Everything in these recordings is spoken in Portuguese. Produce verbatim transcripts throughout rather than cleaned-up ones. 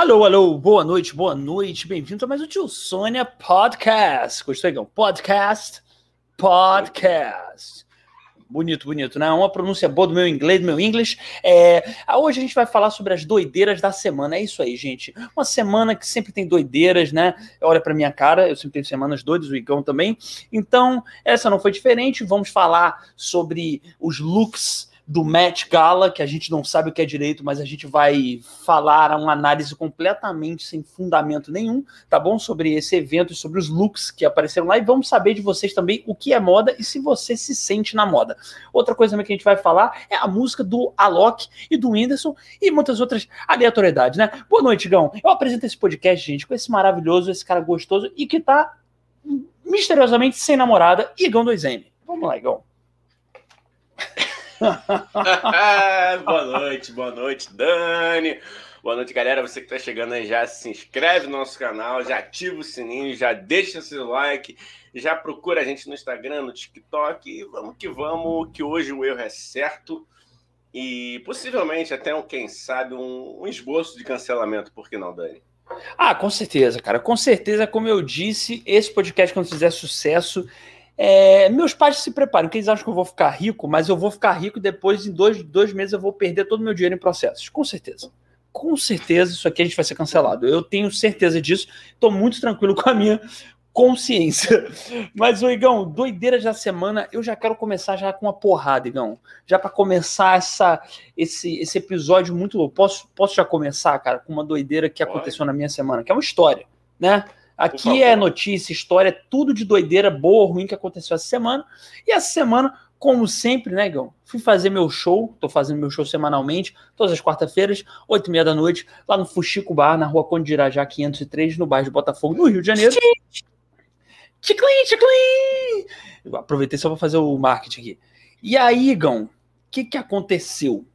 Alô, alô, boa noite, boa noite, bem-vindo a mais um Tio Sônia Podcast. Gostou, Igão? Podcast, podcast. Bonito, bonito, né? Uma pronúncia boa do meu inglês, do meu inglês. É, hoje a gente vai falar sobre as doideiras da semana, é isso aí, gente. Uma semana que sempre tem doideiras, né? Olha pra minha cara, eu sempre tenho semanas doidas, o Igão também. Então, essa não foi diferente, vamos falar sobre os looks do Met Gala, que a gente não sabe o que é direito, mas a gente vai falar uma análise completamente sem fundamento nenhum, tá bom? Sobre esse evento e sobre os looks que apareceram lá, e vamos saber de vocês também o que é moda e se você se sente na moda. Outra coisa também que a gente vai falar é a música do Alok e do Whindersson e muitas outras aleatoriedades, né? Boa noite, Gão. Eu apresento esse podcast, gente, com esse maravilhoso, esse cara gostoso e que tá misteriosamente sem namorada, Igão dois M. Vamos lá, Igão. Boa noite, boa noite, Dani. Boa noite, galera. Você que tá chegando aí, já se inscreve no nosso canal, já ativa o sininho, já deixa seu like, já procura a gente no Instagram, no TikTok. E vamos que vamos, que hoje o erro é certo. E possivelmente até, um, quem sabe, um, um esboço de cancelamento. Por que não, Dani? Ah, com certeza, cara. Com certeza, como eu disse, esse podcast, quando fizer sucesso... É, meus pais se preparam, que eles acham que eu vou ficar rico, mas eu vou ficar rico e depois em dois, dois meses eu vou perder todo o meu dinheiro em processos, com certeza. Com certeza isso aqui a gente vai ser cancelado, eu tenho certeza disso, estou muito tranquilo com a minha consciência. Mas, ô Igão, doideiras da semana, eu já quero começar já com uma porrada, Igão. Já para começar essa, esse, esse episódio muito louco, posso, posso já começar, cara, com uma doideira que aconteceu na minha semana, que é uma história, né? Aqui é notícia, história, tudo de doideira, boa ou ruim, que aconteceu essa semana. E essa semana, como sempre, né, Gão? Fui fazer meu show, tô fazendo meu show semanalmente, todas as quartas-feiras, oito e meia da noite, lá no Fuxico Bar, na rua Conde de Irajá, quinhentos e três, no bairro de Botafogo, no Rio de Janeiro. Tchiclim, tchiclim! Eu aproveitei só para fazer o marketing aqui. E aí, Gão, o que que aconteceu?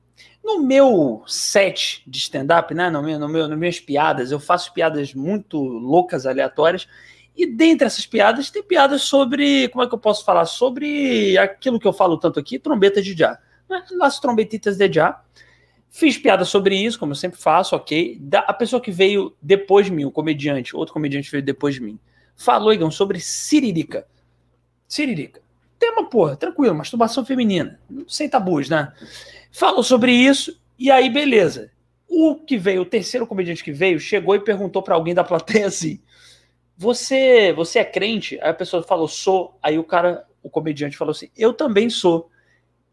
No meu set de stand-up, né? no meu, no meu, nas minhas piadas, eu faço piadas muito loucas, aleatórias, e dentre essas piadas tem piadas sobre, como é que eu posso falar? Sobre aquilo que eu falo tanto aqui, trombetas de já. Las trombetitas de já. Fiz piada sobre isso, como eu sempre faço, ok? Da, a pessoa que veio depois de mim, um comediante, outro comediante veio depois de mim, falou, Igão, sobre siririca. Siririca. Tema, porra, tranquilo, masturbação feminina, sem tabus, né? Falou sobre isso, e aí, beleza. O que veio, o terceiro comediante que veio, chegou e perguntou pra alguém da plateia assim, você, você é crente? Aí a pessoa falou, sou. Aí o cara, o comediante falou assim, eu também sou.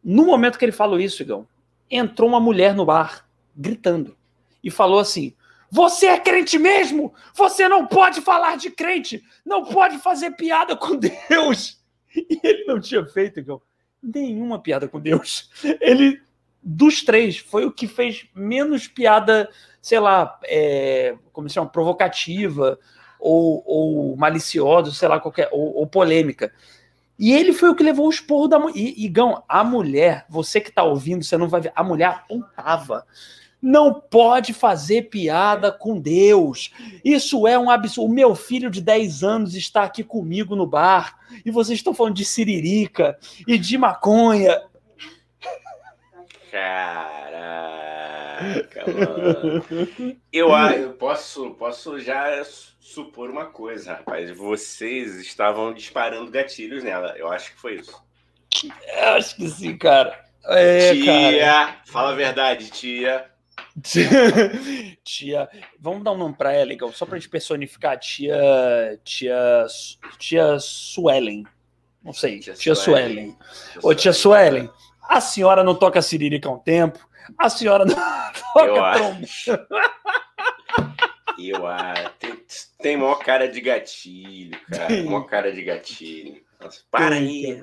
No momento que ele falou isso, Igão, entrou uma mulher no bar, gritando, e falou assim, você é crente mesmo? Você não pode falar de crente! Não pode fazer piada com Deus! E ele não tinha feito, Igão, nenhuma piada com Deus. Ele, dos três, foi o que fez menos piada, sei lá, é, como se chama, provocativa, ou, ou maliciosa, sei lá, qualquer, ou, ou polêmica. E ele foi o que levou o esporro da mulher. Igão, a mulher, você que tá ouvindo, você não vai ver, a mulher apontava. Não pode fazer piada com Deus. Isso é um absurdo. O meu filho de dez anos está aqui comigo no bar e vocês estão falando de siririca e de maconha. Caraca, mano. Eu, eu posso, posso já supor uma coisa, rapaz. Vocês estavam disparando gatilhos nela. Eu acho que foi isso. Eu acho que sim, cara. É, tia, cara. Fala a verdade, tia. Tia, tia, vamos dar um nome pra ela, Igão, só pra gente personificar. Tia, tia, tia Suelen, não sei, tia, tia Suelen, ou tia Suelen, a senhora não toca cirílica há um tempo, a senhora não toca trombeta. Eu acho, tem, tem maior cara de gatilho, cara, maior cara de gatilho, nossa, para aí.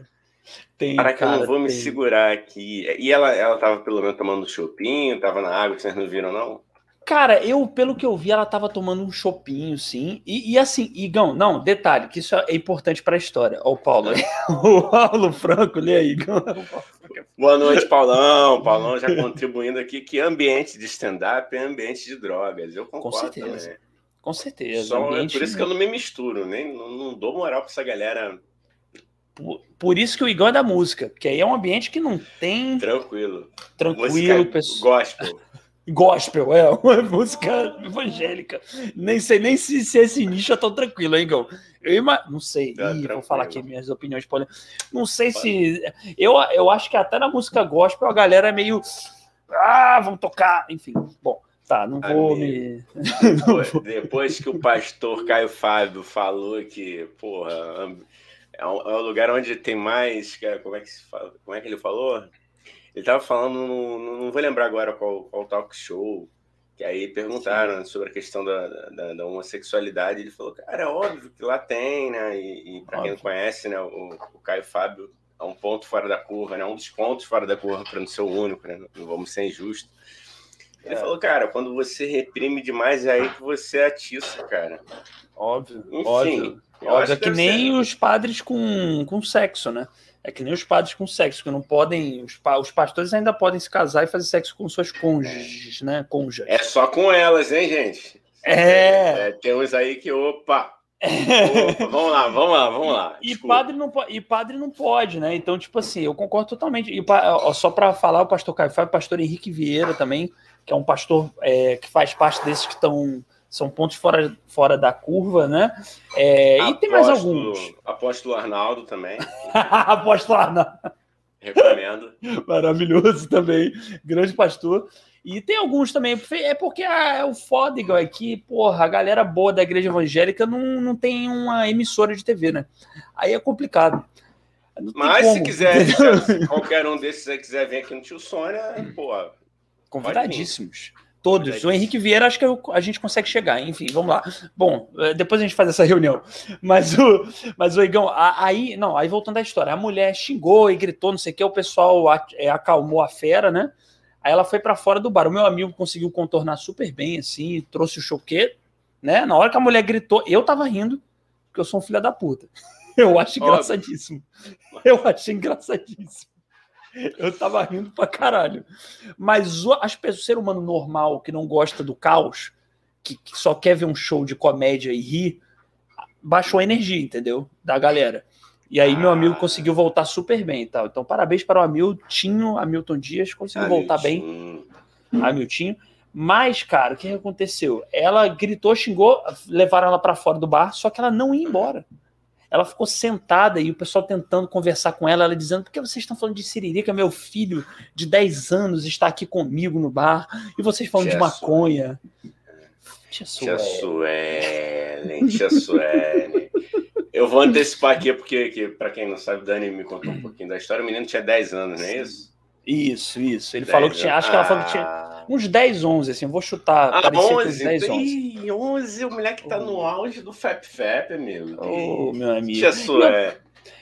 Tem, para que cara, eu não vou tem. me segurar aqui. E ela, ela tava pelo menos tomando um chopinho, tava na água, vocês não viram, não? Cara, eu, pelo que eu vi, ela tava tomando um chopinho, sim. E, e assim, Igão, não, detalhe, que isso é importante pra história. Ó, o Paulo, o Paulo Franco, lê aí, Igão. Boa noite, Paulão. Paulão já contribuindo aqui que ambiente de stand-up é ambiente de drogas. Eu concordo. Com certeza. Também. Com certeza. Só, ambiente... Por isso que eu não me misturo, nem não, não dou moral pra essa galera. Por isso que o Igão é da música, porque aí é um ambiente que não tem... Tranquilo. Tranquilo. Pessoal. Gospel. gospel, é uma música evangélica. Nem sei nem se, se esse nicho é tão tranquilo, hein, Gão? Eu ima... Não sei, é, Ih, vou falar aqui minhas opiniões polêmicas. Não sei se... Eu, eu acho que até na música gospel a galera é meio... Ah, vamos tocar, enfim, bom. Tá, não vou Amigo. me... não vou. Depois que o pastor Caio Fábio falou que, porra, é o lugar onde tem mais... Como é que, se fala? Como é que ele falou? Ele tava falando, no, no, não vou lembrar agora qual, qual talk show, que aí perguntaram Sim. sobre a questão da, da, da homossexualidade, ele falou, cara, é óbvio que lá tem, né? E, e para quem não conhece, né, o, o Caio Fábio é um ponto fora da curva, né? Um dos pontos fora da curva, para não ser o único, né? Não vamos ser injustos. Ele é. falou, cara, quando você reprime demais, é aí que você atiça, cara. Óbvio. Enfim, óbvio. óbvio. É que nem ser. os padres com, com sexo, né? É que nem os padres com sexo, que não podem... Os, pa, os pastores ainda podem se casar e fazer sexo com suas cônjuges, né? Cônjuges. É só com elas, hein, gente? É... é tem uns aí que, opa... Opa, vamos lá, vamos lá, vamos lá. E padre, não, e padre não pode, né? Então, tipo assim, eu concordo totalmente. E pa, só para falar, o pastor Caio Fábio, o pastor Henrique Vieira também, que é um pastor é, que faz parte desses que estão... São pontos fora, fora da curva, né? É, Apóstolo, e tem mais alguns. Apóstolo Arnaldo também. Apóstolo Arnaldo. Recomendo. Maravilhoso também. Grande pastor. E tem alguns também. É porque ah, é o foda, igual aqui, porra, a galera boa da igreja evangélica não, não tem uma emissora de T V, né? Aí é complicado. Mas como. se quiser, se qualquer um desses aí quiser vir aqui no Tio Sônia, porra. Convidadíssimos. Todos. O Henrique Vieira, acho que a gente consegue chegar. Enfim, vamos lá. Bom, depois a gente faz essa reunião. Mas o, mas o Igão, aí, não, aí voltando à história, a mulher xingou e gritou, não sei o que, o pessoal acalmou a fera, né? Aí ela foi pra fora do bar. O meu amigo conseguiu contornar super bem, assim, trouxe o choquê, né? Na hora que a mulher gritou, eu tava rindo, porque eu sou um filho da puta. Eu acho engraçadíssimo. Eu acho engraçadíssimo. Eu tava rindo pra caralho. Mas o, as pessoas, o ser humano normal que não gosta do caos, que, que só quer ver um show de comédia e rir, baixou a energia, entendeu? Da galera. E aí ah. meu amigo conseguiu voltar super bem e tal. Então parabéns para o Hamiltinho, Hamilton Dias, conseguiu Hamilton. voltar bem. Hamiltinho. Mas, cara, o que aconteceu? Ela gritou, xingou, levaram ela pra fora do bar, só que ela não ia embora. Ela ficou sentada e o pessoal tentando conversar com ela, ela dizendo, por que vocês estão falando de siririca? Meu filho de dez anos está aqui comigo no bar e vocês falam de maconha. Tia Suelen, Tia Suelen. Eu vou antecipar aqui, porque que, para quem não sabe, o Dani me contou um pouquinho da história. O menino tinha dez anos, não é isso? Isso, isso. Ele falou que tinha, acho que ela falou que tinha uns dez, onze, assim, eu vou chutar. Ah, onze, dez, onze, onze, o moleque tá oh. no auge do Fap Fap, amigo. Ô, oh, meu amigo. Tia Suelen.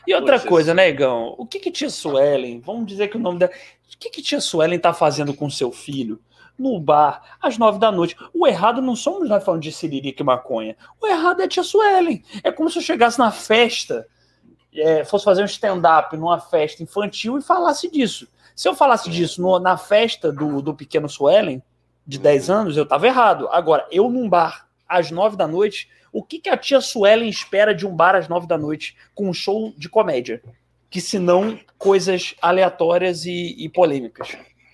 E outra Poxa, coisa, né, Igão? O que que Tia Suelen, vamos dizer que o nome dela, o que que Tia Suelen tá fazendo com seu filho no bar às nove da noite? O errado não somos nós falando de siririca e maconha. O errado é Tia Suelen. É como se eu chegasse na festa, é, fosse fazer um stand-up numa festa infantil e falasse disso. Se eu falasse disso no, na festa do, do pequeno Suelen, de dez anos, eu tava errado. Agora, eu num bar, às nove da noite, o que, que a tia Suelen espera de um bar às nove da noite com um show de comédia? Que se não, coisas aleatórias e, e polêmicas.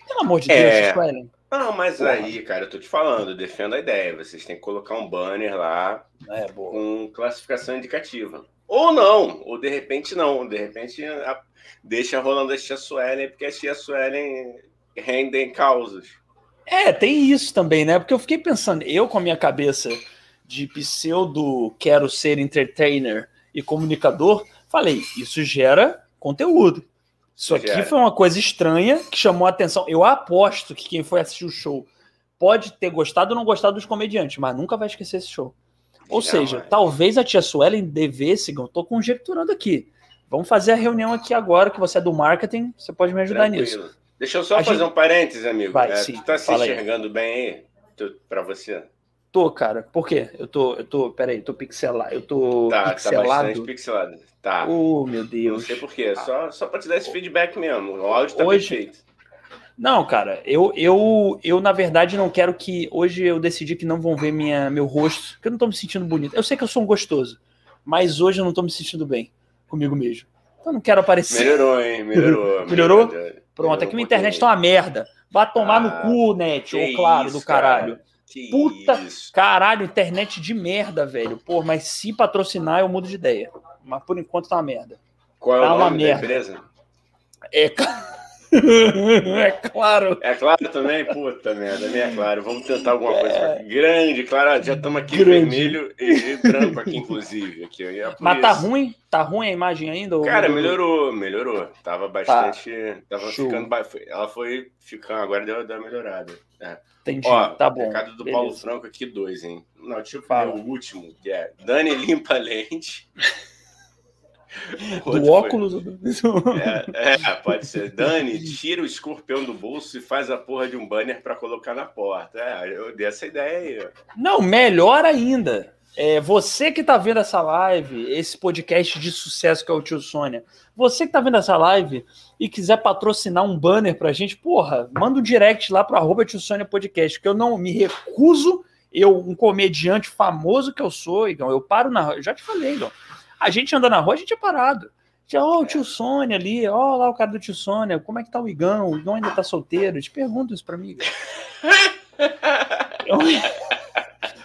Pelo amor de é... Deus, Suelen. Não, mas Porra. aí, cara, eu tô te falando, eu defendo a ideia. Vocês têm que colocar um banner lá é, com classificação indicativa. Ou não, ou de repente não. De repente... A... Deixa rolando a tia Suelen, porque a tia Suelen rendem causas. É, tem isso também, né? Porque eu fiquei pensando, eu com a minha cabeça de pseudo quero ser entertainer e comunicador, falei, isso gera conteúdo. Isso aqui gera. Foi uma coisa estranha que chamou a atenção. Eu aposto que quem foi assistir o show pode ter gostado ou não gostado dos comediantes, mas nunca vai esquecer esse show. Ou Já, seja, mas... talvez a tia Suelen devesse, eu tô conjecturando aqui, vamos fazer a reunião aqui agora, que você é do marketing, você pode me ajudar Tranquilo. nisso. Deixa eu só a fazer gente... um parênteses, amigo. Vai, é, sim. Tu tá se Fala enxergando aí. bem aí para você? Tô, cara. Por quê? Eu tô, eu tô, peraí, tô pixelado. Eu tô tá, pixelado. Tá, bastante pixelado. Tá. Oh, meu Deus. Não sei por quê, só, só para te dar esse feedback mesmo. O áudio tá Hoje... perfeito. Não, cara, eu, eu, eu na verdade não quero que... Hoje eu decidi que não vão ver minha, meu rosto, porque eu não tô me sentindo bonito. Eu sei que eu sou um gostoso, mas hoje eu não tô me sentindo bem comigo mesmo. Então não quero aparecer. Melhorou, hein? Melhorou. Melhorou? Melhorou? Pronto, melhorou aqui minha internet tá uma merda. Vá tomar ah, no cu, Net, ou claro, isso, do caralho. Cara. Puta, isso. Caralho, internet de merda, velho. Pô, mas se patrocinar, eu mudo de ideia. Mas por enquanto tá uma merda. Qual tá é o nome uma merda. Da empresa? É... é claro. É claro também? Puta merda, nem é claro. Vamos tentar alguma coisa. É... Grande, claro. Já estamos aqui grande. Vermelho e branco aqui, inclusive. Aqui, é mas tá ruim? Tá ruim a imagem ainda? Ou... Cara, melhorou, melhorou. Tava bastante... Tá. Tava show. Ficando... Ela foi ficando... Agora deu uma melhorada. É. Entendi, ó, tá bom. Recado do beleza. Paulo Franco aqui, dois, hein? Não, tipo, é o último. Que é Dani limpa a lente. Do óculos? É, é, pode ser. Dani, tira o escorpião do bolso e faz a porra de um banner pra colocar na porta. É, eu dei essa ideia aí. Não, melhor ainda. É, você que tá vendo essa live, esse podcast de sucesso que é o Tio Sônia, você que tá vendo essa live e quiser patrocinar um banner pra gente, porra, manda um direct lá pro arroba Tio Sônia Podcast, que eu não me recuso, eu, um comediante famoso que eu sou, Igão, eu paro na rua, já te falei, Igão, a gente anda na rua, a gente é parado. Ó, oh, o Tio Sônia ali, ó oh, lá o cara do Tio Sônia, como é que tá o Igão? O Igão ainda tá solteiro? Eu te pergunto isso pra mim, Igão. Eu...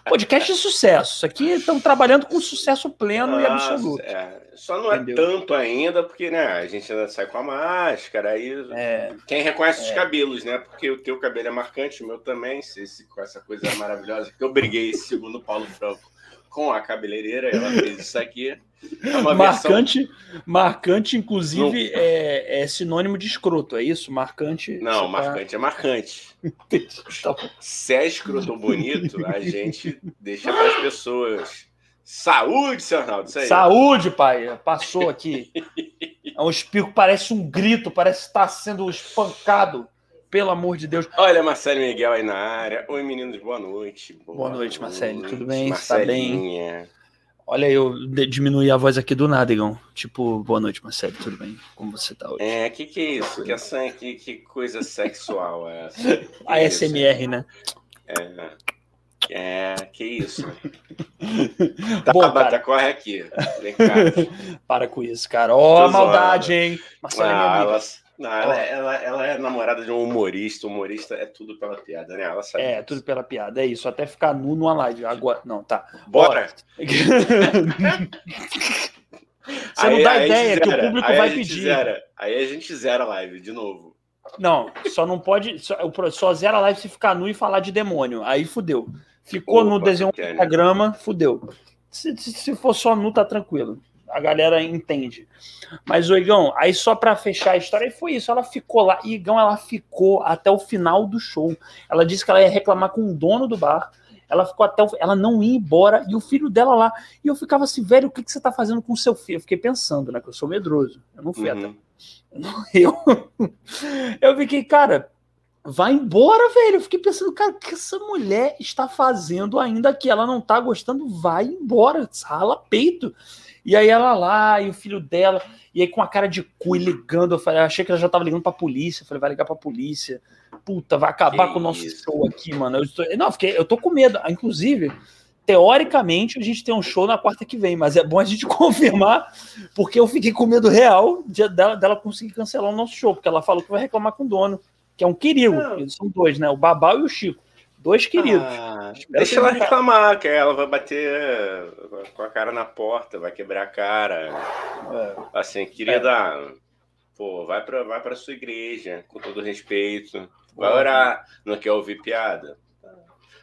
Podcast de sucesso. Isso aqui estão trabalhando com sucesso pleno nossa, e absoluto. É. Só não entendeu? É tanto ainda, porque né, a gente ainda sai com a máscara. Aí é, quem reconhece é. Os cabelos, né? Porque o teu cabelo é marcante, o meu também. Esse, com essa coisa maravilhosa que eu briguei, segundo o Paulo Franco, com a cabeleireira. Ela fez isso aqui. É uma marcante, versão... marcante, inclusive, não... é, é sinônimo de escroto, é isso? Marcante. Não, marcante tá... é marcante. Se é escroto bonito, a gente deixa para as pessoas. Saúde, seu Arnaldo. Isso aí. Saúde, pai. Passou aqui. É um espico, parece um grito, parece que está sendo espancado. Pelo amor de Deus. Olha, Marcelo Miguel aí na área. Oi, meninos, boa noite. Boa, boa noite, Marcelo. Tudo bem? Está bem? Olha, eu diminuí a voz aqui do nada, Igão. Tipo, boa noite, Marcelo, tudo bem? Como você tá hoje? É, que que é isso? Que, essa, que, que coisa sexual é essa? Que a é S M R, isso? Né? É, é, que isso? Tá, bom, Bata, corre aqui. Vem cá. Para com isso, cara. Ó, oh, maldade, hein? Marcelo ah, é meu amigo. Não, ela, ela, ela, ela é namorada de um humorista, humorista é tudo pela piada, né? Ela sabe. É, tudo pela piada, é isso, até ficar nu numa live. Agora, não, tá. Bora! Você aí, não dá ideia zera, que o público vai pedir. Zera. Aí a gente zera a live de novo. Não, só não pode, só, só zera a live se ficar nu e falar de demônio, aí fudeu. Ficou opa, nu, desenhou um pentagrama, fudeu. Se, se, se for só nu, tá tranquilo. A galera entende. Mas o Igão, aí só pra fechar a história, foi isso, ela ficou lá. E Igão, ela ficou até o final do show. Ela disse que ela ia reclamar com o dono do bar. Ela ficou até o... Ela não ia embora. E o filho dela lá. E eu ficava assim, velho, o que, que você tá fazendo com o seu filho? Eu fiquei pensando, né, que eu sou medroso. Eu não fui uhum. até... Eu... eu fiquei, cara... Vai embora, velho. Eu fiquei pensando, cara, o que essa mulher está fazendo ainda que ela não tá gostando? Vai embora, rala peito. E aí ela lá, e o filho dela, e aí com a cara de cu e ligando. Eu falei, eu achei que ela já tava ligando pra polícia. Eu falei, vai ligar pra polícia. Puta, vai acabar que com o nosso isso? show aqui, mano. Eu estou... Não, fiquei... eu tô com medo. Inclusive, teoricamente, a gente tem um show na quarta que vem, mas é bom a gente confirmar, porque eu fiquei com medo real de dela, dela conseguir cancelar o nosso show, porque ela falou que vai reclamar com o dono. Que é um querido, eles são dois, né? O Babau e o Chico. Dois queridos. Ah, deixa ela reclamar, que ela vai bater com a cara na porta, vai quebrar a cara. É. Assim, querida, é. Pô, vai pra, vai pra sua igreja, com todo respeito. Vai orar, não quer ouvir piada.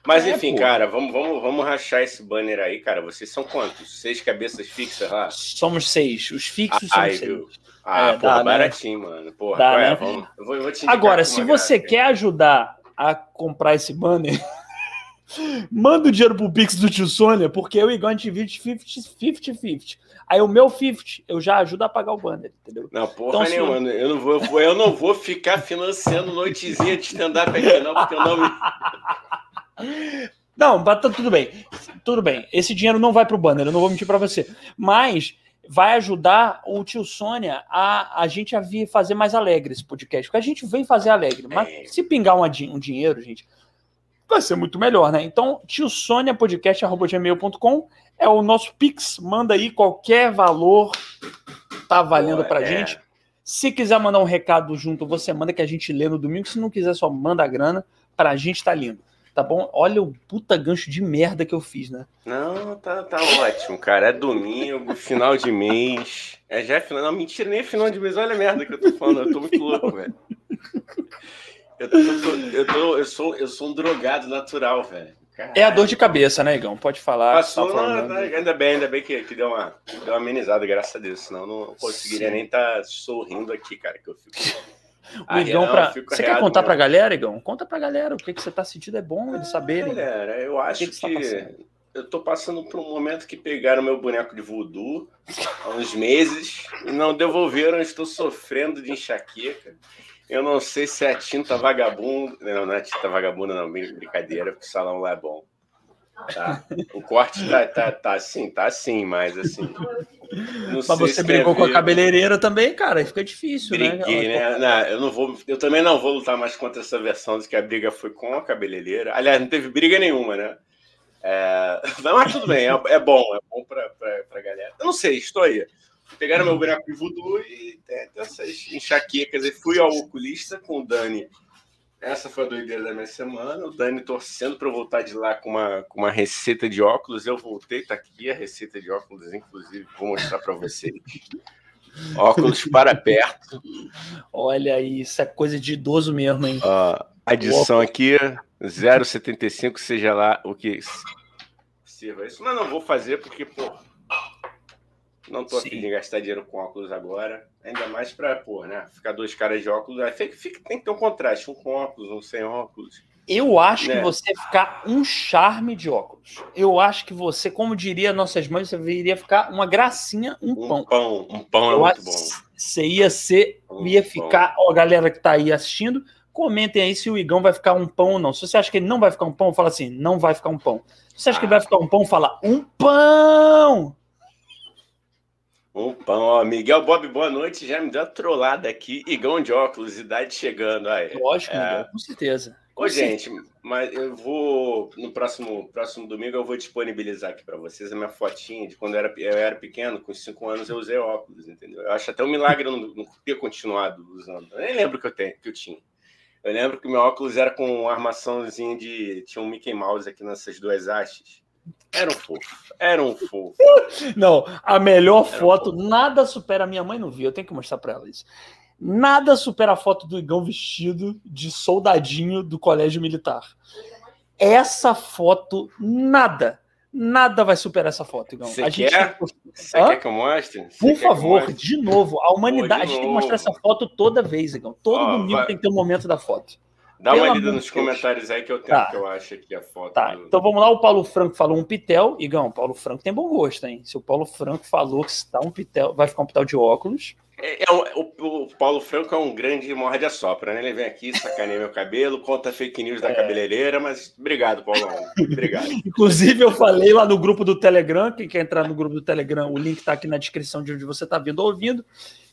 Mas enfim, é, cara, vamos, vamos, vamos rachar esse banner aí, cara. Vocês são quantos? Seis cabeças fixas lá? Somos seis. Os fixos ah, são seis. Viu? Ah, é, porra, dá, baratinho, né? Mano. Porra, dá, é? Né? Vamos, eu vou, eu vou te agora, se você graça, quer cara. Ajudar a comprar esse banner, manda o dinheiro pro Pix do Tio Sônia, porque eu e o Igor a gente vive cinquenta cinquenta. Aí o meu cinquenta eu já ajudo a pagar o banner, entendeu? Não, porra então, nenhuma. Senhor... Eu, não vou, eu, vou, eu não vou ficar financiando noitezinha de stand-up aqui, não, porque eu não me... Não, tudo bem. Tudo bem. Esse dinheiro não vai pro banner, eu não vou mentir pra você. Mas... vai ajudar o Tio Sônia a, a gente a vir fazer mais alegre esse podcast, porque a gente vem fazer alegre, mas é. Se pingar um, um dinheiro, gente, vai ser muito melhor, né? Então, Tio Sônia Podcast arroba gmail ponto com é o nosso Pix, manda aí qualquer valor, tá valendo pra é. Gente. Se quiser mandar um recado junto, você manda que a gente lê no domingo. Se não quiser, só manda a grana. Pra gente tá lindo. Tá bom? Olha o puta gancho de merda que eu fiz, né? Não, tá, tá ótimo, cara. É domingo, final de mês. É já é final. Não, mentira, nem é final de mês. Olha a merda que eu tô falando. Eu tô muito louco, velho. Eu, tô, eu, tô, eu, tô, eu, sou, eu sou um drogado natural, velho. É a dor de cabeça, né, Igão? Pode falar. Passou, tá não, ainda bem, ainda bem que, que, deu uma, que deu uma amenizada, graças a Deus. Senão eu não conseguiria Sim. nem estar tá sorrindo aqui, cara, que eu fico... O Igão, pra... Você quer contar mesmo pra galera, Igão? Conta pra galera o que, que você tá sentindo, é bom eles saberem. Ah, galera, eu acho que, que, que tá eu tô passando por um momento que pegaram meu boneco de voodoo há uns meses e não devolveram, eu estou sofrendo de enxaqueca. Eu não sei se é a tinta vagabunda... Não, não é tinta vagabunda, não. Brincadeira, porque o salão lá é bom. Tá? O corte tá, tá, tá assim, tá assim, mas assim... Não mas sei você se brigou é com a cabeleireira também, cara. Aí fica difícil, Briguei, né? né? Não, eu, não vou, eu também não vou lutar mais contra essa versão de que a briga foi com a cabeleireira. Aliás, não teve briga nenhuma, né? É... Mas tudo bem, é, é bom. É bom pra, pra, pra galera. Eu não sei, estou aí. Pegaram meu buraco de voodoo e tem essas enxaquecas. E fui ao oculista com o Dani. Essa foi a doideira da minha semana. O Dani torcendo para eu voltar de lá com uma, com uma receita de óculos. Eu voltei, tá aqui a receita de óculos, inclusive. Vou mostrar para vocês. Óculos para perto. Olha aí, isso é coisa de idoso mesmo, hein? Uh, adição aqui, zero vírgula setenta e cinco, seja lá o que sirva isso. Mas não vou fazer porque, pô... Não tô afim de gastar dinheiro com óculos agora. Ainda mais pra, pô, né? Ficar dois caras de óculos. Fica, fica, tem que ter um contraste. Um com óculos, um sem óculos. Eu acho né? que você ficar um charme de óculos. Eu acho que você, como diria nossas mães, você iria ficar uma gracinha, um, um pão. pão. Um pão é Eu muito bom. Você ia ser, um ia ficar... Pão. Ó, a galera que tá aí assistindo, comentem aí se o Igão vai ficar um pão ou não. Se você acha que ele não vai ficar um pão, fala assim, não vai ficar um pão. Se você acha ah. que ele vai ficar um pão, fala um pão! Um pão, ó, Miguel Bob, boa noite, já me deu uma trollada aqui, Igão de óculos, idade chegando aí. Lógico, é... Miguel, com certeza. Com Ô, certeza. gente, mas eu vou, no próximo, próximo domingo, eu vou disponibilizar aqui para vocês a minha fotinha de quando eu era, eu era pequeno, com cinco anos eu usei óculos, entendeu? Eu acho até um milagre eu não, não ter continuado usando, eu nem lembro que eu, tenho, que eu tinha. Eu lembro que o meu óculos era com uma armaçãozinha de, tinha um Mickey Mouse aqui nessas duas hastes. Era um fofo, era um fofo. Não, a melhor era foto, um nada supera... Minha mãe não viu, eu tenho que mostrar pra ela isso. Nada supera a foto do Igão vestido de soldadinho do colégio militar. Essa foto, nada, nada vai superar essa foto, Igão. Você a gente... quer? Você quer que eu mostre? Cê Por favor, mostre? de novo, a humanidade Pô, novo. tem que mostrar essa foto toda vez, Igão. Todo Ó, domingo vai... tem que ter um momento da foto. Dá Pelo uma lida nos comentários aí que eu tenho tá. que eu acho aqui a foto. Tá, do... então vamos lá. O Paulo Franco falou um pitel. Igão, o Paulo Franco tem bom gosto, hein? Se o Paulo Franco falou que se dá um pitel, vai ficar um pitel de óculos. É, é, o, o Paulo Franco é um grande morde-a-sopra, né? Ele vem aqui, sacaneia meu cabelo, conta fake news da é. cabeleireira, mas obrigado, Paulo. Obrigado. Inclusive, eu falei lá no grupo do Telegram, quem quer entrar no grupo do Telegram, o link tá aqui na descrição de onde você tá vindo ou ouvindo.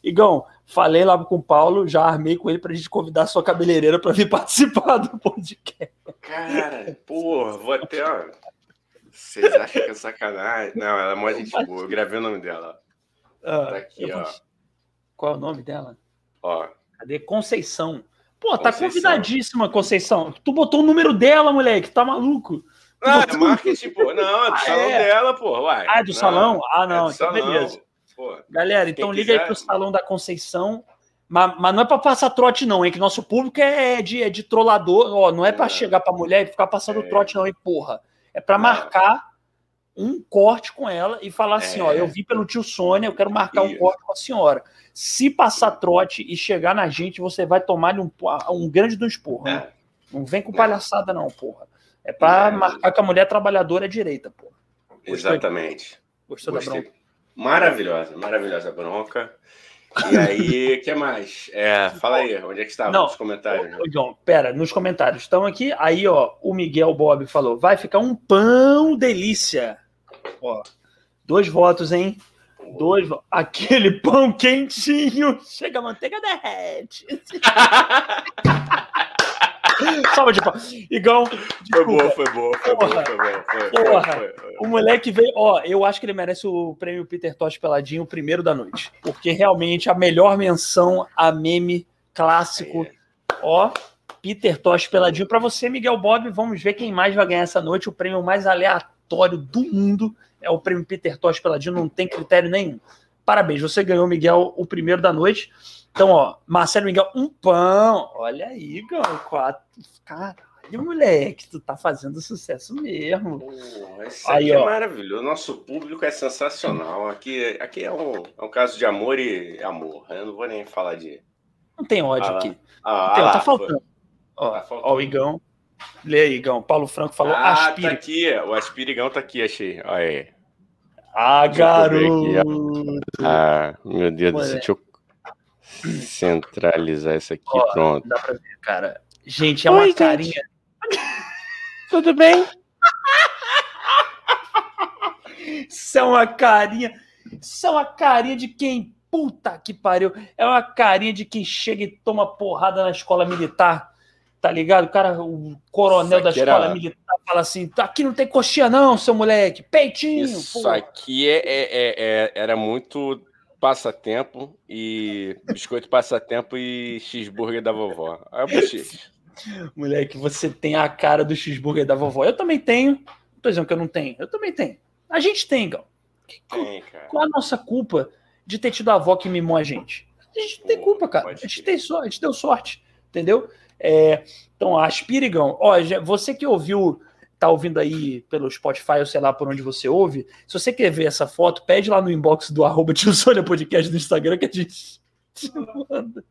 Igão, falei lá com o Paulo, já armei com ele pra gente convidar a sua cabeleireira pra vir participar do podcast. Cara, porra, vou até, ó. Vocês acham que é sacanagem? Não, ela é mó gente boa, eu gravei o nome dela. Ah, tá aqui, ó. Vou... Qual é o nome dela? Ó. Cadê? Conceição. Pô, tá Conceição. convidadíssima, Conceição. Tu botou o número dela, moleque, tá maluco? Tu não, botou... é marketing, pô. Não, é do ah, salão é. dela, pô. Uai. Ah, é do não. salão? Ah, não, é então salão. beleza. Pô, galera, então liga quiser... aí pro Salão da Conceição, mas, mas não é pra passar trote não, hein, que nosso público é de, é de trollador, ó, não é pra é. chegar pra mulher e ficar passando é. trote não, hein, porra, é pra não. marcar um corte com ela e falar é. assim, ó, eu vim pelo tio Sônia, eu quero marcar Isso. um corte com a senhora. Se passar trote e chegar na gente, você vai tomar um, um grande dos porra, é. né? Não vem com palhaçada não, porra, é pra é. marcar que a mulher trabalhadora é direita, porra. Gostou Exatamente. Aqui? Gostou Gostei. da bronca? Maravilhosa, maravilhosa bronca. E aí, o que mais? É, fala aí, onde é que estava nos comentários? Ô, John, pera, nos comentários estão aqui. Aí, ó, o Miguel Bob falou: vai ficar um pão delícia. Ó, dois votos, hein? Dois votos. Aquele pão quentinho. Chega a manteiga derrete. Salva de pau. Igão, desculpa. Foi boa, foi boa, foi boa. Foi, porra, foi, foi, foi. O moleque veio... Ó, eu acho que ele merece o prêmio Peter Tosh Peladinho, o primeiro da noite. Porque realmente a melhor menção a meme clássico. Ó, Peter Tosh Peladinho. Pra você, Miguel Bob, vamos ver quem mais vai ganhar essa noite. O prêmio mais aleatório do mundo é o prêmio Peter Tosh Peladinho. Não tem critério nenhum. Parabéns, você ganhou, Miguel, o primeiro da noite. Então, ó, Marcelo Miguel, um pão. Olha aí, Gão, quatro. Caralho, moleque, tu tá fazendo sucesso mesmo. Pô, isso aí, aqui ó, é maravilhoso. O nosso público é sensacional. Aqui, aqui é, um, é um caso de amor e amor. Eu não vou nem falar de... Não tem ódio ah, aqui. Ah, não tem, ah, tá faltando. Ó, tá faltando. Ó, o Igão. Lê aí, Igão. Paulo Franco falou ah, aspira. Tá aqui. O aspirigão tá aqui, achei. Olha aí. Ah, garoto! Ah, meu Deus do céu, deixa eu centralizar isso aqui, ó, pronto. Dá pra ver, cara. Gente, é uma Oi, carinha. Gente. Tudo bem? Isso é uma carinha. Isso é uma carinha de quem? Puta que pariu. É uma carinha de quem chega e toma porrada na escola militar. Tá ligado? O cara, o coronel da escola era... militar fala assim, aqui não tem coxinha não, seu moleque, peitinho. Isso pô. aqui é, é, é, era muito passatempo e biscoito passatempo e cheeseburger da vovó. Olha pro X. Moleque, você tem a cara do cheeseburger da vovó. Eu também tenho. Não tô dizendo que eu não tenho. Eu também tenho. A gente tem, Gal. Tem, cara. Qual a nossa culpa de ter tido a avó que mimou a gente? A gente não tem hum, culpa, cara. A gente, tem so... a gente deu sorte, entendeu? É, então, aspirigão, ó, você que ouviu, tá ouvindo aí pelo Spotify, ou sei lá por onde você ouve, se você quer ver essa foto, pede lá no inbox do arroba Tio Sônia Podcast do Instagram que a gente te manda,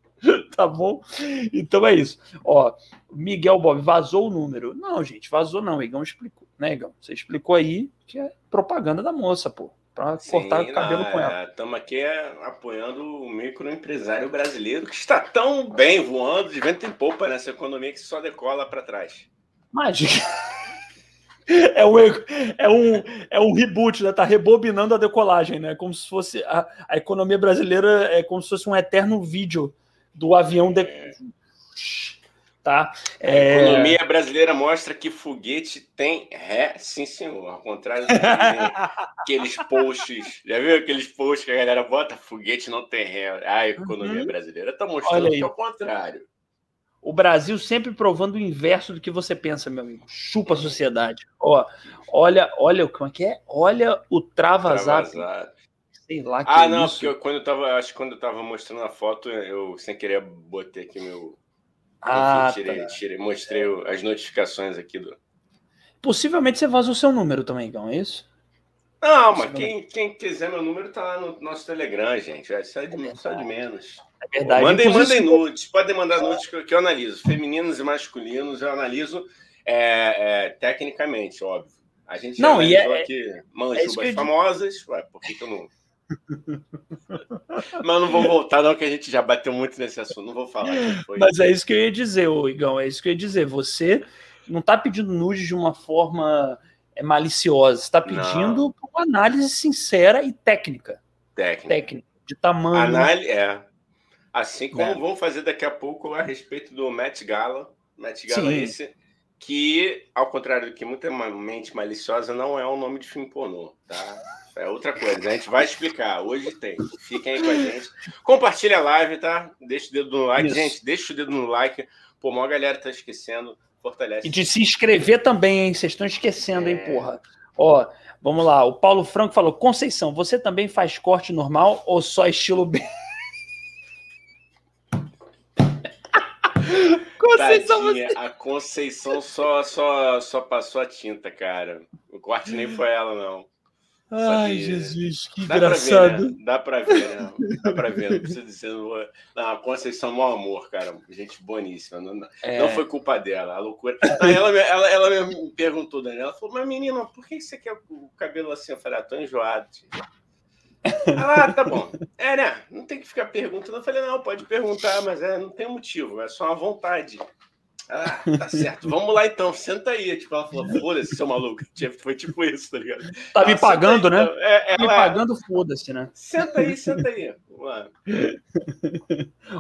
tá bom? Então é isso, ó, Miguel Bob, vazou o número. Não, gente, vazou não, Igão explicou, né, Igão? Você explicou aí que é propaganda da moça, pô, pra Sim, cortar o cabelo não, com ela. Estamos aqui apoiando o microempresário brasileiro que está tão bem voando de vento em popa nessa economia que só decola para trás. Mágica. É um, é, um, é um reboot, né? Tá rebobinando a decolagem, né? Como se fosse a, a economia brasileira é como se fosse um eterno vídeo do avião de... é. Tá? É... A economia brasileira mostra que foguete tem ré, sim senhor, ao contrário do que aqueles posts, já viu aqueles posts que a galera bota, foguete não tem ré, a economia uhum. brasileira tá mostrando que é o contrário. O Brasil sempre provando o inverso do que você pensa, meu amigo, chupa a sociedade. Ó, olha, olha, como é que é? Olha o trava-zap. Sei lá que ah, é não, isso. Porque eu, quando eu tava, acho que quando eu tava mostrando a foto, eu sem querer botei aqui meu Ah, Enfim, tirei, tá. tirei, mostrei é. as notificações aqui do. Possivelmente você vazou o seu número também, então, é isso? Não, mas quem, quem quiser meu número tá lá no nosso Telegram, gente. É, sai, de, é sai de menos. É verdade. Pô, mandem, mandem nudes, podem mandar nudes que eu, que eu analiso. Femininos e masculinos, eu analiso é, é, tecnicamente, óbvio. A gente não, e é, aqui é, manjubas é famosas. Ué, por que, que eu não. Mas não vou voltar não, que a gente já bateu muito nesse assunto, não vou falar. Depois. Mas é isso que eu ia dizer, ô Igão, é isso que eu ia dizer, você não tá pedindo nudes de uma forma maliciosa, você tá pedindo não. uma análise sincera e técnica. Técnica. Técnica, de tamanho. Análise, é. Assim como é. vamos fazer daqui a pouco a respeito do Met Gala, Met Gala é esse, que, ao contrário do que muita mente maliciosa, não é um nome de filme pornô, tá? É outra coisa, a gente vai explicar, hoje tem, fiquem aí com a gente, compartilha a live, tá? Deixa o dedo no like, Isso. gente, deixa o dedo no like, pô, a galera tá esquecendo, fortalece. E de se inscrever também, hein, vocês estão esquecendo, é. hein, porra. Ó, vamos lá, o Paulo Franco falou, Conceição, você também faz corte normal ou só estilo B? Conceição, Tadinha, você... A Conceição só, só, só passou a tinta, cara, o corte nem foi ela, não. Ai, Jesus, que dá engraçado. Pra ver, né? Dá pra ver, né? Dá pra ver, não precisa dizer. Não, a Conceição, mau amor, cara. Gente boníssima. Não, é. não foi culpa dela, a loucura. Ela, ela, ela me perguntou, Daniela, ela falou, mas menina, por que você quer o cabelo assim? Eu falei, ah, tô enjoado. Ela, ah, tá bom. É, né? Não tem que ficar perguntando. Eu falei, não, pode perguntar, mas é, não tem motivo, é só uma vontade. Ah, tá certo, vamos lá então, senta aí. Tipo, ela falou, foda-se, seu maluco. Foi tipo isso, tá ligado? Tá me ela, pagando, aí, né? É, ela... Tá me pagando, foda-se, né? Senta aí, senta aí.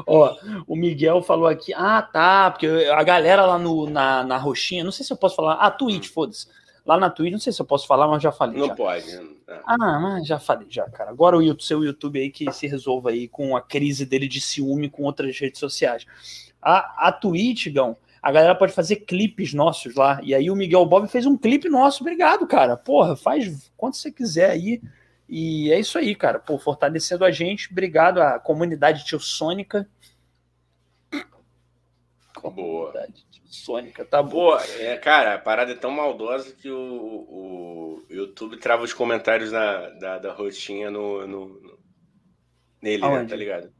Ó, o Miguel falou aqui, ah, tá, porque a galera lá no, na, na roxinha, não sei se eu posso falar, ah, Twitch, foda-se, lá na Twitch, não sei se eu posso falar, mas já falei. Não já. Pode. Não. Ah, mas já falei, já, cara. Agora o YouTube, seu YouTube aí que se resolva aí com a crise dele de ciúme com outras redes sociais. A, a Twitch, Gão, a galera pode fazer clipes nossos lá, e aí o Miguel Bob fez um clipe nosso, obrigado, cara. Porra, faz quanto você quiser aí. E é isso aí, cara. Pô, fortalecendo a gente. Obrigado à comunidade Tio Sônica. Boa. Comunidade Tio Sônica, tá boa. Boa. É, cara, a parada é tão maldosa que o, o YouTube trava os comentários na, da, da rotinha no, no, no, nele, né, tá ligado?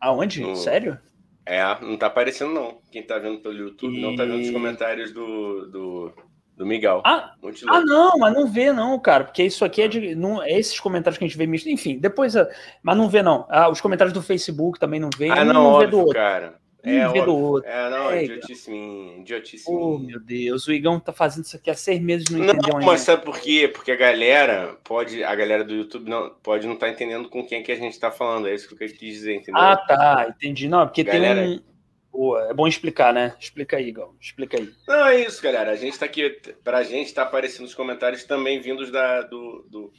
Aonde? No... Sério? É, não tá aparecendo, não. Quem tá vendo pelo YouTube e... não tá vendo os comentários do... do... do Miguel. Ah, ah, não, mas não vê não, cara, porque isso aqui é de... Não, é esses comentários que a gente vê, enfim, depois... Mas não vê não. Ah, os comentários do Facebook também não vê. Ah, não, não óbvio, vê do outro. Cara. Não é, vê óbvio. Do outro. É, não, é idiotice minha, idiotice minha. Oh, meu Deus, o Igão tá fazendo isso aqui há seis meses e não entendeu ainda. Mas sabe por quê? Porque a galera pode... A galera do YouTube não, pode não estar tá entendendo com quem é que a gente tá falando, é isso que eu quis dizer, entendeu? Ah, tá, entendi. Não, porque galera... tem um... Boa. É bom explicar, né? Explica aí, Gal. Explica aí. Não, é isso, galera. A gente tá aqui... Pra gente tá aparecendo os comentários também vindos da, do, do,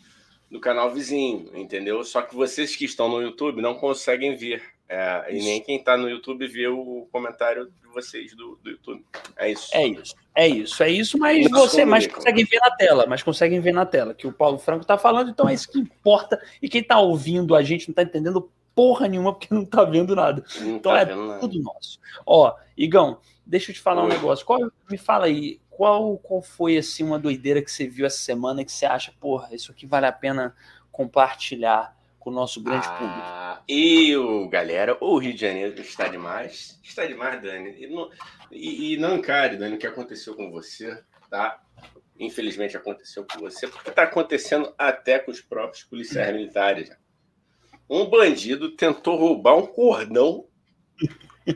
do canal vizinho, entendeu? Só que vocês que estão no YouTube não conseguem ver. É, e nem quem tá no YouTube vê o comentário de vocês do, do YouTube. É isso. É isso. É isso. É isso, mas não você mais consegue ver na tela. Mas conseguem ver na tela que o Paulo Franco tá falando. Então é isso que importa. E quem tá ouvindo a gente não tá entendendo porra nenhuma, porque não tá vendo nada. Não então tá é vendo tudo nada. Nosso. Ó, Igão, deixa eu te falar Oi. Um negócio. Qual, me fala aí, qual, qual foi assim, uma doideira que você viu essa semana que você acha, porra, isso aqui vale a pena compartilhar com o nosso grande ah, público? E o galera, o Rio de Janeiro está demais. Está demais, Dani. E não, e, e não encare, Dani, o que aconteceu com você, tá? Infelizmente aconteceu com você, porque tá acontecendo até com os próprios policiais militares, já. Um bandido tentou roubar um cordão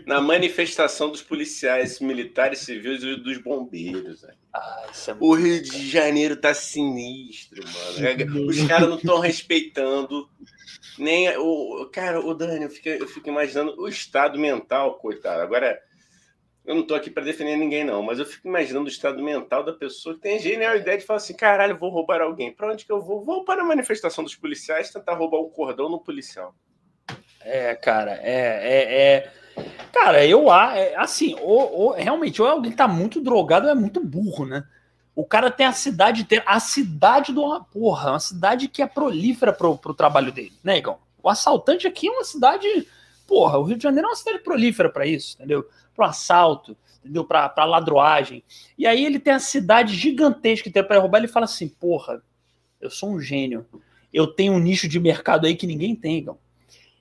na manifestação dos policiais militares civis e dos bombeiros. Ah, isso é muito... O Rio de Janeiro tá sinistro, mano. Os caras não estão respeitando nem o cara, o Dani, eu fico, eu fico imaginando o estado mental, coitado. Agora eu não tô aqui para defender ninguém não, mas eu fico imaginando o estado mental da pessoa que tem genial ideia de falar assim, caralho, vou roubar alguém. Para onde que eu vou? Vou para a manifestação dos policiais tentar roubar um cordão no policial. É, cara, é... é, é... Cara, eu... É, assim, ou, ou, realmente, ou alguém tá muito drogado ou é muito burro, né? O cara tem a cidade inteira, a cidade do... Porra, uma cidade que é prolífera pro, pro trabalho dele, né, Igão? O assaltante aqui é uma cidade... Porra, o Rio de Janeiro é uma cidade prolífera para isso, entendeu? Para o assalto, entendeu? Para a ladroagem. E aí ele tem a cidade gigantesca que tem para roubar, ele fala assim, porra, eu sou um gênio. Eu tenho um nicho de mercado aí que ninguém tem, Gão.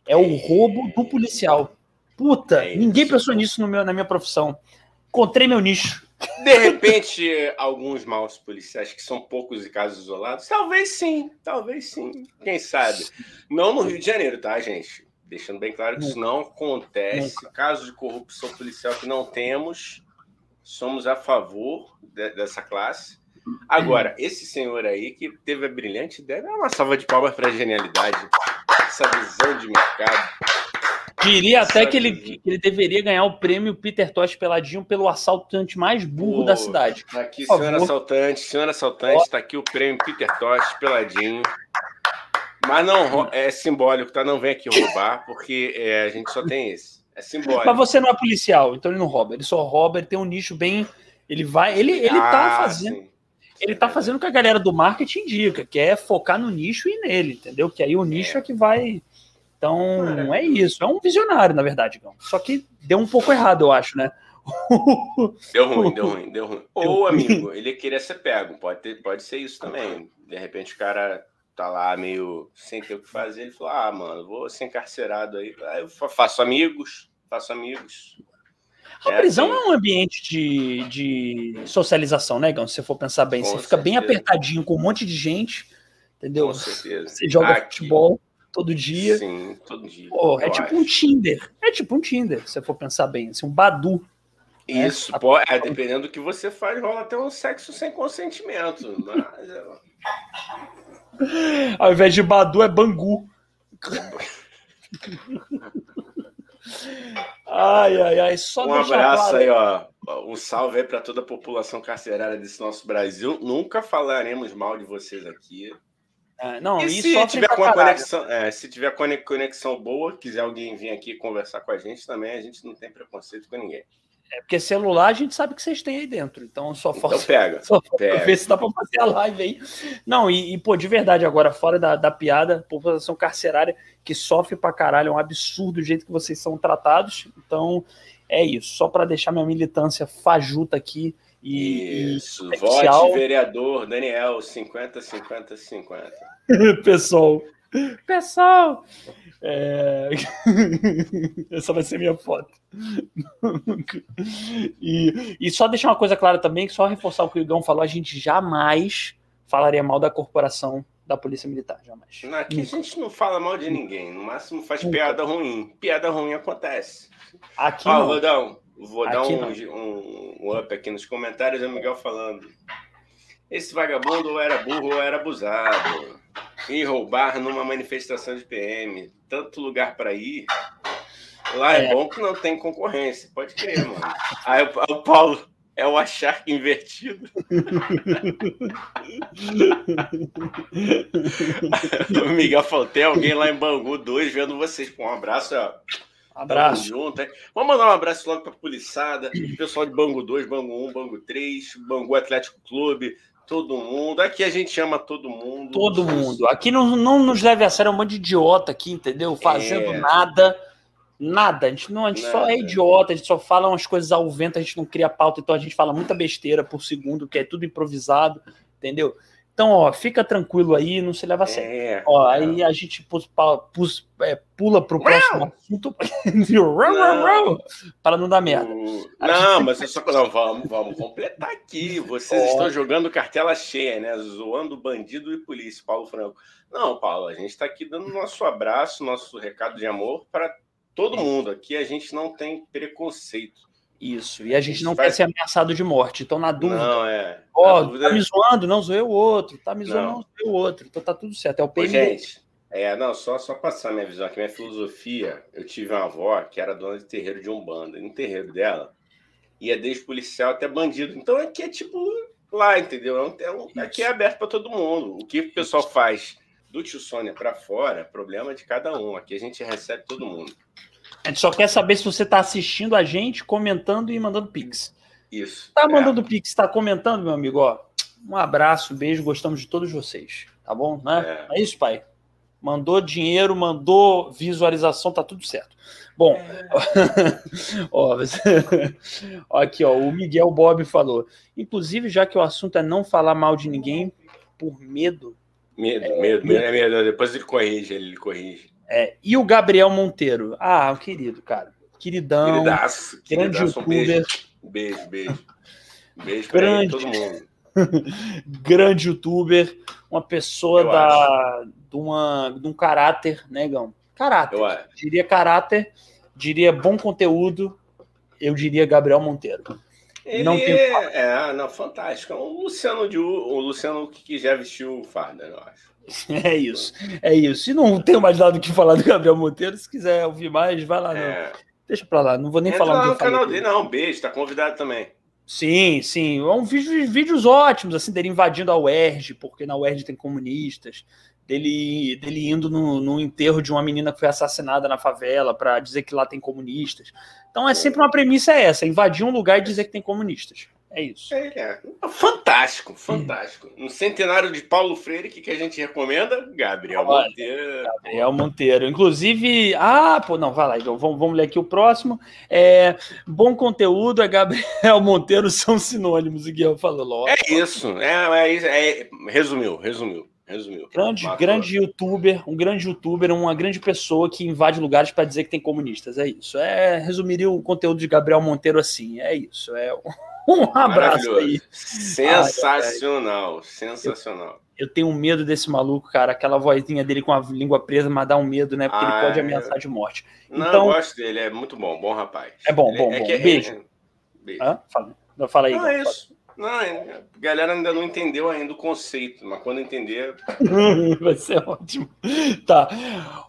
É o roubo do policial. Puta, ninguém pensou nisso no meu, na minha profissão. Encontrei meu nicho. De repente, alguns maus policiais, que são poucos e casos isolados, talvez sim, talvez sim. Quem sabe? Não no Rio de Janeiro, tá, gente? Deixando bem claro que isso não acontece. Nunca. Caso de corrupção policial que não temos, somos a favor de, dessa classe. Agora, esse senhor aí que teve a brilhante ideia, dá uma salva de palmas para a genialidade, essa visão de mercado. Diria essa até que ele, que ele deveria ganhar o prêmio Peter Tosh Peladinho pelo assaltante mais burro oh, da cidade. Tá aqui, senhor assaltante, senhor assaltante, está aqui o prêmio Peter Tosh Peladinho. Mas não, é simbólico, tá? Não vem aqui roubar, porque é, a gente só tem esse. É simbólico. Mas você não é policial, então ele não rouba. Ele só rouba, ele tem um nicho bem... Ele vai... Ele, ele ah, tá fazendo... Sim. Ele tá fazendo o que a galera do marketing indica, que é focar no nicho e nele, entendeu? Que aí o nicho é, é que vai... Então, não é isso. É um visionário, na verdade, Gão. Só que deu um pouco errado, eu acho, né? Deu ruim, deu ruim, deu ruim. Ou, amigo, ele queria ser pego. Pode, ter, pode ser isso também. De repente o cara... tá lá meio sem ter o que fazer, ele falou, ah, mano, vou ser encarcerado aí, aí eu faço amigos, faço amigos. A é, prisão assim... é um ambiente de, de socialização, né, Gão? Se você for pensar bem, com você certeza. Fica bem apertadinho com um monte de gente, entendeu? Com certeza. Você joga Aqui. Futebol todo dia. Sim, todo dia. Pô, é tipo acho. um Tinder, é tipo um Tinder, se você for pensar bem, assim, um Badu. Isso, né? pode, é, dependendo do que você faz, rola até um sexo sem consentimento, mas... Ao invés de Badu, é Bangu. Ai, ai, ai. Só um abraço claro aí, ó. Um salve aí para toda a população carcerária desse nosso Brasil. Nunca falaremos mal de vocês aqui. É, não, e se, só tiver uma conexão, é, se tiver conexão boa, quiser alguém vir aqui conversar com a gente também, a gente não tem preconceito com ninguém. É porque celular a gente sabe que vocês têm aí dentro, então só falta então pega, só pega. Ver se dá para fazer a live aí. Não, e, e pô, de verdade agora, fora da, da piada, população carcerária que sofre pra caralho, é um absurdo o jeito que vocês são tratados, então é isso, só para deixar minha militância fajuta aqui. E isso, especial. Vote vereador Daniel, cinquenta, cinquenta, cinquenta. Pessoal, pessoal, é... essa vai ser minha foto. e, e só deixar uma coisa clara também, só reforçar o que o Igão falou, a gente jamais falaria mal da corporação da Polícia Militar, jamais. Não, aqui nunca. A gente não fala mal de ninguém, no máximo faz nunca. Piada ruim, piada ruim acontece. Aqui ah, Rodão, vou aqui dar um, um, um up aqui nos comentários, o Miguel falando. Esse vagabundo ou era burro ou era abusado. E roubar numa manifestação de P M. Tanto lugar para ir. Lá é, é bom que não tem concorrência. Pode crer, mano. Aí o, o Paulo é o achar invertido. O Miguel falou, tem alguém lá em Bangu dois vendo vocês. Com um abraço, ó. Abraço. Junto, hein? Vamos mandar um abraço logo para a poliçada, pessoal de Bangu dois, Bangu um, Bangu três, Bangu Atlético Clube, todo mundo. Aqui a gente ama todo mundo. Todo mundo. Aqui não, não nos leve a sério, é um monte de idiota aqui, entendeu? Fazendo é... nada, nada. A gente, não, a gente só é idiota, a gente só fala umas coisas ao vento, a gente não cria pauta, então a gente fala muita besteira por segundo, que é tudo improvisado, entendeu? Então, ó, fica tranquilo aí, não se leva a sério. É, ó, aí a gente pus, pus, é, pula pro próximo não. assunto para não dar merda. A não, gente... mas eu só... não, vamos, vamos completar aqui. Vocês oh. estão jogando cartela cheia, né? Zoando bandido e polícia, Paulo Franco. Não, Paulo, a gente está aqui dando nosso abraço, nosso recado de amor para todo mundo. Aqui a gente não tem preconceito. Isso, e a gente não vai... quer ser ameaçado de morte, então na dúvida, não, é. ó, na dúvida... tá me zoando, não zoei o outro, tá me zoando, não, não zoei o outro, então tá tudo certo, é o P M. Gente, é, não, só, só passar minha visão aqui, minha filosofia, eu tive uma avó que era dona de terreiro de Umbanda, e no terreiro dela ia desde policial até bandido, então aqui é tipo lá, entendeu? É um, é um, aqui é aberto para todo mundo, o que o pessoal faz do tio Sônia para fora, problema de cada um, aqui a gente recebe todo mundo. A gente só quer saber se você está assistindo a gente, comentando e mandando pix. Isso. Tá mandando é. pix, tá comentando, meu amigo? Ó, um abraço, um beijo, gostamos de todos vocês. Tá bom, né? É, é isso, pai. Mandou dinheiro, mandou visualização, tá tudo certo. Bom, é. ó, você... ó, aqui, ó, o Miguel Bob falou. Inclusive, já que o assunto é não falar mal de ninguém por medo. Medo, é, medo, medo, é medo. Depois ele corrige, ele corrige. É, e o Gabriel Monteiro? Ah, o querido, cara. Queridão. Queridaço. Grande queridaço, youtuber. Um beijo, um beijo. Um beijo pra grande, todo mundo. Grande youtuber. Uma pessoa da, de, uma, de um caráter, né, Gão? Caráter. Eu diria caráter, diria bom conteúdo, eu diria Gabriel Monteiro. Ele não tem é, não, fantástico. O Luciano, de, o Luciano que já vestiu farda, eu acho. É isso, é isso. E não tenho mais nada o que falar do Gabriel Monteiro. Se quiser ouvir mais, vai lá. É. Deixa pra lá, não vou nem Entra falar lá no canal dele, não. Um beijo, tá convidado também. Sim, sim. É um vídeo, vídeos ótimos, assim, dele invadindo a U E R J, porque na U E R J tem comunistas. Dele, dele indo no, no enterro de uma menina que foi assassinada na favela para dizer que lá tem comunistas. Então é sempre uma premissa essa, invadir um lugar e dizer que tem comunistas. É isso. É, é. Fantástico, fantástico. Um centenário de Paulo Freire, que, que a gente recomenda? Gabriel Olha, Monteiro. Gabriel Monteiro. Inclusive, ah, pô, não, vai lá, então, vamos, vamos ler aqui o próximo. É, bom conteúdo é Gabriel Monteiro, são sinônimos, o Guilherme falou logo. É isso, é, é, é, resumiu, resumiu. Resumiu. Grande, grande youtuber, um grande youtuber, uma grande pessoa que invade lugares para dizer que tem comunistas. É isso. É, resumiria o conteúdo de Gabriel Monteiro assim. É isso. É um abraço aí. Sensacional, ah, sensacional. Eu, eu tenho medo desse maluco, cara. Aquela vozinha dele com a língua presa, mas dá um medo, né? Porque ah, ele pode ameaçar é... de morte. Não, então, eu gosto dele. É muito bom, bom rapaz. É bom, ele, bom, é bom. Que... Beijo. Beijo. Ah, fala, fala aí. Ah, é isso. Fala. Não, a galera ainda não entendeu ainda o conceito, mas quando entender... Vai ser ótimo. Tá.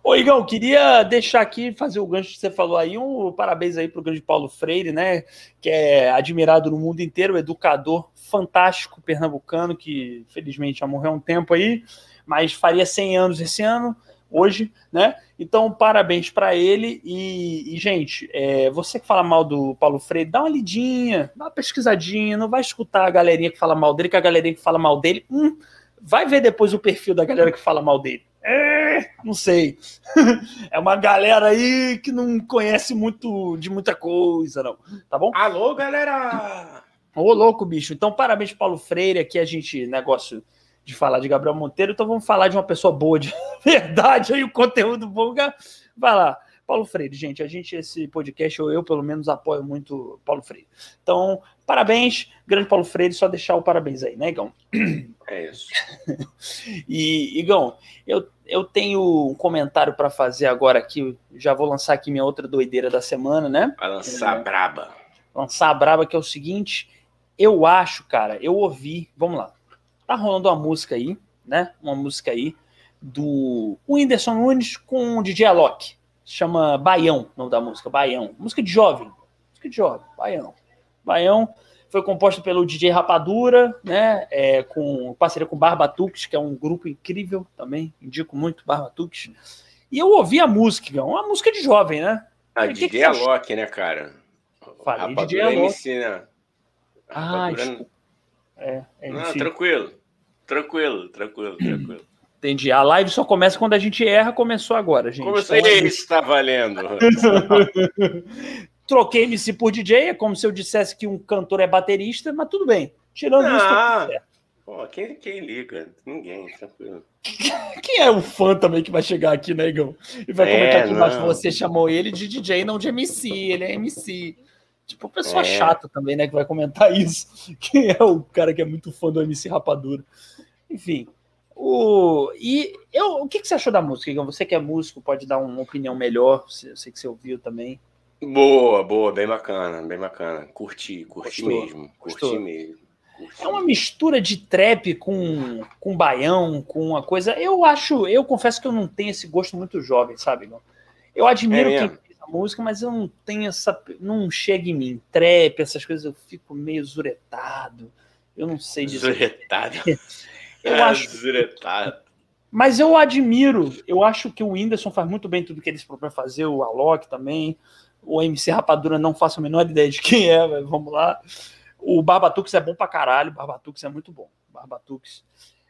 Ô, Igão, queria deixar aqui, fazer o gancho que você falou aí, um parabéns aí pro grande Paulo Freire, né, que é admirado no mundo inteiro, educador fantástico pernambucano, que felizmente já morreu há um tempo aí, mas faria cem anos esse ano, hoje, né? Então, parabéns para ele. E, e gente, é, você que fala mal do Paulo Freire, dá uma lidinha, dá uma pesquisadinha, não vai escutar a galerinha que fala mal dele, que a galerinha que fala mal dele, hum, vai ver depois o perfil da galera que fala mal dele. É, não sei. É uma galera aí que não conhece muito de muita coisa, não. Tá bom? Alô, galera! Ô, louco, bicho. Então, parabéns, Paulo Freire. Aqui a gente, negócio... de falar de Gabriel Monteiro, então vamos falar de uma pessoa boa de verdade, aí o conteúdo bom, vai lá, Paulo Freire, gente, a gente, esse podcast, eu, eu pelo menos apoio muito Paulo Freire, então parabéns, grande Paulo Freire, só deixar o parabéns aí, né, Igão? É isso. E, Igão, eu, eu tenho um comentário para fazer agora aqui, já vou lançar aqui minha outra doideira da semana, né? Vai lançar é, a braba. Lançar a braba, que é o seguinte, eu acho, cara, eu ouvi, vamos lá, tá rolando uma música aí, né? Uma música aí do Whindersson Nunes com o D J Alok. Se chama Baião, o nome da música, Baião. Música de jovem, música de jovem, Baião. Baião foi composta pelo D J Rapadura, né? É, com parceria com Barbatux, que é um grupo incrível também, indico muito Barbatux. E eu ouvi a música, uma música de jovem, né? Ah, e D J Alok, né, cara? Falei Rapadura D J Alok. M C, né? Ah, desculpa. É, é não, tranquilo, tranquilo, tranquilo, tranquilo. Entendi. A live só começa quando a gente erra, começou agora, gente. Começou então, aí, gente... está valendo. Troquei M C por D J, é como se eu dissesse que um cantor é baterista, mas tudo bem. Tirando não. Isso, tá tudo certo. Pô, quem, quem liga? Ninguém, tranquilo. Quem é o fã também que vai chegar aqui, né, Igão? E vai é, comentar aqui embaixo, você chamou ele de D J, não de M C, ele é M C. Tipo, pessoa é. chata também, né, que vai comentar isso. Quem é o cara que é muito fã do M C Rapadura? Enfim. O... E eu... o que, que você achou da música, Igão? Você que é músico, pode dar uma opinião melhor. Eu sei que você ouviu também. Boa, boa. Bem bacana, bem bacana. Curti, curti Gostou? mesmo. Gostou? Curti mesmo. Curti. É uma mistura de trap com, com baião, com uma coisa... Eu acho... Eu confesso que eu não tenho esse gosto muito jovem, sabe, Igão? Eu admiro é quem... música, mas eu não tenho essa, não chega em mim, trap, essas coisas, eu fico meio zuretado, eu não sei dizer. Zuretado? Eu é, acho. Zuretado. Mas eu admiro, eu acho que o Whindersson faz muito bem tudo que ele se propõe a fazer, o Alok também, o M C Rapadura não faço a menor ideia de quem é, mas vamos lá. O Barbatux é bom pra caralho, o Barbatux é muito bom, Barbatux.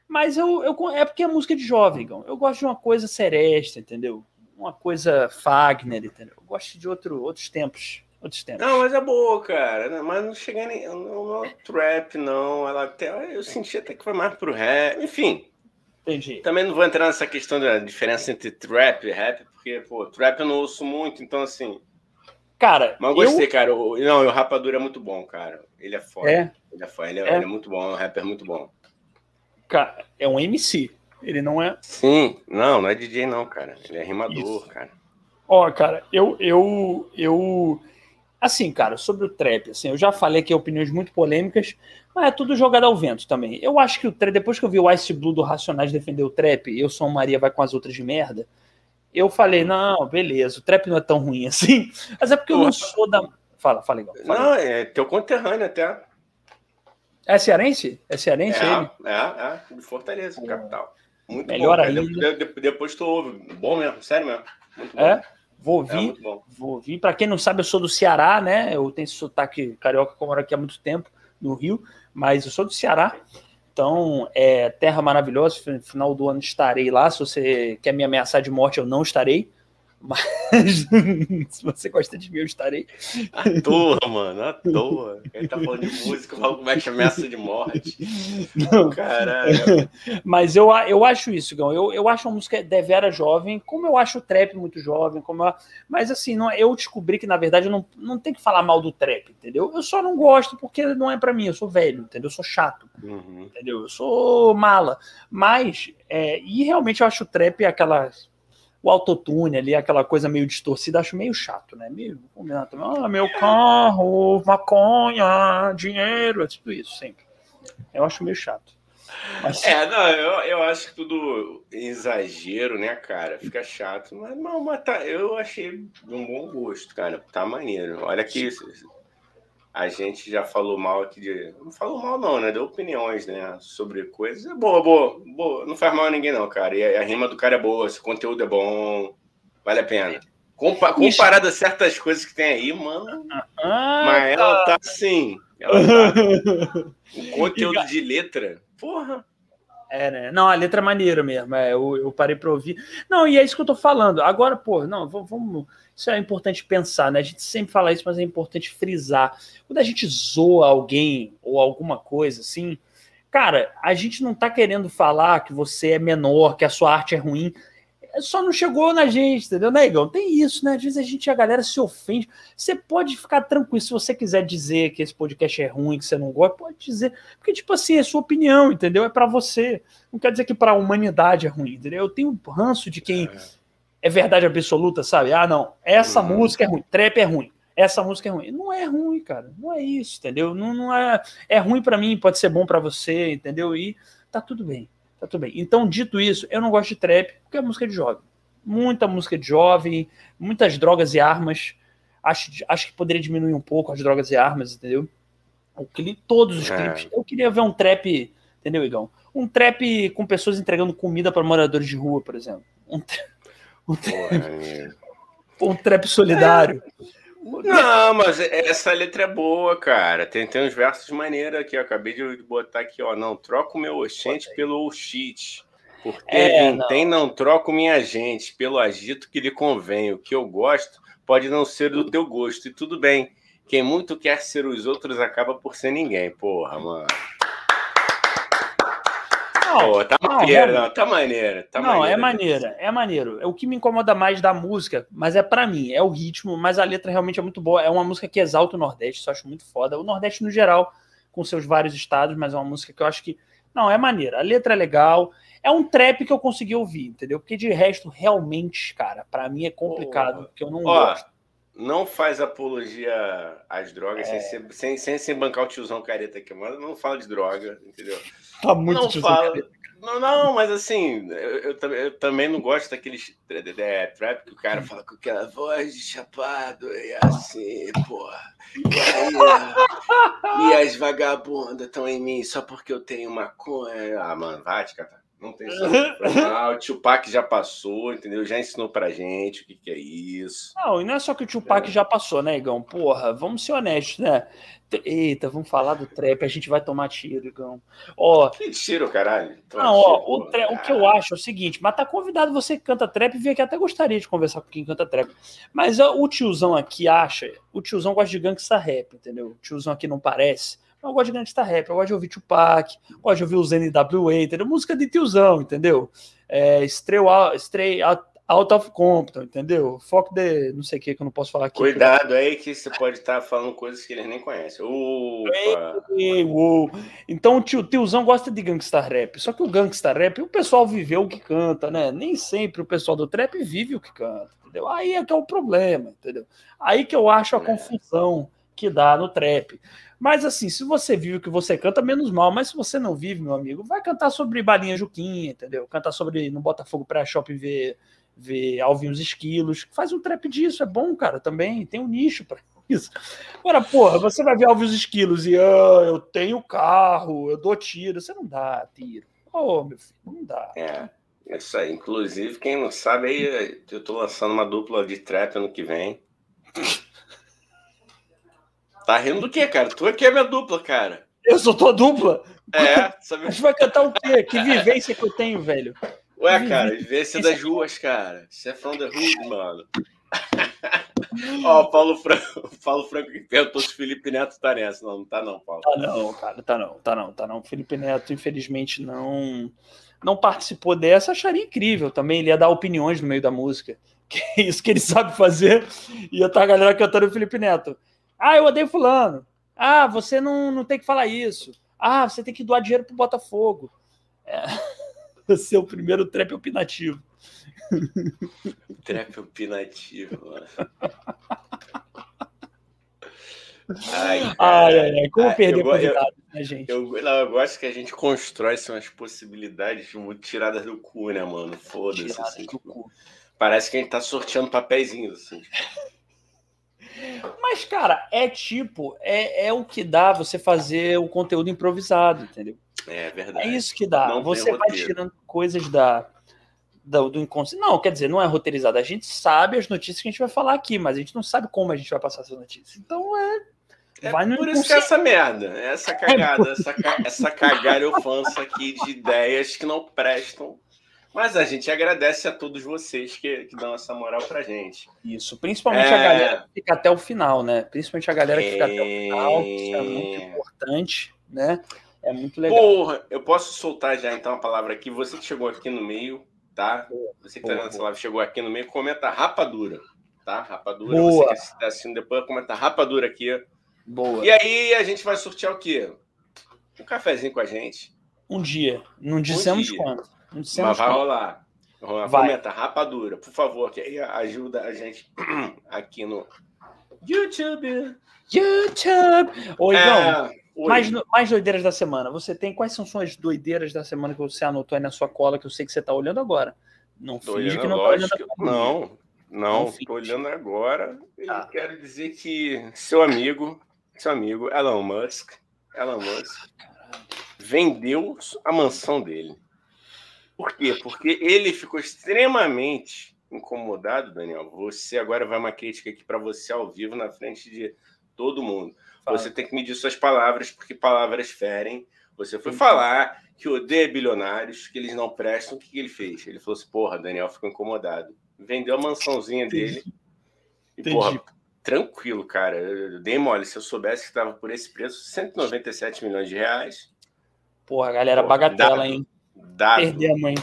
Mas eu, eu, é porque é música de jovem, Igão, eu gosto de uma coisa seresta, entendeu? Uma coisa Fagner, entendeu? Eu gosto de outro, outros tempos, outros tempos. Não, mas é boa, cara. Mas não cheguei nem... Não é trap, não. Ela até, eu senti até que foi mais pro rap. Enfim. Entendi. Também não vou entrar nessa questão da diferença entre trap e rap, porque, pô, trap eu não ouço muito, então, assim... Cara, mas eu gostei, eu... cara. Eu, não, o Rapadura é muito bom, cara. Ele é foda. É? Ele é foda. Ele é, é. Ele é muito bom. O rapper é muito bom. Cara, é um M C. Ele não é... Sim, não, não é D J não, cara. Ele é rimador, isso. Cara. Ó, cara, eu, eu, eu... Assim, cara, sobre o trap, assim, eu já falei aqui opiniões muito polêmicas, mas é tudo jogado ao vento também. Eu acho que o trap, depois que eu vi o Ice Blue do Racionais defender o trap, eu sou Maria, vai com as outras de merda, eu falei, não, beleza, o trap não é tão ruim assim, mas é porque eu não sou da... Fala, fala igual. Fala. Não, é teu conterrâneo até. É cearense? É cearense é, ele? É, é, de Fortaleza, é. Capital. Muito melhor bom, ainda. Depois, depois tu ouve. Bom mesmo, sério mesmo. Muito bom. É, vou ouvir. É, muito bom. Vou ouvir. Pra quem não sabe, eu sou do Ceará, né? Eu tenho esse sotaque carioca, como era aqui há muito tempo, no Rio, mas eu sou do Ceará. Então, é terra maravilhosa. No final do ano estarei lá. Se você quer me ameaçar de morte, eu não estarei. Mas se você gosta de mim, eu estarei. À toa, mano, à toa. Ele tá falando de música, como é que ameaça de morte? Não. Caralho. Mas eu, eu acho isso, Gão. Eu, eu acho a música devera jovem, como eu acho o trap muito jovem. Como eu... Mas assim, não, eu descobri que, na verdade, eu não, não tem que falar mal do trap, entendeu? Eu só não gosto porque não é pra mim. Eu sou velho, entendeu? Eu sou chato, uhum. Entendeu? Eu sou mala. Mas, é, e realmente eu acho o trap aquela... O autotune ali, aquela coisa meio distorcida, acho meio chato, né? Meio combinado também. Ah, meu carro, maconha, dinheiro, é tudo isso sempre. Eu acho meio chato. Mas... É, não, eu, eu acho que tudo exagero, né, cara? Fica chato. Mas, não, mas tá, eu achei de um bom gosto, cara. Tá maneiro. Olha que a gente já falou mal aqui de... Não falou mal, não, né? Deu opiniões, né? Sobre coisas. É boa, boa, boa. Não faz mal a ninguém, não, cara. E a, a rima do cara é boa. Esse conteúdo é bom. Vale a pena. Compa- comparado a certas coisas que tem aí, mano... Ah, mas ela tá assim... Ela tá... O conteúdo de letra... Porra! É, né? Não, a letra é maneira mesmo. É, eu, eu parei pra ouvir. Não, e é isso que eu tô falando. Agora, porra, não, vamos... Isso é importante pensar, né? A gente sempre fala isso, mas é importante frisar. Quando a gente zoa alguém ou alguma coisa assim... Cara, a gente não tá querendo falar que você é menor, que a sua arte é ruim... Só não chegou na gente, entendeu, né, Igão? Tem isso, né? Às vezes a gente, a galera se ofende. Você pode ficar tranquilo. Se você quiser dizer que esse podcast é ruim, que você não gosta, pode dizer. Porque, tipo assim, é sua opinião, entendeu? É pra você. Não quer dizer que pra humanidade é ruim, entendeu? Eu tenho um ranço de quem é verdade absoluta, sabe? Ah, não, essa hum. música é ruim, trap é ruim, essa música é ruim. Não é ruim, cara. Não é isso, entendeu? Não, não é... é ruim pra mim, pode ser bom pra você, entendeu? E tá tudo bem. Tá tudo bem. Então, dito isso, eu não gosto de trap, porque é música de jovem. Muita música de jovem, muitas drogas e armas. Acho, acho que poderia diminuir um pouco as drogas e armas, entendeu? O clipe, todos os é. clipes. Eu queria ver um trap, entendeu, Igão? Um trap com pessoas entregando comida para moradores de rua, por exemplo. Um, tra... um, trap... um trap solidário. É. Não, mas essa letra é boa, cara. Tem, tem uns versos maneiros aqui, ó. Acabei de botar aqui, ó. Não troco meu oxente pelo oxite. Por ter é, vintém, não. não troco minha gente pelo agito que lhe convém. O que eu gosto pode não ser do teu gosto. E tudo bem. Quem muito quer ser os outros acaba por ser ninguém. Porra, mano. Não, Pô, tá maneiro, não, não, tá maneiro. Tá não, maneiro, é maneira, é maneiro. O que me incomoda mais da música, mas é pra mim, é o ritmo, mas a letra realmente é muito boa. É uma música que exalta o Nordeste, isso eu acho muito foda. O Nordeste no geral, com seus vários estados, mas é uma música que eu acho que... Não, é maneira. A letra é legal. É um trap que eu consegui ouvir, entendeu? Porque de resto, realmente, cara, pra mim é complicado, oh, porque eu não oh, gosto. Não faz apologia às drogas, é... sem, sem, sem, sem bancar o tiozão careta aqui, mano. Não fala de droga, entendeu? Tá muito não fala, não, não, mas assim, eu, eu, eu também não gosto daqueles é, trap que o cara fala com aquela voz de chapado e assim, porra. E, aí, e as vagabundas estão em mim só porque eu tenho maconha. Ah, mano, vai te catar. Não tem só. O Tupac já passou, entendeu? Já ensinou pra gente o que, que é isso. Não, e não é só que o Tupac é. já passou, né, Igão? Porra, vamos ser honestos, né? Eita, vamos falar do trap, a gente vai tomar tiro, Igão. Ó, que tiro, caralho? Toma não, tiro, ó, o, tra- caralho. O que eu acho é o seguinte, mas tá convidado você que canta trap, vem aqui, até gostaria de conversar com quem canta trap. Mas ó, o tiozão aqui acha, o tiozão gosta de gangsta rap, entendeu? O tiozão aqui não parece... Eu gosto de gangsta rap, eu gosto de ouvir Tupac, eu gosto de ouvir os N W A, entendeu? Música de tiozão, entendeu? É, Stray Out of Compton, entendeu? Foco de não sei o que que eu não posso falar aqui. Cuidado aí que você pode estar falando coisas que eles nem conhecem. Opa. Ei, uou. Então o tio, tiozão gosta de gangsta rap, só que o gangsta rap, o pessoal viveu o que canta, né? Nem sempre o pessoal do trap vive o que canta, entendeu? Aí é que é o problema, entendeu? Aí que eu acho a é. confusão que dá no trap. Mas assim, se você vive o que você canta, menos mal. Mas se você não vive, meu amigo, vai cantar sobre balinha juquinha, entendeu? Cantar sobre no Botafogo pra shopping ver, ver Alvinho os Esquilos. Faz um trap disso, é bom, cara, também. Tem um nicho pra isso. Agora, porra, você vai ver Alvinho os Esquilos e oh, eu tenho carro, eu dou tiro. Você não dá tiro. Ô, oh, meu filho, não dá. É, é isso aí. Inclusive, quem não sabe, aí eu tô lançando uma dupla de trap ano que vem. Tá rindo do quê, cara? Tu aqui é minha dupla, cara. Eu sou tua dupla? É. Sabe... A gente vai cantar o quê? Que vivência que eu tenho, velho. Ué, que cara, vivência das ruas, cara. Você é from the hood, mano. Ó, o Paulo Franco, Paulo Franco que perguntou se o Felipe Neto tá nessa. Não, não tá não, Paulo. Tá não, cara, tá não, tá não, tá não. O Felipe Neto, infelizmente, não, não participou dessa. Acharia incrível também. Ele ia dar opiniões no meio da música. Que é isso que ele sabe fazer. E eu tava a galera cantando o Felipe Neto. Ah, eu odeio fulano. Ah, você não, não tem que falar isso. Ah, você tem que doar dinheiro pro Botafogo. É. Esse é o primeiro trap opinativo. Trap opinativo, mano. Ai, ai, ai, como ai, perder convidados, né, gente? Eu, eu, eu gosto que a gente constrói assim, umas possibilidades muito tiradas do cu, né, mano? Foda-se. Tiradas assim, do cu. Parece que a gente tá sorteando papeizinhos, assim. Mas, cara, é tipo, é, é o que dá você fazer o conteúdo improvisado, entendeu? É verdade. É isso que dá. Não você vai tirando coisas da, da, do inconsciente. Não, quer dizer, não é roteirizado. A gente sabe as notícias que a gente vai falar aqui, mas a gente não sabe como a gente vai passar essas notícias. Então é. É vai por isso que é essa merda, essa cagada, é essa, ca... essa cagalhofança aqui de ideias que não prestam. Mas a gente agradece a todos vocês que, que dão essa moral pra gente. Isso, principalmente é... a galera que fica até o final, né? Principalmente a galera que fica é... até o final, isso é muito importante, né? É muito legal. Porra, eu posso soltar já então a palavra aqui. Você que chegou aqui no meio, tá? Você que tá vendo essa live, chegou aqui no meio, comenta Rapadura, tá? Rapadura, boa. Você que tá assistindo depois, comenta Rapadura aqui. Boa. E aí a gente vai sortear o quê? Um cafezinho com a gente. Um dia, não dissemos um dia. Quando. Não dissemos Mas vai quando. Rolar. Vai. Comenta Rapadura, por favor, que aí ajuda a gente aqui no YouTube. YouTube! Oi, João. É... Oi. Mais, mais doideiras da semana. Você tem quais são suas doideiras da semana que você anotou aí na sua cola, que eu sei que você está olhando agora? Não finge que não está olhando agora. Não, não, estou olhando agora. E ah. quero dizer que seu amigo, seu amigo Elon Musk, Elon Musk vendeu a mansão dele. Por quê? Porque ele ficou extremamente incomodado, Daniel. Você agora vai uma crítica aqui para você ao vivo na frente de todo mundo. Você tem que medir suas palavras, porque palavras ferem. Você foi falar que odeia bilionários, que eles não prestam. O que ele fez? Ele falou assim, porra, Daniel ficou incomodado. Vendeu a mansãozinha Entendi. dele. E, Entendi. porra, tranquilo, cara. Eu dei mole. Se eu soubesse que estava por esse preço, cento e noventa e sete milhões de reais. Porra, galera, porra, bagatela, dá, hein? Dá. Perdemos, hein?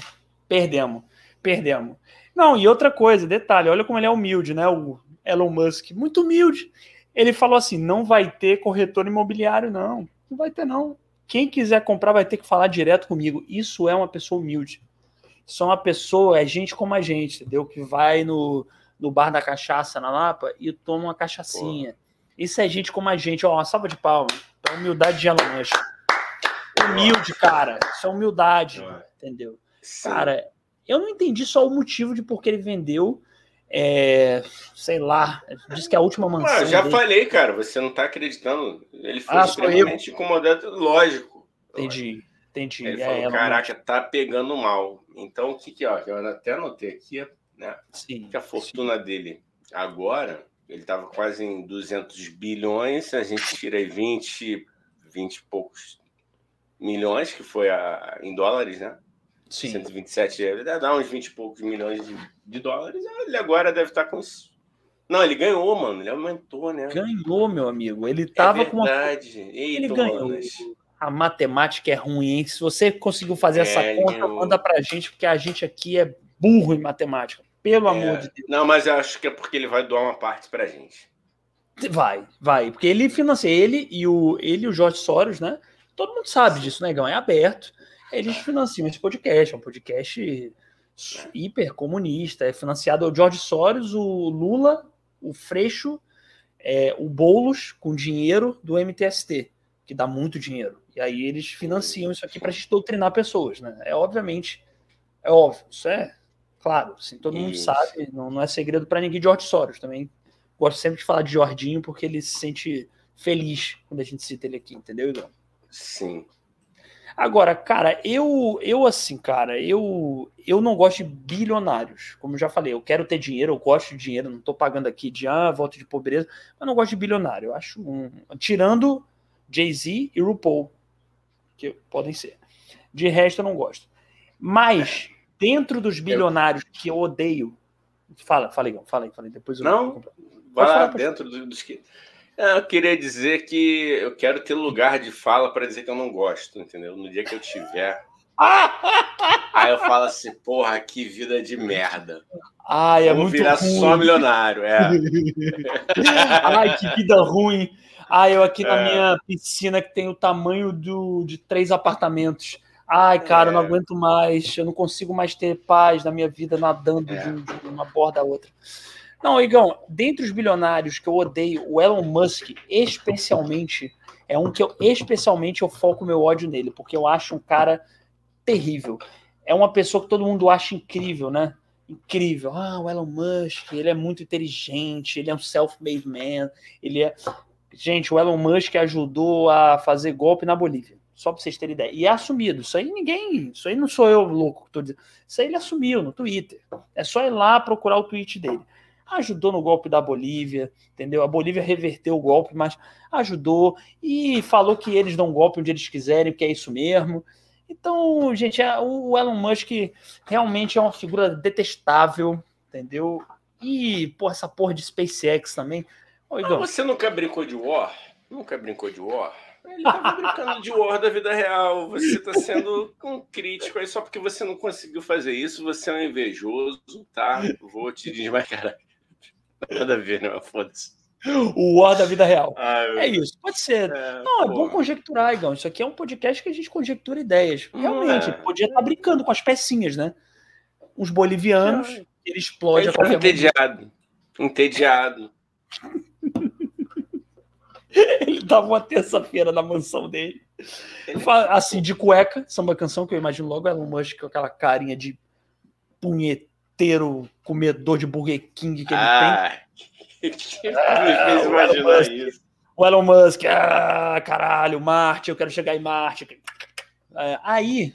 Perdemos. Perdemos. Não, e outra coisa, detalhe. Olha como ele é humilde, né? O Elon Musk. Muito humilde. Ele falou assim, não vai ter corretor imobiliário, não. Não vai ter, não. Quem quiser comprar vai ter que falar direto comigo. Isso é uma pessoa humilde. Isso é uma pessoa, é gente como a gente, entendeu? Que vai no, no bar da cachaça na Lapa e toma uma cachaçinha. Pô. Isso é gente como a gente. Ó, uma salva de palmas. Então, humildade de Elon Musk. Humilde, cara. Isso é humildade, Ué. entendeu? Sim. Cara, eu não entendi só o motivo de por que ele vendeu. É, sei lá, diz que é a última mansão. Eu já dele. falei, cara, você não tá acreditando. Ele foi ah, extremamente incomodado, lógico. Entendi, lógico. entendi. Ele é, falou, caraca, tá pegando mal. Então, o que que, ó, eu até anotei aqui, né, sim, que a fortuna sim. dele agora, ele tava quase em duzentos bilhões, a gente tira aí vinte, vinte e poucos milhões, que foi a, em dólares, né? Sim. cento e vinte e sete, dá uns vinte e poucos milhões de, de dólares. Ele agora deve estar com isso. Não, ele ganhou, mano. Ele aumentou, né? Ganhou, meu amigo. Ele tava é com uma. Verdade. Ele Eita, ganhou. Manas. A matemática é ruim, hein? Se você conseguiu fazer é, essa conta, ganhou. manda pra gente, porque a gente aqui é burro em matemática. Pelo é. amor de Deus. Não, mas eu acho que é porque ele vai doar uma parte pra gente. Vai, vai. Porque ele financia, ele e o, ele e o Jorge Soros, né? Todo mundo sabe disso, né, Gão? É aberto. Eles financiam esse podcast, é um podcast hipercomunista, é financiado ao Jorge Soros, o Lula, o Freixo, é, o Boulos, com dinheiro do M T S T, que dá muito dinheiro. E aí eles financiam isso aqui para doutrinar pessoas, né? É obviamente, é óbvio, isso é claro, assim, todo mundo isso. sabe, não, não é segredo para ninguém. Jorge Soros também, gosto sempre de falar de Jorginho, porque ele se sente feliz quando a gente cita ele aqui, entendeu, Igor? Sim. Agora, cara, eu, eu assim, cara, eu, eu não gosto de bilionários. Como eu já falei, eu quero ter dinheiro, eu gosto de dinheiro, não tô pagando aqui de ah, volta de pobreza, mas não gosto de bilionário. Eu acho um. Tirando Jay-Z e RuPaul, que podem ser. De resto, eu não gosto. Mas, dentro dos bilionários eu... que eu odeio. Fala, fala aí, fala aí, fala aí. Depois eu não, vai lá dentro você. dos que. Eu queria dizer que eu quero ter lugar de fala para dizer que eu não gosto, entendeu? No dia que eu tiver. Aí eu falo assim, porra, que vida de merda. Ai, é Vou muito virar ruim. só milionário, é. Ai, que vida ruim. Ai, eu aqui na é. minha piscina que tem o tamanho do, de três apartamentos. Ai, cara, é. eu não aguento mais. Eu não consigo mais ter paz na minha vida nadando é. de uma borda a outra. Não, Igão, dentre os bilionários que eu odeio, o Elon Musk especialmente, é um que eu especialmente eu foco meu ódio nele, porque eu acho um cara terrível. É uma pessoa que todo mundo acha incrível, né? Incrível. Ah, o Elon Musk, ele é muito inteligente, ele é um self-made man, ele é... Gente, o Elon Musk ajudou a fazer golpe na Bolívia, só pra vocês terem ideia. E é assumido, isso aí ninguém... Isso aí não sou eu louco que tô dizendo. Isso aí ele assumiu no Twitter. É só ir lá procurar o tweet dele. Ajudou no golpe da Bolívia, entendeu? A Bolívia reverteu o golpe, mas ajudou e falou que eles dão golpe onde eles quiserem, porque é isso mesmo. Então, gente, o Elon Musk realmente é uma figura detestável, entendeu? E, pô, essa porra de SpaceX também. Ô, Igor, você nunca brincou de War? Nunca brincou de War? Ele tava brincando de War da vida real. Você tá sendo um crítico aí só porque você não conseguiu fazer isso. Você é um invejoso, tá? Vou te desmarcar. Nada a ver, né? Foda-se. O War da vida real. Ah, eu... É isso, pode ser. É, não, é porra. Bom conjecturar, Igão. Isso aqui é um podcast que a gente conjectura ideias. Realmente, é. Podia estar brincando com as pecinhas, né? Os bolivianos, é. Ele explode a qualquer entediado. Entediado. Ele tava uma terça-feira na mansão dele. Ele... Assim, de cueca, samba canção, que eu imagino logo Elon Musk com aquela carinha de punheteiro, comedor de Burger King que ele ah. tem. Que ah, fez o, Elon Musk, isso. o Elon Musk, ah, caralho, Marte, eu quero chegar em Marte. É, aí.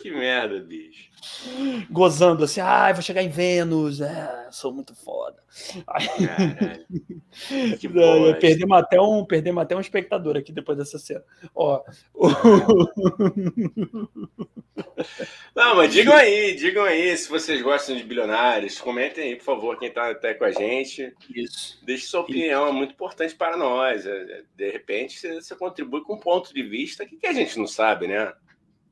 Que merda, bicho. Gozando assim, ah, eu vou chegar em Vênus, ah, sou muito foda. Caralho. Que boa, perdemos, até um, perdemos até um espectador aqui depois dessa cena. Ó. Não, mas digam aí, digam aí se vocês gostam de bilionários, comentem aí, por favor, quem tá até com a gente. Isso. Deixe sua opinião, Isso. é muito importante para nós. De repente, você, você contribui com um ponto de vista que, que a gente não sabe, né?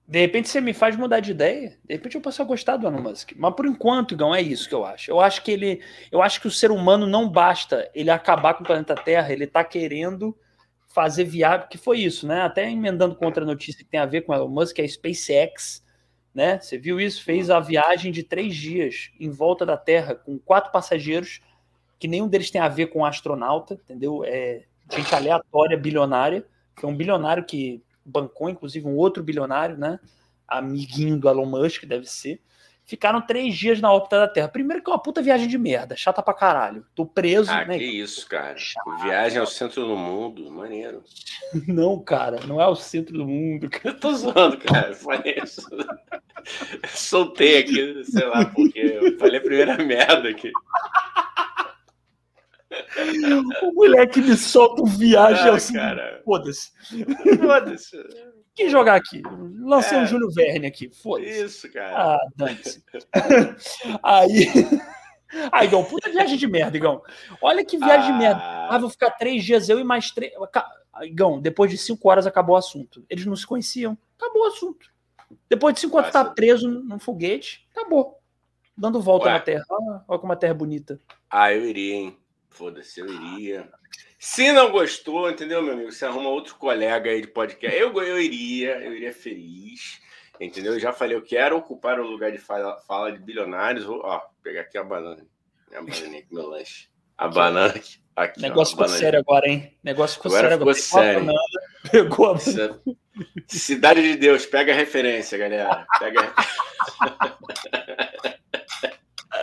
De repente você me faz mudar de ideia, de repente eu posso gostar do Elon Musk. Mas por enquanto, Igão, é isso que eu acho. Eu acho que ele, eu acho que o ser humano não basta ele acabar com o planeta Terra, ele tá querendo fazer viável, que foi isso, né? Até emendando com outra notícia que tem a ver com o Elon Musk, que é a SpaceX, né? Você viu isso? Fez a viagem de três dias em volta da Terra com quatro passageiros, que nenhum deles tem a ver com um astronauta, entendeu? É gente aleatória, bilionária. Foi um bilionário que bancou, inclusive, um outro bilionário, né? Amiguinho do Elon Musk, deve ser. Ficaram três dias na órbita da Terra. Primeiro que é uma puta viagem de merda, chata pra caralho. Tô preso, ah, né? Que isso, cara. Chata. Viagem ao centro do mundo, maneiro. Não, cara, não é ao centro do mundo. Eu tô zoando, cara. Soltei aqui, sei lá, porque eu falei a primeira merda aqui. O moleque me solta um viagem ah, assim. Foda-se. Foda-se. Quem jogar aqui? Lancei é. um Júlio Verne aqui. Foda-se. Isso, cara. Ah, dane-se. Aí. Ah, Igão, puta viagem de merda, Igão. Olha que viagem ah. de merda. Ah, vou ficar três dias, eu e mais três. Igão, depois de cinco horas acabou o assunto. Eles não se conheciam. Acabou o assunto. Depois de cinco horas, tá preso num foguete. Acabou. Dando volta Ué. na Terra. Olha como a Terra é bonita. Ah, eu iria, hein? Foda-se, eu iria. Se não gostou, entendeu, meu amigo? Você arruma outro colega aí de podcast. Eu, eu iria, eu iria feliz, entendeu? Eu já falei, eu quero ocupar o lugar de fala, fala de bilionários. Vou, ó, pegar aqui a banana. A bananinha aqui, meu lanche. A banana aqui. Aqui negócio ó, ficou banana. sério agora, hein? Negócio ficou agora sério ficou agora. Sério. Pegou a banana. Pegou a Cidade de Deus, pega a referência, galera. Pega a referência.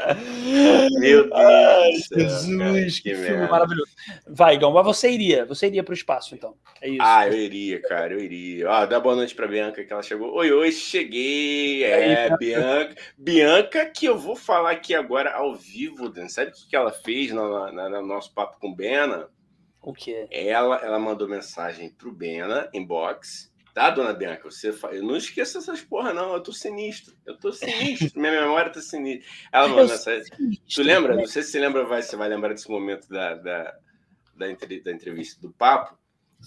Meu Deus, Ai, Jesus, cara, que, que filme maravilhoso. Vai, Igão, mas você iria, você iria para o espaço, então. É isso. Ah, eu iria, cara, eu iria. Ah, dá boa noite para Bianca, que ela chegou. Oi, oi, cheguei. É, aí, Bianca. Bianca, que eu vou falar aqui agora ao vivo, Dan. Sabe o que ela fez no, no, no nosso papo com o Bena? O quê? Ela, ela mandou mensagem pro Bena, inbox. Tá, dona Bianca? Você fala... Eu não esqueço essas porra, não. Eu tô sinistro. Eu tô sinistro. Minha memória tá sinistra. Ela mandou mensagem. Tu lembra? Não sei se você lembra, vai, você vai lembrar desse momento da, da, da, entre... da entrevista do papo.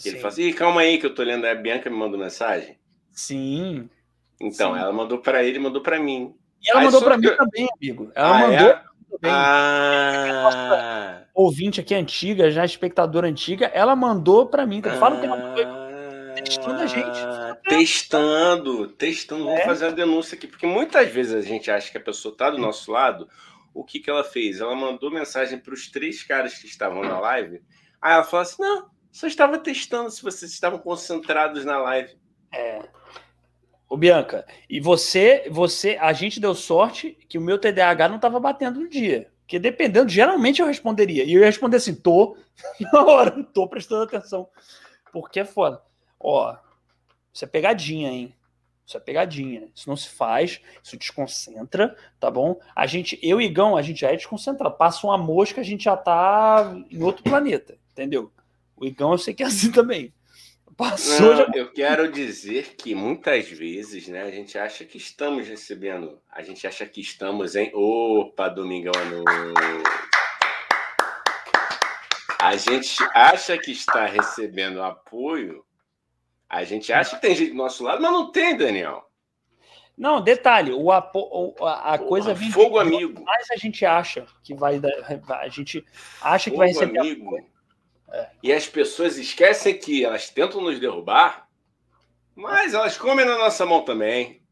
Que ele fala assim, Ih, calma aí que eu tô lendo. A Bianca me mandou mensagem? Sim. Então, Sim. ela mandou pra ele, mandou pra mim. E ela aí, mandou pra mim eu... também, amigo. Ela ah, mandou é? também. Ah. Nossa, ouvinte aqui antiga, já espectadora antiga, ela mandou pra mim. Então, ah. Fala o que ela mandou. Testando a gente. Ah, testando, testando. É. Vamos fazer uma denúncia aqui, porque muitas vezes a gente acha que a pessoa está do nosso lado o que, que ela fez? Ela mandou mensagem para os três caras que estavam na live. Aí ela falou assim, não, só estava testando se vocês estavam concentrados na live. É. Ô, Bianca, e você, você, a gente deu sorte que o meu T D A H não estava batendo no dia. Porque dependendo, geralmente eu responderia. E eu ia responder assim, tô, na hora, não tô prestando atenção. Porque é foda. Ó, isso é pegadinha, hein? Isso é pegadinha. Isso não se faz, isso desconcentra, tá bom? A gente, eu e Igão, a gente já é desconcentrado. Passa uma mosca, a gente já tá em outro planeta, entendeu? O Igão eu sei que é assim também. Passou, não, já... Eu quero dizer que muitas vezes, né, a gente acha que estamos recebendo, a gente acha que estamos em... Opa, Domingão no... A gente acha que está recebendo apoio, a gente acha que tem gente do nosso lado, mas não tem, Daniel. Não, detalhe, o apo... a coisa... Porra, fogo amigo. Mas a gente acha que vai... A gente acha que fogo vai receber amigo. Apoio. É. E as pessoas esquecem que elas tentam nos derrubar, mas elas comem na nossa mão também.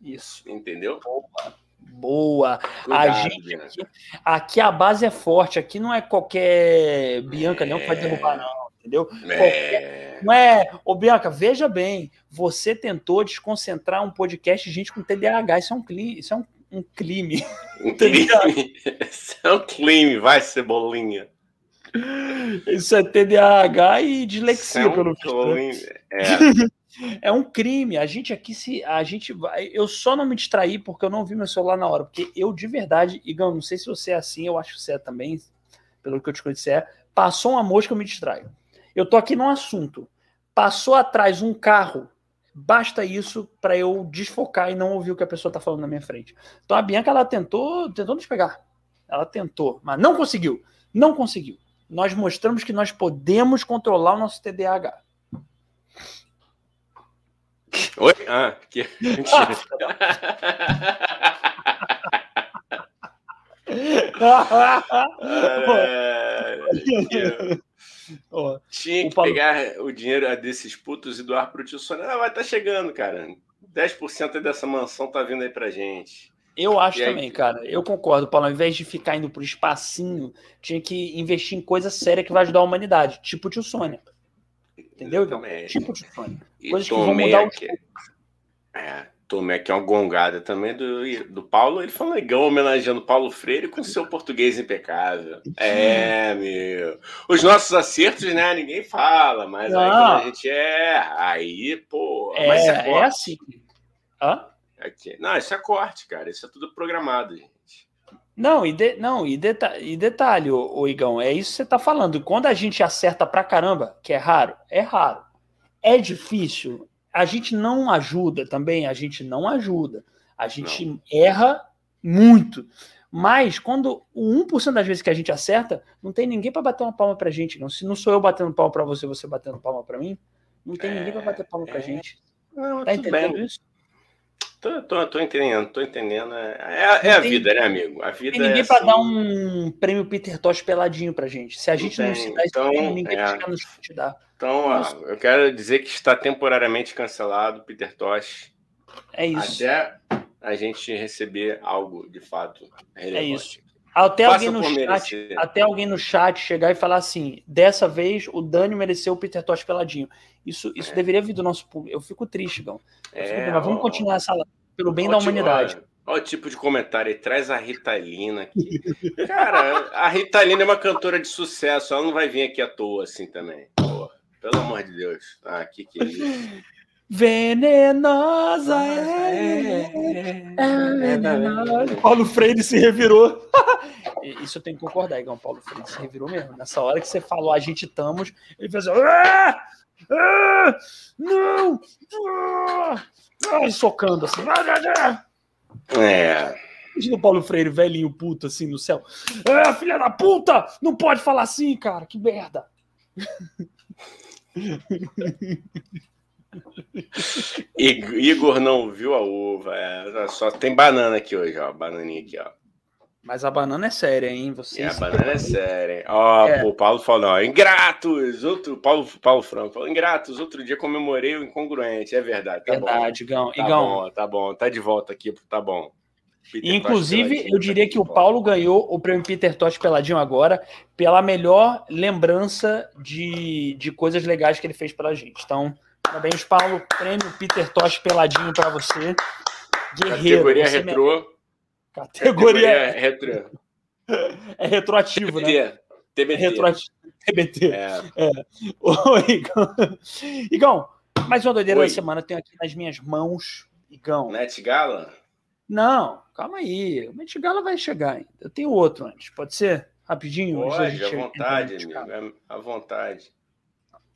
Isso. Entendeu? Opa. Boa. Cuidado, a gente aqui, aqui a base é forte. Aqui não é qualquer Bianca, é... não, que vai derrubar, não. Entendeu? É... Qualquer... Não é... Ô, Bianca, veja bem. Você tentou desconcentrar um podcast de gente com T D A H. Isso é um crime. Isso é um, um crime. Um crime. Isso é um crime. Vai, Cebolinha. Isso é T D A H e dislexia, é um pelo visto. É. É um crime. A gente aqui se. A gente vai. Eu só não me distraí porque eu não vi meu celular na hora. Porque eu, de verdade, Igão, não sei se você é assim, eu acho que você é também, pelo que eu te conheço, é. Passou uma mosca, eu me distraio. Eu tô aqui num assunto. Passou atrás um carro. Basta isso para eu desfocar e não ouvir o que a pessoa tá falando na minha frente. Então a Bianca, ela tentou, tentou nos pegar. Ela tentou, mas não conseguiu. Não conseguiu. Nós mostramos que nós podemos controlar o nosso T D A H. Oi? Ah, que... Caralho, oh, tinha que Paulo... pegar o dinheiro desses putos e doar pro tio Sonia. Ah, vai tá chegando, cara. dez por cento dessa mansão tá vindo aí pra gente. Eu acho também, cara. Eu concordo, Paulo. Ao invés de ficar indo pro espacinho, tinha que investir em coisa séria que vai ajudar a humanidade. Tipo o tio Sônia. Entendeu? Exatamente. Tipo o tio Sônia. Coisas que vão mudar o que... É, tomei aqui uma gongada também do, do Paulo. Ele falou legal, homenageando Paulo Freire com seu português impecável. É, meu. Os nossos acertos, né? Ninguém fala, mas não. Aí quando a gente erra, aí, pô... É, mas é, é assim. Hã? Aqui. Não, isso é corte, cara. Isso é tudo programado, gente. Não, e, de, não, e, deta, e detalhe, ô, ô Igão, é isso que você tá falando. Quando a gente acerta pra caramba, que é raro, é raro. É difícil. A gente não ajuda também, a gente não ajuda. A gente não. erra muito. Mas quando o um por cento das vezes que a gente acerta, não tem ninguém pra bater uma palma pra gente. Não. Se não sou eu batendo palma pra você, você batendo palma pra mim, não tem é, ninguém pra bater palma é... pra gente. Não, tá entendendo bem. Isso? Tô, tô, tô entendendo, tô entendendo. É, é a tem, vida, né, amigo? A vida tem ninguém é assim... para dar um prêmio Peter Tosh peladinho pra gente. Se a gente não, não se dá esse então, prêmio, ninguém é. Vai te dar. Então, ó, eu quero dizer que está temporariamente cancelado Peter Tosh. É isso. Até a gente receber algo de fato relevante. É isso. Até alguém, no chat, até alguém no chat chegar e falar assim, dessa vez o Dani mereceu o Peter Tosh peladinho. Isso, isso é. Deveria vir do nosso público. Eu fico triste, Gão. Eu é, fico... Mas vamos ó, continuar essa live pelo bem ó, da humanidade. Olha o tipo de comentário aí. Traz a Ritalina aqui. Cara, a Ritalina é uma cantora de sucesso. Ela não vai vir aqui à toa assim também. Pô, pelo amor de Deus. Ah, que que é isso? Venenosa é, é venenosa. Paulo Freire se revirou. Isso eu tenho que concordar, Igão. Paulo Freire se revirou mesmo. Nessa hora que você falou, a gente estamos, ele fez assim, ah, ah, não, ah, ah, socando assim. Ah, ah. É. Imagina o Paulo Freire, velhinho puto assim no céu. Ah, filha da puta, não pode falar assim, cara. Que merda. Igor não viu a uva, é, só tem banana aqui hoje, ó, bananinha aqui, ó. Mas a banana é séria, hein? Vocês é, a banana é séria, hein? Ó, é. Pô, o Paulo falou, ó, ingratos, outro, Paulo, Paulo Franco falou, ingratos, outro dia comemorei o incongruente, é verdade, tá verdade, bom. Verdade, Igão, tá Igão. Bom, tá bom, tá de volta aqui, tá bom. Peter Inclusive, Tosh, eu diria que o Paulo ganhou o prêmio Peter Tosh Peladinho agora pela melhor lembrança de, de coisas legais que ele fez pela gente. Então, parabéns, Paulo. Prêmio Peter Tosh Peladinho para você. Guerreiro. Categoria você retrô. Me... Categoria... Categoria retrô. É retroativo, T B T. Né? T B T. É retroativo. T B T. É. É. Ô, Igão. Igão, mais uma doideira Oi. da semana. Eu tenho aqui nas minhas mãos, Igão. Net Gala? Não, calma aí. O Met Gala vai chegar ainda. Eu tenho outro antes. Pode ser? Rapidinho? Pode, à vontade, amigo. À vontade.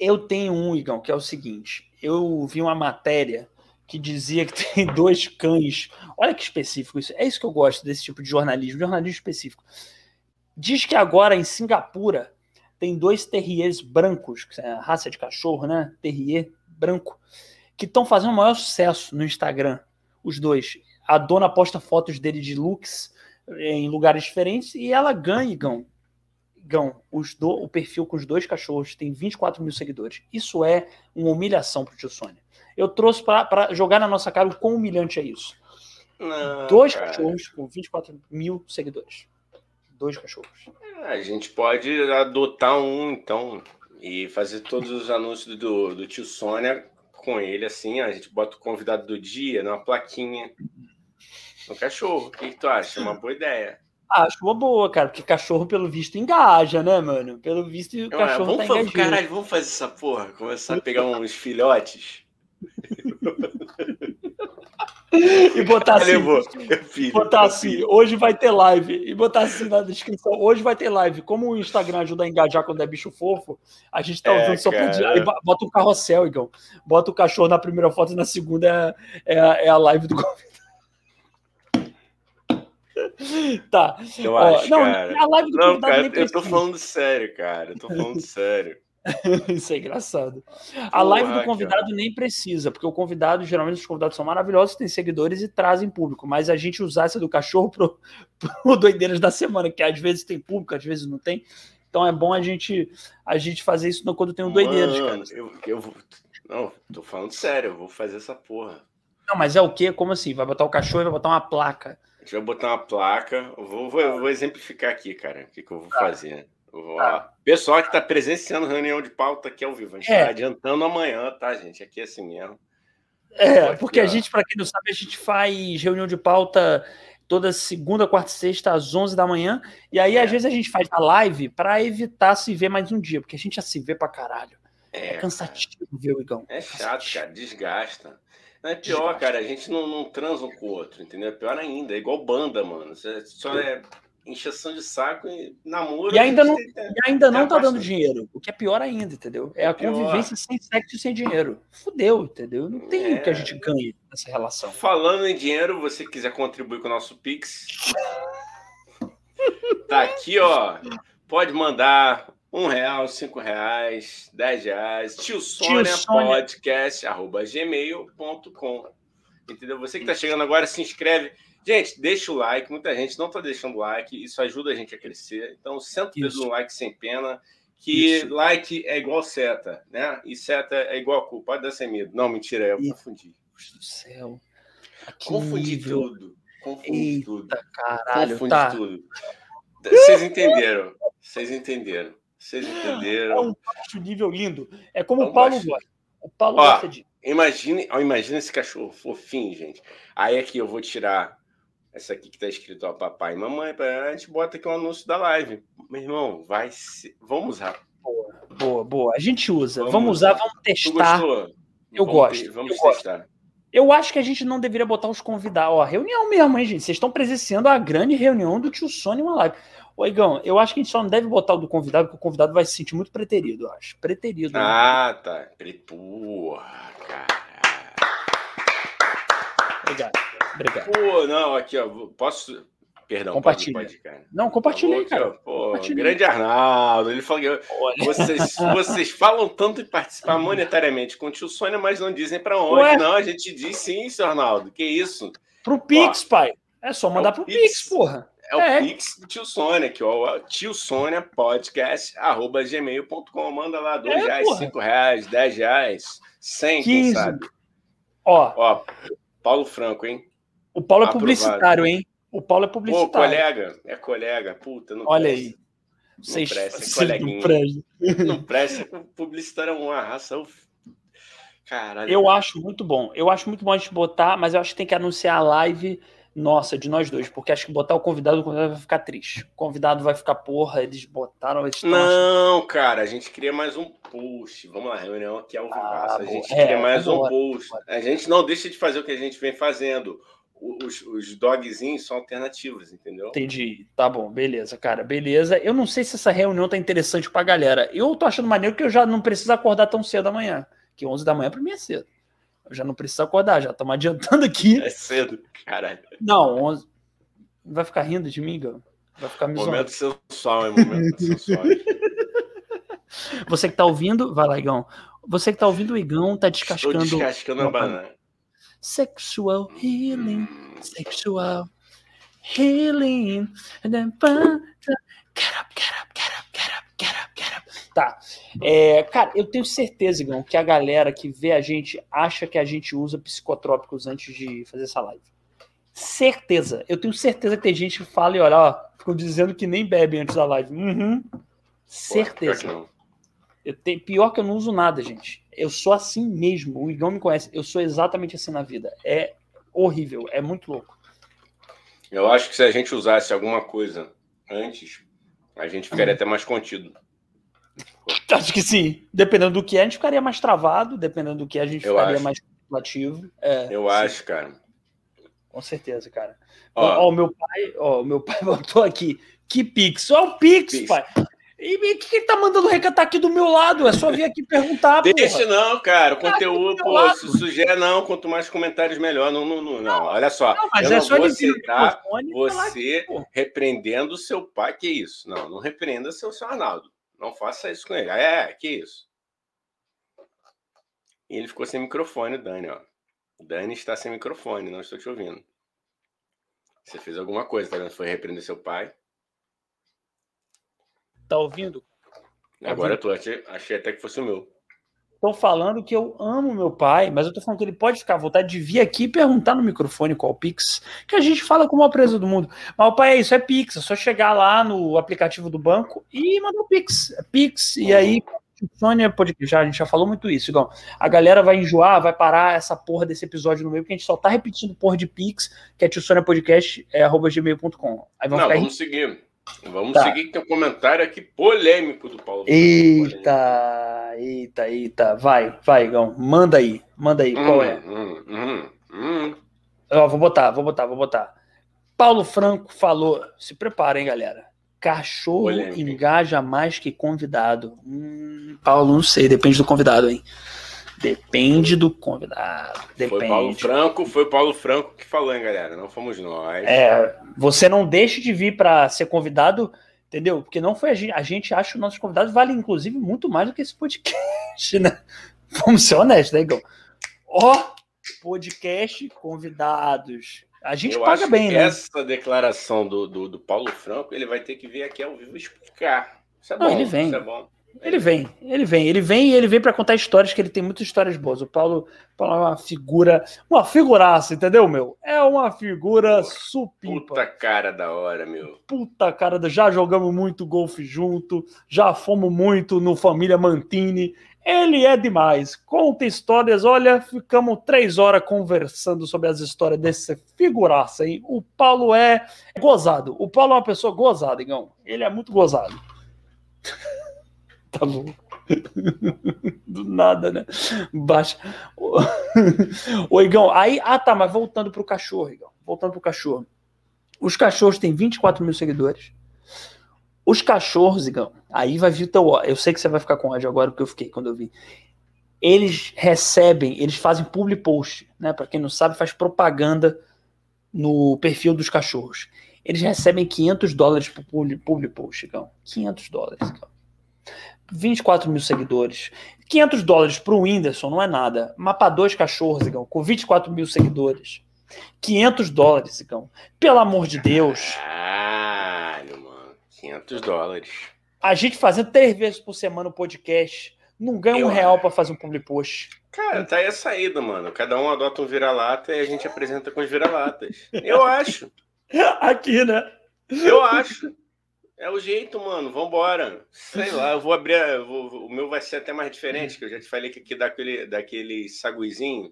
Eu tenho um, Igão, que é o seguinte. Eu vi uma matéria que dizia que tem dois cães. Olha que específico isso. É isso que eu gosto desse tipo de jornalismo. Jornalismo específico. Diz que agora, em Singapura, tem dois terriers brancos, que é a raça de cachorro, né? Terrier branco, que estão fazendo o maior sucesso no Instagram. Os dois. A dona posta fotos dele de looks em lugares diferentes e ela ganha, Gão, Gão os do, o perfil com os dois cachorros, tem vinte e quatro mil seguidores. Isso é uma humilhação pro tio Sônia. Eu trouxe para jogar na nossa cara o quão humilhante é isso. Não, dois cara. cachorros com vinte e quatro mil seguidores. Dois cachorros. É, a gente pode adotar um, então, e fazer todos os anúncios do, do tio Sônia com ele, assim, a gente bota o convidado do dia numa plaquinha. Um cachorro, o que, que tu acha? Uma boa ideia. Acho uma boa, cara, porque cachorro, pelo visto, engaja, né, mano? Pelo visto, o cachorro tá engajado. Caralho, vamos fazer essa porra, começar a pegar uns filhotes e botar assim, levou, filho, botar assim, hoje vai ter live, e botar assim na descrição, hoje vai ter live. Como o Instagram ajuda a engajar quando é bicho fofo, a gente tá usando é, só pra diário. Bota um carrossel, Igão. Bota o cachorro na primeira foto e na segunda é, é, é a live do convidado. Tá. Eu Ó, acho, não, cara. A live do não, cara, eu tô falando sério, cara. Eu tô falando sério. Isso é engraçado. A live Porra, do convidado cara. nem precisa, porque o convidado, geralmente os convidados são maravilhosos, têm seguidores e trazem público, mas a gente usar essa do cachorro pro, pro Doideiras da Semana, que às vezes tem público, às vezes não tem. Então é bom a gente, a gente fazer isso quando tem um Doideiras, cara. Eu, eu, não, tô falando sério, eu vou fazer essa porra. Não, mas é o quê? Como assim? Vai botar o cachorro e vai botar uma placa? A gente vai botar uma placa. Eu vou, vou, vou exemplificar aqui, cara, o que, que eu vou ah. fazer. Ó, ah. pessoal que está presenciando a reunião de pauta aqui ao vivo, a gente está é. adiantando amanhã, tá, gente? Aqui é assim mesmo. É, Pode porque ir, a gente, para quem não sabe, a gente faz reunião de pauta toda segunda, quarta e sexta, às onze da manhã, e aí é. às vezes a gente faz a live para evitar se ver mais um dia, porque a gente já se vê para caralho. É, é cansativo, cara. viu, Igão? É chato, cara, desgasta. Não é pior, desgasta. cara, a gente não, não transa um com o outro, entendeu? É pior ainda, é igual banda, mano. Você só é... Encheção de saco e namoro. E ainda não, tem, e ainda não tá dando dinheiro. O que é pior ainda, entendeu? É a convivência sem sexo e sem dinheiro. Fudeu, entendeu? Não tem o é. que a gente ganha nessa relação. Falando em dinheiro, você quiser contribuir com o nosso Pix, tá aqui, ó. Pode mandar um real, cinco reais, dez reais. Tio Sônia podcast, arroba gmail ponto com. Entendeu? Você que tá chegando agora, se inscreve. Gente, deixa o like. Muita gente não está deixando o like. Isso ajuda a gente a crescer. Então, senta o dedo no like sem pena. Que isso. Like é igual seta, né? E seta é igual culpa. Pode dar sem medo. Não, mentira. Eu confundi. Deus do céu. Aqui confundi nível. tudo. Confundi Eita, tudo. Caralho, confundi tá. tudo. Vocês entenderam. Vocês entenderam. Vocês entenderam. É um baixo nível lindo. É como é um o Paulo baixo. gosta. O Paulo ó, gosta de... Imagine, ó, imagina esse cachorro fofinho, gente. Aí aqui eu vou tirar... Essa aqui que tá escrito, ó, papai e mamãe, a gente bota aqui o um anúncio da live. Meu irmão, vai ser... Vamos usar. Boa, boa, boa. A gente usa. Vamos, vamos usar, vamos testar. Tu gostou? Eu vamos gosto. Ter, vamos eu testar. Gosto. Eu acho que a gente não deveria botar os convidados. Ó, reunião mesmo, hein, gente? Vocês estão presenciando a grande reunião do tio Sônia uma live. Ô, Igão, eu acho que a gente só não deve botar o do convidado, porque o convidado vai se sentir muito preterido, eu acho. Preterido. Ah, né? tá. Porra, cara. Obrigado. Obrigado. Pô, não, aqui, ó, posso... Perdão, compartilha. Pode, pode, cara. Não, compartilhei, cara. Aqui, pô, compartilhei. Grande Arnaldo, ele falou que vocês, vocês falam tanto em participar monetariamente com o tio Sônia, mas não dizem para onde. Ué? Não, a gente diz sim, seu Arnaldo, que isso? Pro Pix, ó, pai. É só mandar é pro Pix, Pix, porra. É o é. Pix do tio Sônia, que ó, tio Sônia podcast, arroba gmail ponto com, manda lá dois é, reais, porra. cinco reais, dez reais, cem, quem sabe? Ó, ó, Paulo Franco, hein? O Paulo é publicitário, hein? O Paulo é publicitário. Ô, colega, é colega, puta, não Olha presta. aí. Não Vocês presta, coleguinha. Não presta. Não presta, publicitário é uma raça... Caralho. Eu acho muito bom. Eu acho muito bom a gente botar, mas eu acho que tem que anunciar a live... Nossa, de nós dois, porque acho que botar o convidado, o convidado vai ficar triste. O convidado vai ficar, porra, eles botaram... Eles não, achando... cara, a gente cria mais um post. Vamos lá, reunião aqui ao ah, vivo. A gente é, cria mais um post. A gente não deixa de fazer o que a gente vem fazendo. Os, os dogzinhos são alternativos, entendeu? Entendi. Tá bom, beleza, cara, beleza. Eu não sei se essa reunião tá interessante pra galera. Eu tô achando maneiro que eu já não preciso acordar tão cedo amanhã, que onze da manhã pra mim é cedo. Eu já não preciso acordar, já estamos adiantando aqui. É cedo, caralho. Não, onze... vai ficar rindo de mim, Gão? Vai ficar me zoando. Momento sensual, é momento sensual. Você que tá ouvindo, vai lá, Igão. Você que tá ouvindo, o Igão tá descascando... Estou descascando a banana. Sexual healing, sexual healing. Get up, get up, get up, get up, get up, get up. Tá, é, cara, eu tenho certeza, Igão, que a galera que vê a gente acha que a gente usa psicotrópicos antes de fazer essa live. Certeza, eu tenho certeza que tem gente que fala e olha, ó, ficam dizendo que nem bebe antes da live. Uhum. Certeza. Pô, pior, que eu tenho, pior que eu não uso nada, gente. Eu sou assim mesmo, o Igão me conhece, eu sou exatamente assim na vida. É horrível, é muito louco. Eu acho que se a gente usasse alguma coisa antes, a gente ficaria até mais contido. Acho que sim. Dependendo do que é, a gente ficaria mais travado. Dependendo do que é, a gente eu ficaria acho. mais contemplativo. É, eu sim. acho, cara. Com certeza, cara. Ó, o meu pai, ó, meu pai botou aqui. Que Pix? Ó, o Pix, Pix. pai. E o que ele tá mandando recatar aqui do meu lado? É só vir aqui perguntar. Deixa porra. não, cara. O conteúdo, pô, se sugere não. Quanto mais comentários, melhor. Não, não, não. não. não olha só. Não, mas eu é não só vou citar você aqui, repreendendo o seu pai. Que isso? Não, não repreenda seu seu Arnaldo. Não faça isso com ele. É, que isso? E ele ficou sem microfone, o Dani, ó. O Dani está sem microfone, não estou te ouvindo. Você fez alguma coisa, tá vendo? Foi repreender seu pai. Tá ouvindo? Agora tá ouvindo? Eu tô. Achei, achei até que fosse o meu. Estão falando que eu amo meu pai, mas eu tô falando que ele pode ficar à vontade de vir aqui e perguntar no microfone qual Pix, que a gente fala com a maior presa do mundo. Mas o pai é isso, é Pix, é só chegar lá no aplicativo do banco e mandar o Pix. É Pix, e aí Sônia, já, a gente já falou muito isso, Igão. A galera vai enjoar, vai parar essa porra desse episódio no meio, porque a gente só tá repetindo porra de Pix, que é tio sônia podcast arroba gmail ponto com. Aí vamos Não, ficar vamos seguir. Vamos tá. seguir que tem um comentário aqui polêmico do Paulo Eita, Freire. eita, eita. Vai, vai, Igão. Manda aí, manda aí. Hum, qual é? Hum, hum, hum. Ó, vou botar, vou botar, vou botar. Paulo Franco falou, se prepara, hein, galera. Cachorro polêmico. Engaja mais que convidado. Hum, Paulo, não sei, depende do convidado, hein. Depende do convidado. Depende. Foi Paulo Franco, foi Paulo Franco que falou, hein, galera? Não fomos nós. É, você não deixa de vir para ser convidado, entendeu? Porque não foi a gente. A gente acha que o nosso convidado vale, inclusive, muito mais do que esse podcast, né? Vamos ser honestos, né, Igor? Ó, podcast convidados. A gente Eu paga acho bem, que né? Essa declaração do, do, do Paulo Franco, ele vai ter que vir aqui ao vivo explicar. Isso é não, bom, ele vem. Isso é bom. Ele vem, ele vem, ele vem e ele vem para contar histórias, que ele tem muitas histórias boas. O Paulo, Paulo é uma figura, uma figuraça, entendeu, meu? É uma figura supimpa. Puta cara da hora, meu. Puta cara da... Já jogamos muito golfe junto, já fomos muito no Família Mantini. Ele é demais. Conta histórias, olha, ficamos três horas conversando sobre as histórias desse figuraça, hein? O Paulo é gozado. O Paulo é uma pessoa gozada, Igão. Ele é muito gozado. Tá bom. Do nada, né? Baixa. Ô, Igão, aí... Ah, tá, mas voltando pro cachorro, Igão. Voltando pro cachorro. Os cachorros têm vinte e quatro mil seguidores. Os cachorros, Igão, aí vai vir teu... Eu sei que você vai ficar com ódio agora, porque eu fiquei quando eu vi. Eles recebem, eles fazem public post, né? Pra quem não sabe, faz propaganda no perfil dos cachorros. Eles recebem quinhentos dólares por public post, Igão. quinhentos dólares, Igão. vinte e quatro mil seguidores, quinhentos dólares para o Whindersson não é nada, mas para dois cachorros, Igão, com vinte e quatro mil seguidores, quinhentos dólares, Igão, pelo amor de Deus. Caralho, mano, quinhentos dólares. A gente fazendo três vezes por semana o podcast, não ganha Eu... um real para fazer um public post. Cara, tá aí a saída, mano, cada um adota um vira-lata e a gente apresenta com os vira-latas. Eu acho. aqui, né? Eu acho. É o jeito, mano. Vambora. Sei lá, eu vou abrir... Eu vou, o meu vai ser até mais diferente, que eu já te falei que aqui dá aquele, dá aquele saguizinho.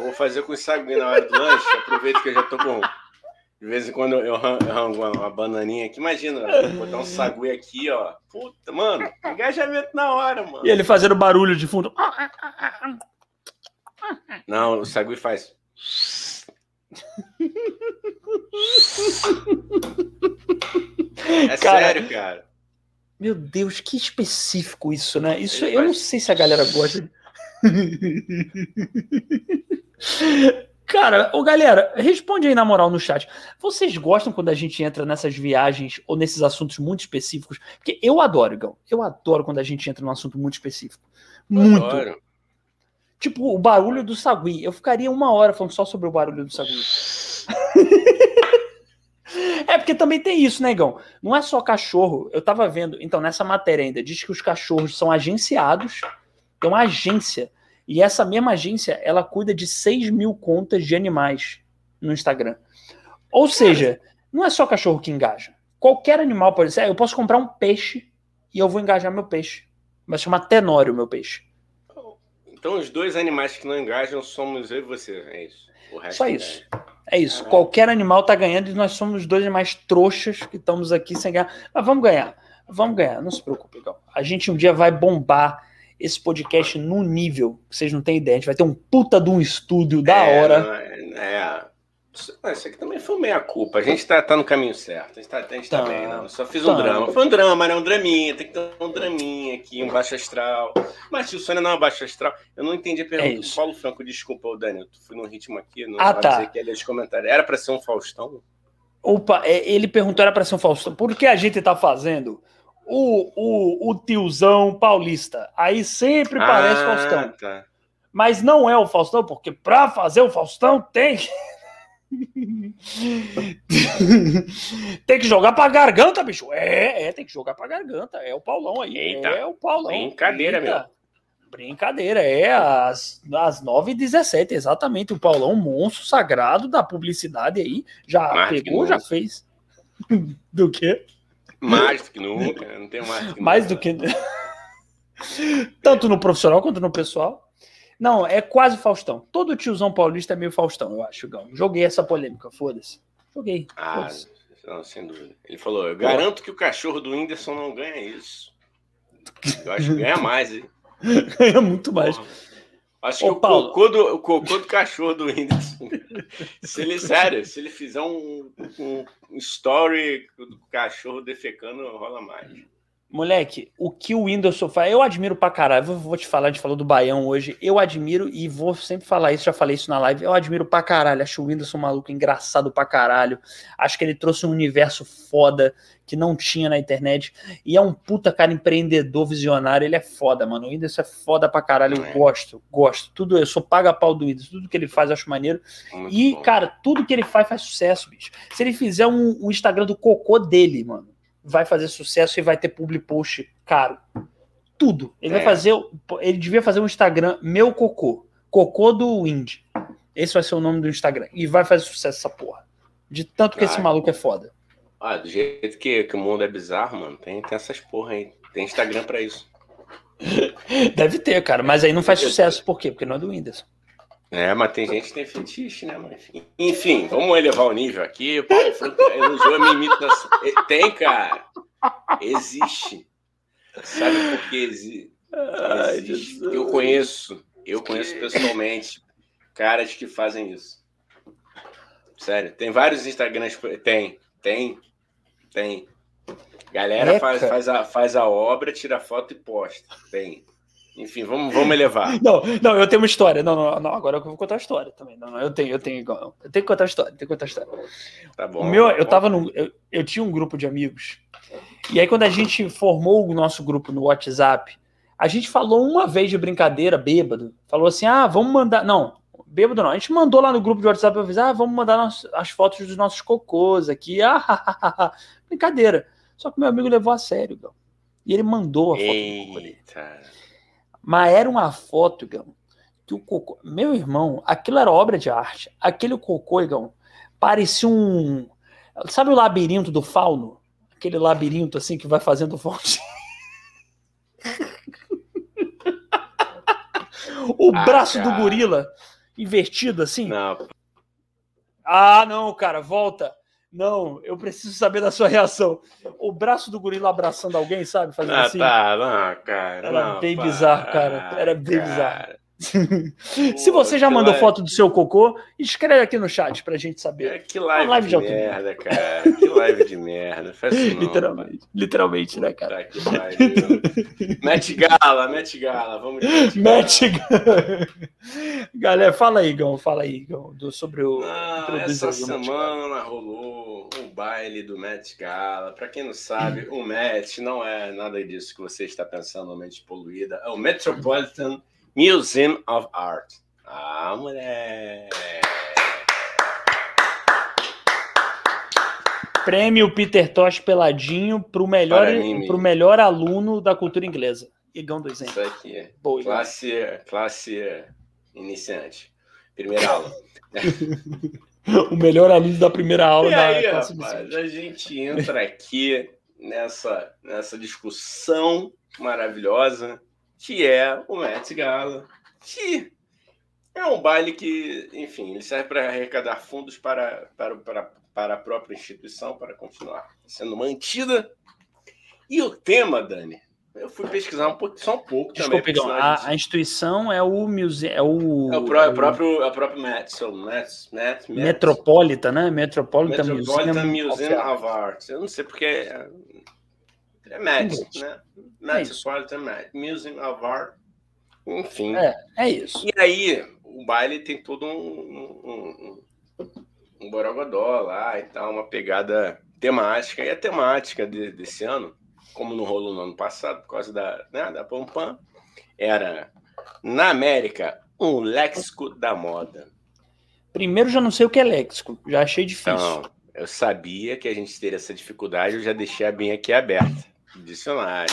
Vou fazer com o saguinho na hora do lanche. Aproveito que eu já tô com... De vez em quando eu arranco uma, uma bananinha aqui. Imagina, vou dar um sagui aqui, ó. Puta, mano. Engajamento na hora, mano. E ele fazendo barulho de fundo. Não, o sagui faz... É cara, sério, cara. Meu Deus, que específico isso, né? Isso ele eu faz... não sei se a galera gosta. Cara, ô galera, responde aí na moral no chat. Vocês gostam quando a gente entra nessas viagens ou nesses assuntos muito específicos? Porque eu adoro, Gão. Eu adoro quando a gente entra num assunto muito específico. Muito. Adoro. Tipo, o barulho do sagui. Eu ficaria uma hora falando só sobre o barulho do sagui. É porque também tem isso, né, Gão? Não é só cachorro. Eu tava vendo, então, nessa matéria ainda, diz que os cachorros são agenciados. Tem uma agência. E essa mesma agência, ela cuida de seis mil contas de animais no Instagram. Ou seja, não é só cachorro que engaja. Qualquer animal pode ser. Eu posso comprar um peixe e eu vou engajar meu peixe. Vai se chamar Tenório, meu peixe. Então, os dois animais que não engajam somos eu e você. É isso. O resto só isso. Engaja. É isso. Caraca. Qualquer animal tá ganhando e nós somos os dois animais trouxas que estamos aqui sem ganhar. Mas vamos ganhar. Vamos ganhar. Não se preocupe, Gal. A gente um dia vai bombar esse podcast num nível que vocês não têm ideia. A gente vai ter um puta de um estúdio da é, hora. É, é. Isso aqui também foi meia culpa. A gente tá, tá no caminho certo. A gente tá, a gente tá, tá bem, não. Só fiz tá. um drama. Foi um drama, né? Um draminha. Tem que ter um draminha aqui, um baixo astral. Mas se o Sônia não é uma baixo astral, eu não entendi a pergunta. É isso. Paulo Franco, desculpa, o Daniel. Tu foi num ritmo aqui, não ah, vai tá. dizer que ele é de comentário. Era pra ser um Faustão? Opa, ele perguntou, era pra ser um Faustão. Por que a gente tá fazendo... O, o, o tiozão paulista. Aí sempre parece ah, Faustão. Tá. Mas não é o Faustão, porque pra fazer o Faustão tem que... tem que jogar pra garganta, bicho. É, é, tem que jogar pra garganta. É o Paulão aí. Eita. É o Paulão. Brincadeira, Eita. Meu. Brincadeira, é às, às nove e dezessete, exatamente. O Paulão, um monstro sagrado da publicidade aí. Já Marque pegou, novo. Já fez. Do quê? Mais do que nunca, não tem mais do que mais nunca. Do que tanto no profissional quanto no pessoal. Não, é quase Faustão. Todo tiozão paulista é meio Faustão, eu acho, Gão. Joguei essa polêmica, foda-se. Joguei. Ah, foda-se. Não, sem dúvida. Ele falou, eu garanto que o cachorro do Whindersson não ganha isso. Eu acho que ganha mais, hein? Ganha muito mais. Porra. Acho Ô, que o cocô, do, o cocô do cachorro do Whindersson. Se ele, sério, se ele fizer um, um, um story do cachorro defecando, rola mais. Moleque, o que o Whindersson faz, eu admiro pra caralho. Vou, vou te falar, a gente falou do Baião hoje. Eu admiro e vou sempre falar isso, já falei isso na live. Eu admiro pra caralho. Acho o Whindersson maluco, engraçado pra caralho. Acho que ele trouxe um universo foda que não tinha na internet. E é um puta cara empreendedor, visionário. Ele é foda, mano. O Whindersson é foda pra caralho. Eu gosto, gosto. Tudo, eu sou paga-pau do Whindersson. Tudo que ele faz, eu acho maneiro. Muito e, bom. Cara, tudo que ele faz, faz sucesso, bicho. Se ele fizer um, um Instagram do cocô dele, mano, vai fazer sucesso e vai ter public post caro. Tudo. Ele é. vai fazer... Ele devia fazer um Instagram meu cocô. Cocô do Wind. Esse vai ser o nome do Instagram. E vai fazer sucesso essa porra. De tanto que ah, esse maluco é foda. Ah, do jeito que, que o mundo é bizarro, mano, tem, tem essas porra aí. Tem Instagram pra isso. Deve ter, cara. Mas aí não faz sucesso. Por quê? Porque não é do Whindersson. É, mas tem gente que tem fetiche, né, mano? Enfim, vamos elevar o nível aqui. Paulo Franco elogiou a mimita da... Tem, cara. Existe. Sabe por que exi... Ai, existe? Jesus. Eu conheço. Eu conheço pessoalmente caras que fazem isso. Sério. Tem vários Instagrams... Tem. Tem, tem. Galera faz, faz, a, faz a obra, tira foto e posta. Tem. Enfim, vamos, vamos elevar. Não, não, eu tenho uma história. Não, não, não, agora eu vou contar a história também. Não, não, eu tenho, eu tenho. Eu tenho que contar a história, eu tenho que contar a história. Tá bom. O meu, eu tava num, eu, eu tinha um grupo de amigos. E aí, quando a gente formou o nosso grupo no WhatsApp, a gente falou uma vez de brincadeira, bêbado. Falou assim: ah, vamos mandar. Não. Bêbado não, a gente mandou lá no grupo de WhatsApp pra avisar, ah, vamos mandar nos, as fotos dos nossos cocôs aqui, ah, ha, ha, ha, ha. Brincadeira, só que meu amigo levou a sério, Gão, e ele mandou a foto Eita. Do cocô dele, mas era uma foto, Gão, que o cocô, meu irmão, aquilo era obra de arte, aquele cocô, Gão, Parecia um... Sabe o labirinto do fauno? Aquele labirinto assim que vai fazendo fonte. O ah, braço cara. do gorila invertido assim. Não. Ah, não, cara, volta. Não, eu preciso saber da sua reação. O braço do gorila abraçando alguém, sabe? Fazendo ah, assim. Tá, não, cara. Era não, bem pá, bizarro, cara. Era bem cara. bizarro. Pô, se você já mandou live... foto do seu cocô, escreve aqui no chat pra gente saber. É, que live, live de, de merda, cara. Que live de merda. Faz isso não, literalmente, cara. literalmente, né, cara? Tá, que live, mete gala, mete gala. Vamos de mete gala. Galera, fala aí, Igão. Fala aí, Igão, do, sobre o... Não, essa semana rolou o baile do Met Gala. Para quem não sabe, o Met não é nada disso que você está pensando, uma mente poluída. É o Metropolitan Museum of Art. Ah, moleque! Prêmio Peter Tosh Peladinho para o melhor, pro melhor aluno da cultura inglesa. Igão do exemplo. Isso aqui. Boa, classe, classe iniciante. Primeira aula. O melhor aluno da primeira aula. E aí, da classe, rapaz, a gente entra aqui nessa, nessa discussão maravilhosa que é o Met Gala, que é um baile que, enfim, ele serve para arrecadar fundos para, para, para, para a própria instituição, para continuar sendo mantida. E o tema, Dani, eu fui pesquisar um pouco, só um pouco. Desculpa, também. Desculpa, a, gente... a instituição é o museu, é o... É o, pró, é o próprio, é o próprio Met, so Met, Met, Met. Metropolitan, né? Metropolitan, Metropolitan Museum, Museum of Art. Eu não sei porque é, é Met, é né? Metropolitan é Museum of Art. Enfim. É, é isso. E aí, o baile tem todo um, um, um, um borogodó lá e tal, uma pegada temática. E a temática de, desse ano, como não rolou no ano passado, por causa da, né, da Pompam, era, na América, um léxico da moda. Primeiro, já não sei o que é léxico, já achei difícil. Então, eu sabia que a gente teria essa dificuldade, eu já deixei a bem aqui aberta. Dicionário.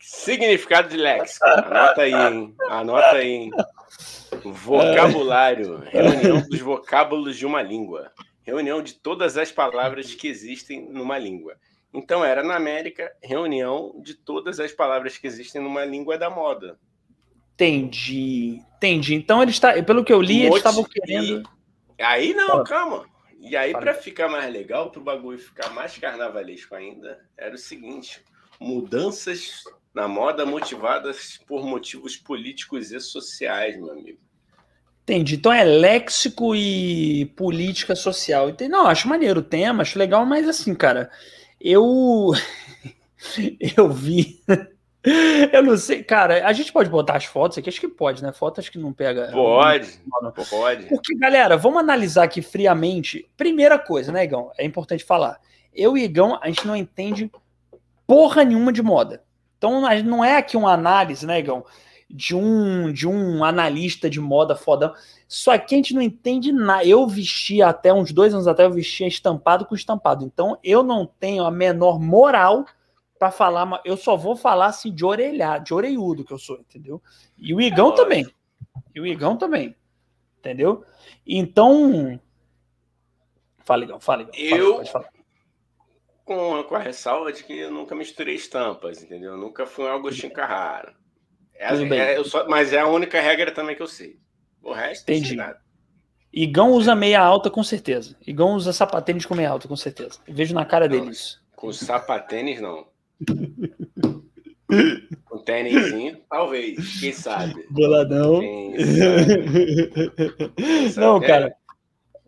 Significado de léxico. Anota aí, hein? Anota aí, hein? Vocabulário. Reunião dos vocábulos de uma língua. Reunião de todas as palavras que existem numa língua. Então, era, na América, reunião de todas as palavras que existem numa língua da moda. Entendi, entendi. Então, eles tá, pelo que eu li, eles estavam querendo... Aí, não, calma. E aí, para ficar mais legal, para o bagulho ficar mais carnavalesco ainda, era o seguinte, mudanças na moda motivadas por motivos políticos e sociais, meu amigo. Entendi. Então é léxico e política social. Não, acho maneiro o tema, acho legal, mas assim, cara... Eu eu vi, eu não sei, cara, a gente pode botar as fotos aqui, acho que pode, né? Fotos que não pega... Pode, não, não. pode. Porque, galera, vamos analisar aqui friamente. Primeira coisa, né, Igão? É importante falar. Eu e Igão, a gente não entende porra nenhuma de moda. Então, não é aqui uma análise, né, Igão, de um, de um analista de moda fodão. Só que a gente não entende nada. Eu vestia até uns dois anos atrás, eu vestia estampado com estampado. Então, eu não tenho a menor moral para falar, mas eu só vou falar assim de orelhar, de orelhudo que eu sou, entendeu? E o Igão é também. Lógico. E o Igão também. Entendeu? Então... Fala, Igão, fala, Igão. Eu, pode falar. Com, com a ressalva de que eu nunca misturei estampas, entendeu? Eu nunca fui um Agostinho Carrara. É, é, eu só, mas é a única regra também que eu sei. O resto, entendi. Nada. Igão usa meia alta, com certeza. Igão usa sapatênis com meia alta, com certeza. Eu vejo na cara dele isso. Com sapatênis, não. Com tênisinho, talvez. Quem sabe? Boladão. Quem sabe? Quem sabe? Não, cara.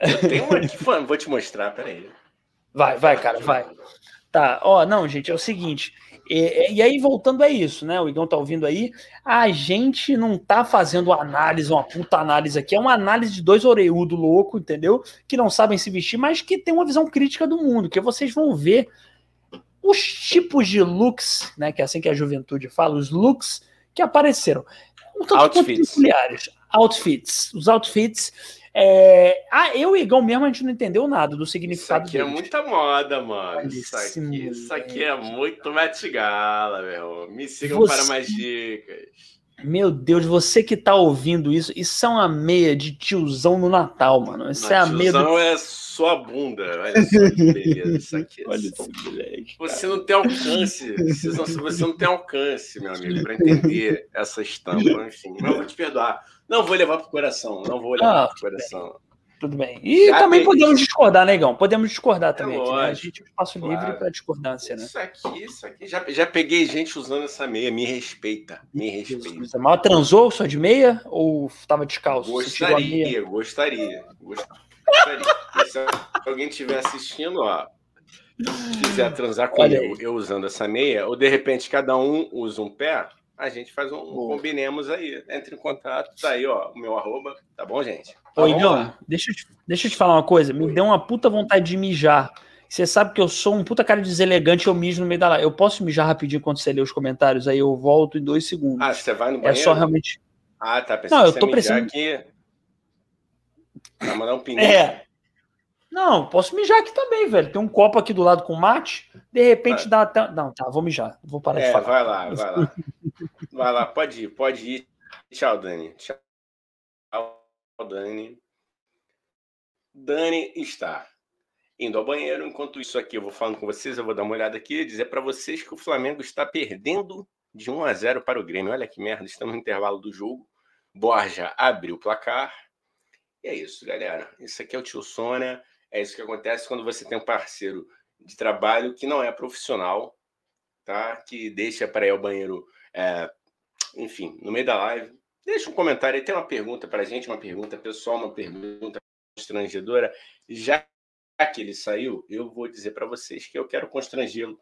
É, eu tenho uma aqui, mano. Vou te mostrar, peraí. Vai, vai, cara, vai. Tá, ó, não, gente, é o seguinte... E, e aí, voltando a isso, né? O Igão tá ouvindo aí. A gente não tá fazendo análise, uma puta análise aqui. É uma análise de dois orelhudos loucos, entendeu? Que não sabem se vestir, mas que tem uma visão crítica do mundo. Que vocês vão ver os tipos de looks, né? Que é assim que a juventude fala, os looks que apareceram. Um tanto quanto peculiares. Outfits. Os outfits... É... Ah, eu e Igão mesmo, a gente não entendeu nada do significado disso. Isso aqui deles. É muita moda, mano. Isso aqui, isso aqui é muito Met Gala, meu irmão. Me sigam você... para mais dicas. Meu Deus, você que tá ouvindo isso, isso é uma meia de tiozão no Natal, mano. Isso não, é a meia do... é só a bunda. Olha só que beleza aqui. Olha esse moleque, você não tem alcance. Você não tem alcance, meu amigo, pra entender essa estampa. Enfim, mas eu vou te perdoar. Não vou levar pro coração, não vou levar ah, pro coração. Tudo bem. E já também podemos isso. discordar, negão. Podemos discordar é também. Lógico, aqui, né? A gente é um espaço claro. livre para discordância, né? Isso aqui, isso aqui. Já, já peguei gente usando essa meia. Me respeita. Me respeita. Mal transou só de meia ou estava descalço? Gostaria, gostaria. Gostaria. Se alguém estiver assistindo, ó, quiser transar comigo eu usando essa meia, ou de repente cada um usa um pé, a gente faz um... Boa. Combinemos aí. Entre em contato. Tá aí, ó, o meu arroba. Tá bom, gente? Tá. Ô, Igão, deixa, deixa eu te falar uma coisa. Me Oi. deu uma puta vontade de mijar. Você sabe que eu sou um puta cara deselegante, eu mijo no meio da live. Eu posso mijar rapidinho quando você lê os comentários, aí eu volto em dois segundos. Ah, você vai no banheiro? É só realmente... Ah, tá. Pensei Não, eu tô precisando... aqui. Vai mandar um pininho. É. Não, posso mijar aqui também, velho. Tem um copo aqui do lado com mate, de repente ah. dá... Até... Não, tá, vou mijar. Vou parar é, de falar. Vai lá, vai lá. Vai lá, pode ir, pode ir. Tchau, Dani. Tchau. Dani. Dani está indo ao banheiro. Enquanto isso aqui eu vou falando com vocês, eu vou dar uma olhada aqui e dizer para vocês que o Flamengo está perdendo de um a zero para o Grêmio. Olha que merda, estamos no intervalo do jogo. Borja abriu o placar. E é isso, galera. Isso aqui é o Tio Sônia. É isso que acontece quando você tem um parceiro de trabalho que não é profissional, tá? Que deixa para ir ao banheiro, é... enfim, no meio da live. Deixa um comentário aí, tem uma pergunta para a gente, uma pergunta pessoal, uma pergunta constrangedora. Já que ele saiu, eu vou dizer para vocês que eu quero constrangê-lo.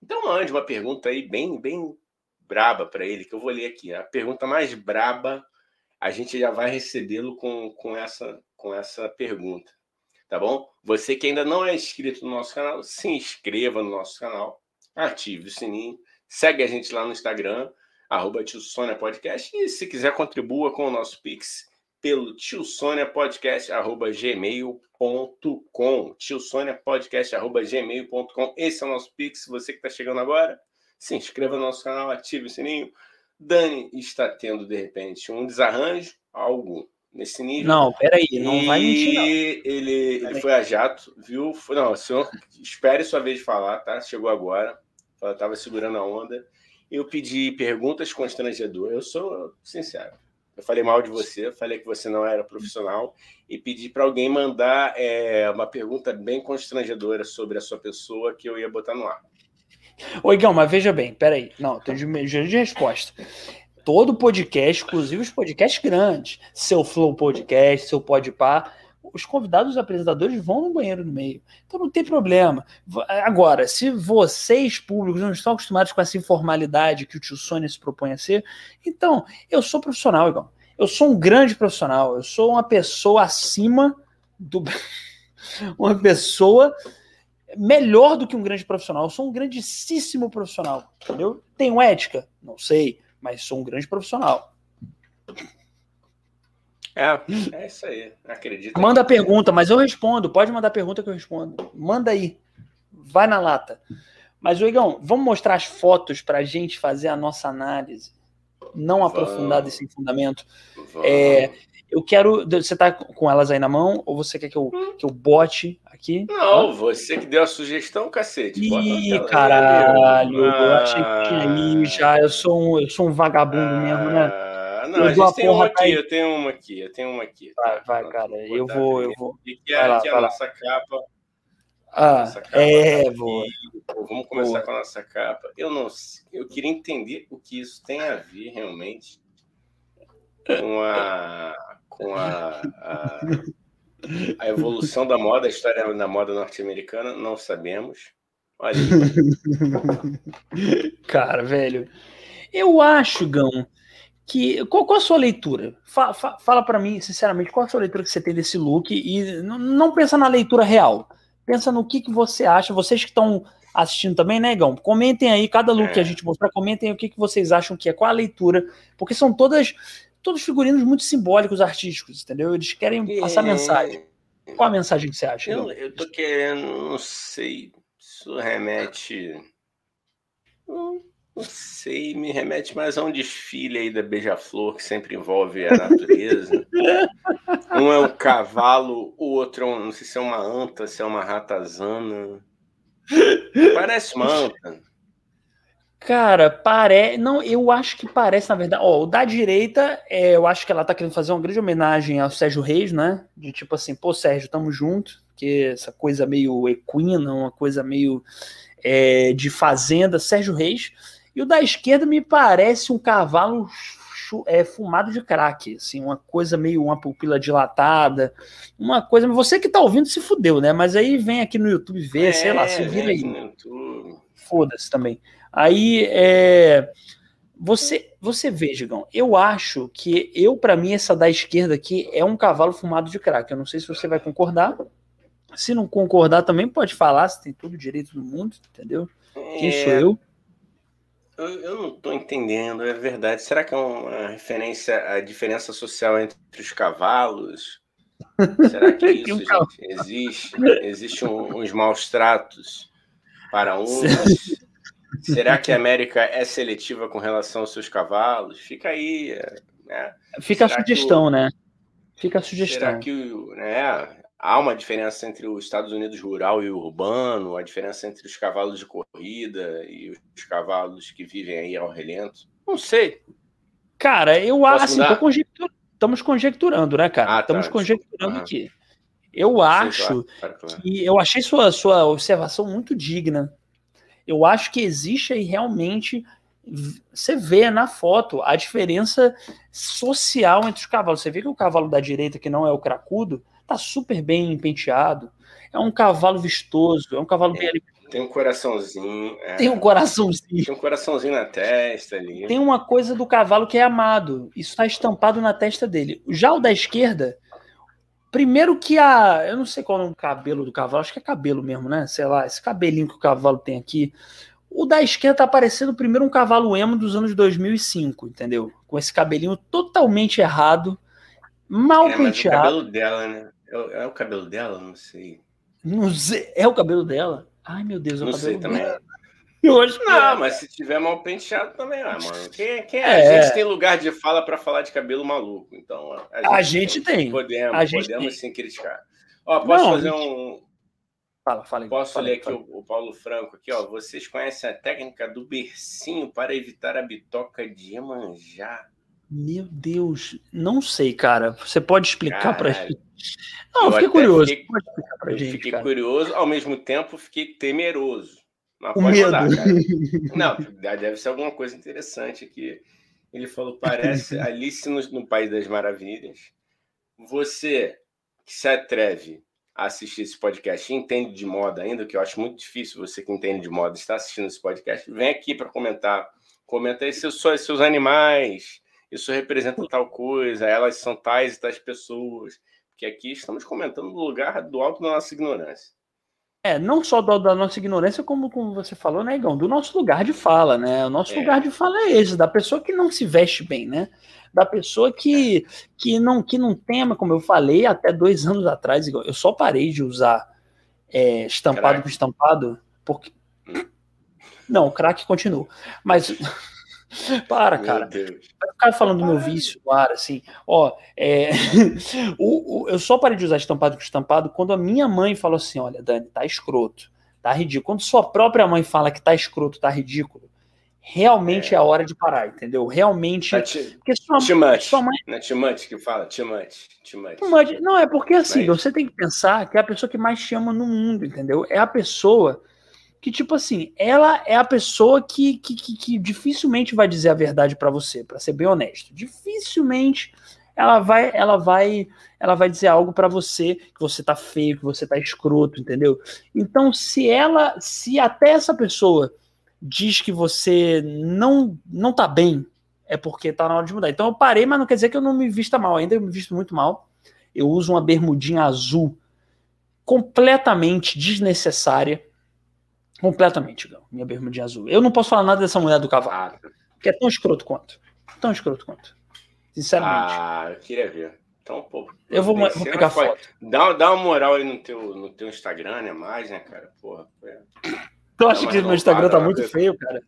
Então mande uma pergunta aí bem, bem braba para ele, que eu vou ler aqui. A pergunta mais braba, a gente já vai recebê-lo com, com, essa, com essa pergunta, tá bom? Você que ainda não é inscrito no nosso canal, se inscreva no nosso canal, ative o sininho, segue a gente lá no Instagram, arroba Tio Sônia Podcast, e se quiser contribua com o nosso Pix pelo Tio Sônia Podcast, arroba gmail ponto com, Tio Sônia Podcast, arroba gmail ponto com, esse é o nosso Pix. Você que está chegando agora, se inscreva no nosso canal, ative o sininho. Dani está tendo, de repente, um desarranjo, algo nesse nível. Não, peraí, não vai mentir, não. E ele, ele foi a jato, viu? Foi, não, senhor, espere sua vez de falar, tá? Chegou agora, ela estava segurando a onda. Eu pedi perguntas constrangedoras, eu sou sincero. Eu falei mal de você, falei que você não era profissional e pedi para alguém mandar é, uma pergunta bem constrangedora sobre a sua pessoa que eu ia botar no ar. Ô, Igão, mas veja bem, peraí. Não, tem de, de resposta. Todo podcast, inclusive os podcasts grandes, seu Flow Podcast, seu Podpah, os convidados, os apresentadores vão no banheiro no meio. Então não tem problema. Agora, se vocês, públicos, não estão acostumados com essa informalidade que o Tio Sônia se propõe a ser, então, eu sou profissional, Igão. Eu sou um grande profissional. Eu sou uma pessoa acima do... uma pessoa melhor do que um grande profissional. Eu sou um grandíssimo profissional, entendeu? Tenho ética? Não sei, mas sou um grande profissional. É, é isso aí, acredito. Manda a pergunta, mas eu respondo. Pode mandar a pergunta que eu respondo. Manda aí, vai na lata. Mas, Igão, vamos mostrar as fotos para a gente fazer a nossa análise, não vamos. aprofundada sem fundamento. É, eu quero... Você tá com elas aí na mão ou você quer que eu, hum. que eu bote aqui? Não, ah. você que deu a sugestão, cacete. Ih, caralho, ah. eu achei que ali já... Eu sou um, eu sou um vagabundo ah. mesmo, né? Ah, não, eu a gente tem uma aqui, aí. eu tenho uma aqui, eu tenho uma aqui. Vai, tá, vai, pronto, cara, eu vou, eu vou. E aqui é lá, a nossa capa. Ah, nossa capa é, vou. Vamos começar boa. com a nossa capa. Eu não sei, eu queria entender o que isso tem a ver realmente com a, com a, a, a evolução da moda, a história da moda norte-americana, não sabemos. Olha aí. Cara, velho, eu acho, Gão, que, qual, qual a sua leitura? Fala, fala para mim, sinceramente, qual a sua leitura que você tem desse look? E não, não pensa na leitura real. Pensa no que, que você acha. Vocês que estão assistindo também, né, Gão? Comentem aí, cada look é. que a gente mostrar, comentem aí o que, que vocês acham que é, qual a leitura. Porque são todas, todos figurinos muito simbólicos, artísticos, entendeu? Eles querem é... passar mensagem. Qual a mensagem que você acha? Eu, eu tô querendo, não sei, isso remete... Hum. Não sei, me remete mais a um desfile aí da Beija-Flor, que sempre envolve a natureza. Um é um cavalo, o outro é um, não sei se é uma anta, se é uma ratazana. Parece uma anta. Cara, parece... Não, eu acho que parece, na verdade... Ó, o da direita, é, eu acho que ela tá querendo fazer uma grande homenagem ao Sérgio Reis, né? De tipo assim, pô, Sérgio, tamo junto. Que essa coisa meio equina, uma coisa meio é, de fazenda, Sérgio Reis. E o da esquerda me parece um cavalo é, fumado de crack, assim, uma coisa meio, uma pupila dilatada, uma coisa... Você que tá ouvindo se fudeu, né? Mas aí vem aqui no YouTube ver, é, sei lá, se vira aí. Foda-se também. Aí, é, você, você vê, Gigão, eu acho que eu, para mim, essa da esquerda aqui é um cavalo fumado de crack. Eu não sei se você vai concordar. Se não concordar também, pode falar, você tem todo o direito do mundo, entendeu? É, quem sou eu? eu? Eu não tô entendendo, é verdade. Será que é uma referência à diferença social entre os cavalos? Será que isso, gente, existe? Existem uns maus tratos para uns... Será que a América é seletiva com relação aos seus cavalos? Fica aí. Né? Fica será a sugestão, o... né? Fica a sugestão. Será que o, né, há uma diferença entre os Estados Unidos rural e urbano? A diferença entre os cavalos de corrida e os cavalos que vivem aí ao relento? Não sei. Cara, eu acho assim, conjectur... estamos conjecturando, né, cara? Ah, estamos tá, conjecturando desculpa. Aqui. Eu acho Sei, claro, claro. que... Eu achei sua, sua observação muito digna. Eu acho que existe aí realmente, você vê na foto a diferença social entre os cavalos. Você vê que o cavalo da direita, que não é o cracudo, tá super bem penteado. É um cavalo vistoso, é um cavalo bem alimentado. Tem um coraçãozinho. É. Tem um coraçãozinho. Tem um coraçãozinho na testa ali. Tem uma coisa do cavalo que é amado. Isso tá estampado na testa dele. Já o da esquerda, primeiro que a... Eu não sei qual é o cabelo do cavalo. Acho que é cabelo mesmo, né? Sei lá, esse cabelinho que o cavalo tem aqui. O da esquerda tá parecendo primeiro um cavalo emo dos anos dois mil e cinco, entendeu? Com esse cabelinho totalmente errado, mal é, penteado. É o cabelo dela, né? É, é o cabelo dela? Não sei. Não sei. É o cabelo dela? Ai, meu Deus, é o não cabelo dela. Não sei também. Eu acho que não, é. Mas se tiver mal penteado também, ah, mano. Quem, quem é? É. A gente tem lugar de fala para falar de cabelo maluco, então. A, a gente, gente tem. Podemos, a gente podemos tem. Sim criticar. Ó, posso não, fazer gente... um. Fala, fala. Posso fala, ler fala, aqui fala. O, o Paulo Franco aqui, ó. Vocês conhecem a técnica do bercinho para evitar a bitoca de Iemanjá? Meu Deus, não sei, cara. Você pode explicar para gente? Não, eu, eu fiquei curioso. Fiquei, pode explicar pra gente, fiquei cara. curioso, ao mesmo tempo fiquei temeroso. Mas pode mandar, cara. Não, deve ser alguma coisa interessante aqui. Ele falou, parece Alice no, no País das Maravilhas. Você que se atreve a assistir esse podcast e entende de moda ainda, que eu acho muito difícil, você que entende de moda está assistindo esse podcast, vem aqui para comentar. Comenta aí seus, seus animais, isso representa tal coisa, elas são tais e tais pessoas. Porque aqui estamos comentando do lugar do alto da nossa ignorância. É, não só da, da nossa ignorância, como, como você falou, né, Igão? Do nosso lugar de fala, né? O nosso é. lugar de fala é esse, da pessoa que não se veste bem, né? Da pessoa que, que, não, que não tema, como eu falei, até dois anos atrás, Igão, eu só parei de usar é, estampado Caraca. com estampado, porque... Não, o craque continua. Mas... Para, cara. O cara falando do meu vício, cara, assim, ó, é, o, o, eu só parei de usar estampado com estampado quando a minha mãe falou assim, olha, Dani, tá escroto, tá ridículo. Quando sua própria mãe fala que tá escroto, tá ridículo, realmente é, é a hora de parar, entendeu? Realmente... Tá te, porque sua, much, sua mãe... Não é too much que fala? Too much, too much. Too much. Não, é porque assim, mas... você tem que pensar que é a pessoa que mais te ama no mundo, entendeu? É a pessoa... que, tipo assim, ela é a pessoa que, que, que, que dificilmente vai dizer a verdade pra você, pra ser bem honesto. Dificilmente ela vai, ela vai, ela vai dizer algo pra você, que você tá feio, que você tá escroto, entendeu? Então, se ela, se até essa pessoa diz que você não, não tá bem, é porque tá na hora de mudar. Então eu parei, mas não quer dizer que eu não me vista mal. Ainda eu me visto muito mal. Eu uso uma bermudinha azul completamente desnecessária, completamente, Gão, minha bermudinha azul. Eu não posso falar nada dessa mulher do cavalo, que é tão escroto quanto. Tão escroto quanto. Sinceramente. Ah, eu queria ver. Então, pô. Eu vou, vou pegar foto. Dá, dá uma moral aí no teu, no teu Instagram, né? Mais, né, cara? Porra. Tu acha que meu Instagram tá muito feio, cara?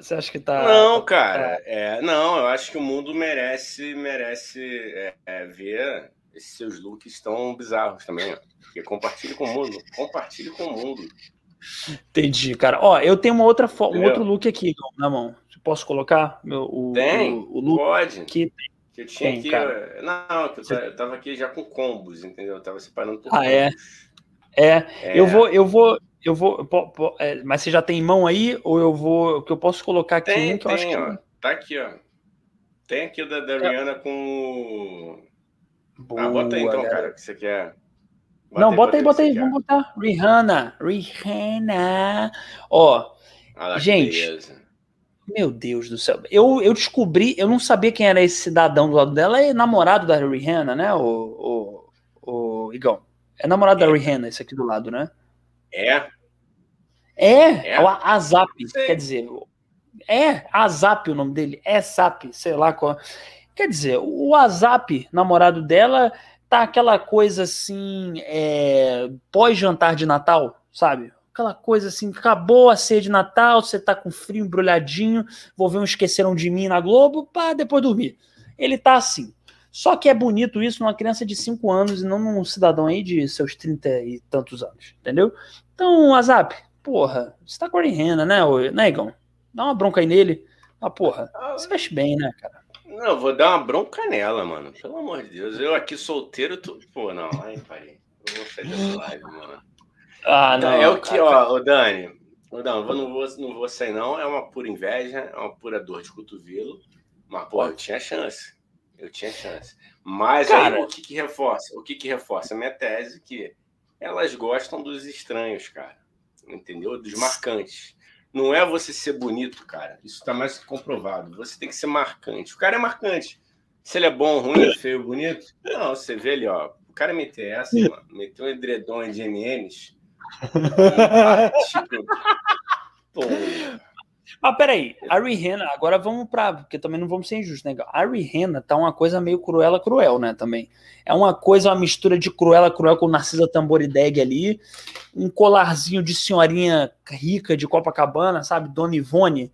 Você acha que tá... Não, cara. É, não, eu acho que o mundo merece, merece é, é, ver esses seus looks tão bizarros também. Ó. Porque compartilhe com o mundo. Compartilhe com o mundo. Entendi, cara. Ó, eu tenho uma outra fo- um outro look aqui na mão. Posso colocar meu, o, tem, o, o look? Pode. Que tem. Que eu tinha tem, aqui... Cara. Não, que eu, tava, eu tava aqui já com combos, entendeu? Eu tava separando por ah, combos. É? É. é. Eu vou... Eu vou... Eu vou, po, po, é, mas você já tem em mão aí? Ou eu vou. Que eu posso colocar aqui? Tem, um, que tem, eu acho que... ó. Tá aqui, ó. Tem aqui o da, da Rihanna é. com. Boa, ah, bota aí então, cara, cara que você quer. Bota Não, aí, bota aí, bota aí. Vamos botar. Rihanna. Rihanna. Ó. Ah, gente. Meu Deus do céu. Eu, eu descobri. Eu não sabia quem era esse cidadão do lado dela. É namorado da Rihanna, né? O, o, o Igão. É namorado é. da Rihanna, esse aqui do lado, né? É. É, é, a A S A P, quer dizer, é A S A P o nome dele, é S A P, sei lá qual. Quer dizer, o A S A P, namorado dela, tá aquela coisa assim, é, pós-jantar de Natal, sabe? Aquela coisa assim, acabou a ceia de Natal, você tá com frio, embrulhadinho, vou ver um Esqueceram de Mim na Globo, pá, depois dormir. Ele tá assim. Só que é bonito isso numa criança de cinco anos e não num cidadão aí de seus trinta e tantos anos, entendeu? Então, A S A P, porra, você tá com a Rihanna, né, né, Igão? Dá uma bronca aí nele. Ah, porra, você mexe bem, né, cara? Não, eu vou dar uma bronca nela, mano. Pelo amor de Deus. Eu aqui solteiro, tu... Pô, não. Ai, pai. Eu vou sair dessa live, mano. Ah, não. É o que, ó, o Dani. Ô, Dani, eu não vou, não vou sair, não. É uma pura inveja, é uma pura dor de cotovelo. Mas, pô, eu tinha chance. Eu tinha chance. Mas, cara, aí, o que que reforça? O que que reforça? A minha tese que elas gostam dos estranhos, cara. Entendeu? Dos marcantes. Não é você ser bonito, cara. Isso tá mais que comprovado. Você tem que ser marcante. O cara é marcante. Se ele é bom, ruim, feio, bonito. Não, você vê ali, ó. O cara meteu essa, mano. Meteu um edredom de M e M's. Pô. Ah, peraí. A Rihanna, agora vamos pra... Porque também não vamos ser injustos, né? A Rihanna tá uma coisa meio cruela, cruel, né? Também. É uma coisa, uma mistura de cruela, cruel com Narcisa Tamborideg ali. Um colarzinho de senhorinha rica de Copacabana, sabe? Dona Ivone.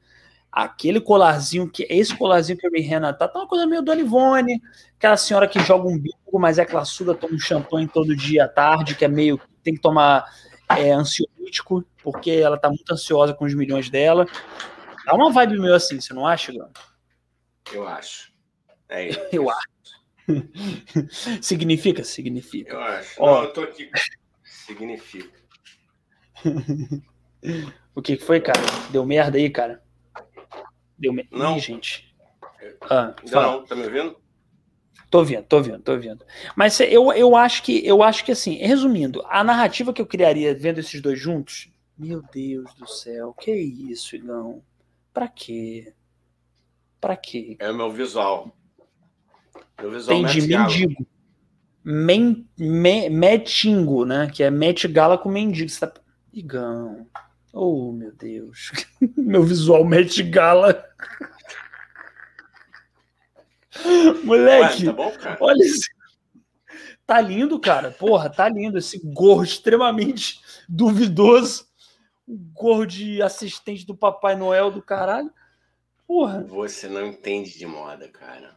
Aquele colarzinho que... Esse colarzinho que a Rihanna tá, tá uma coisa meio Dona Ivone. Aquela senhora que joga um bico, mas é classuda, toma um champanhe todo dia à tarde, que é meio... Tem que tomar é, ansiolítico, porque ela tá muito ansiosa com os milhões dela. Dá uma vibe meio assim, você não acha, Igão? Eu acho. É isso. Eu acho. Significa? Significa. Eu acho. Ó, não, eu tô aqui. Significa. O que foi, cara? Deu merda aí, cara? Deu merda. Não, Ih, gente. Ah, não, tá me ouvindo? Tô vendo, tô vendo, tô vendo. Mas eu, eu, acho que, eu acho que, assim, resumindo, a narrativa que eu criaria vendo esses dois juntos... Meu Deus do céu, que isso, Igão? Pra quê? Pra quê? É o meu visual. Meu visual Entendi, mendigo. Men, me, metingo, né? Que é mete gala com mendigo. Você tá... Igão. Oh, meu Deus. Meu visual mete gala. Moleque, ué, tá bom, cara? Olha isso. Tá lindo, cara. Porra, tá lindo. Esse gorro extremamente duvidoso. O gorro de assistente do Papai Noel do caralho. Porra. Você não entende de moda, cara.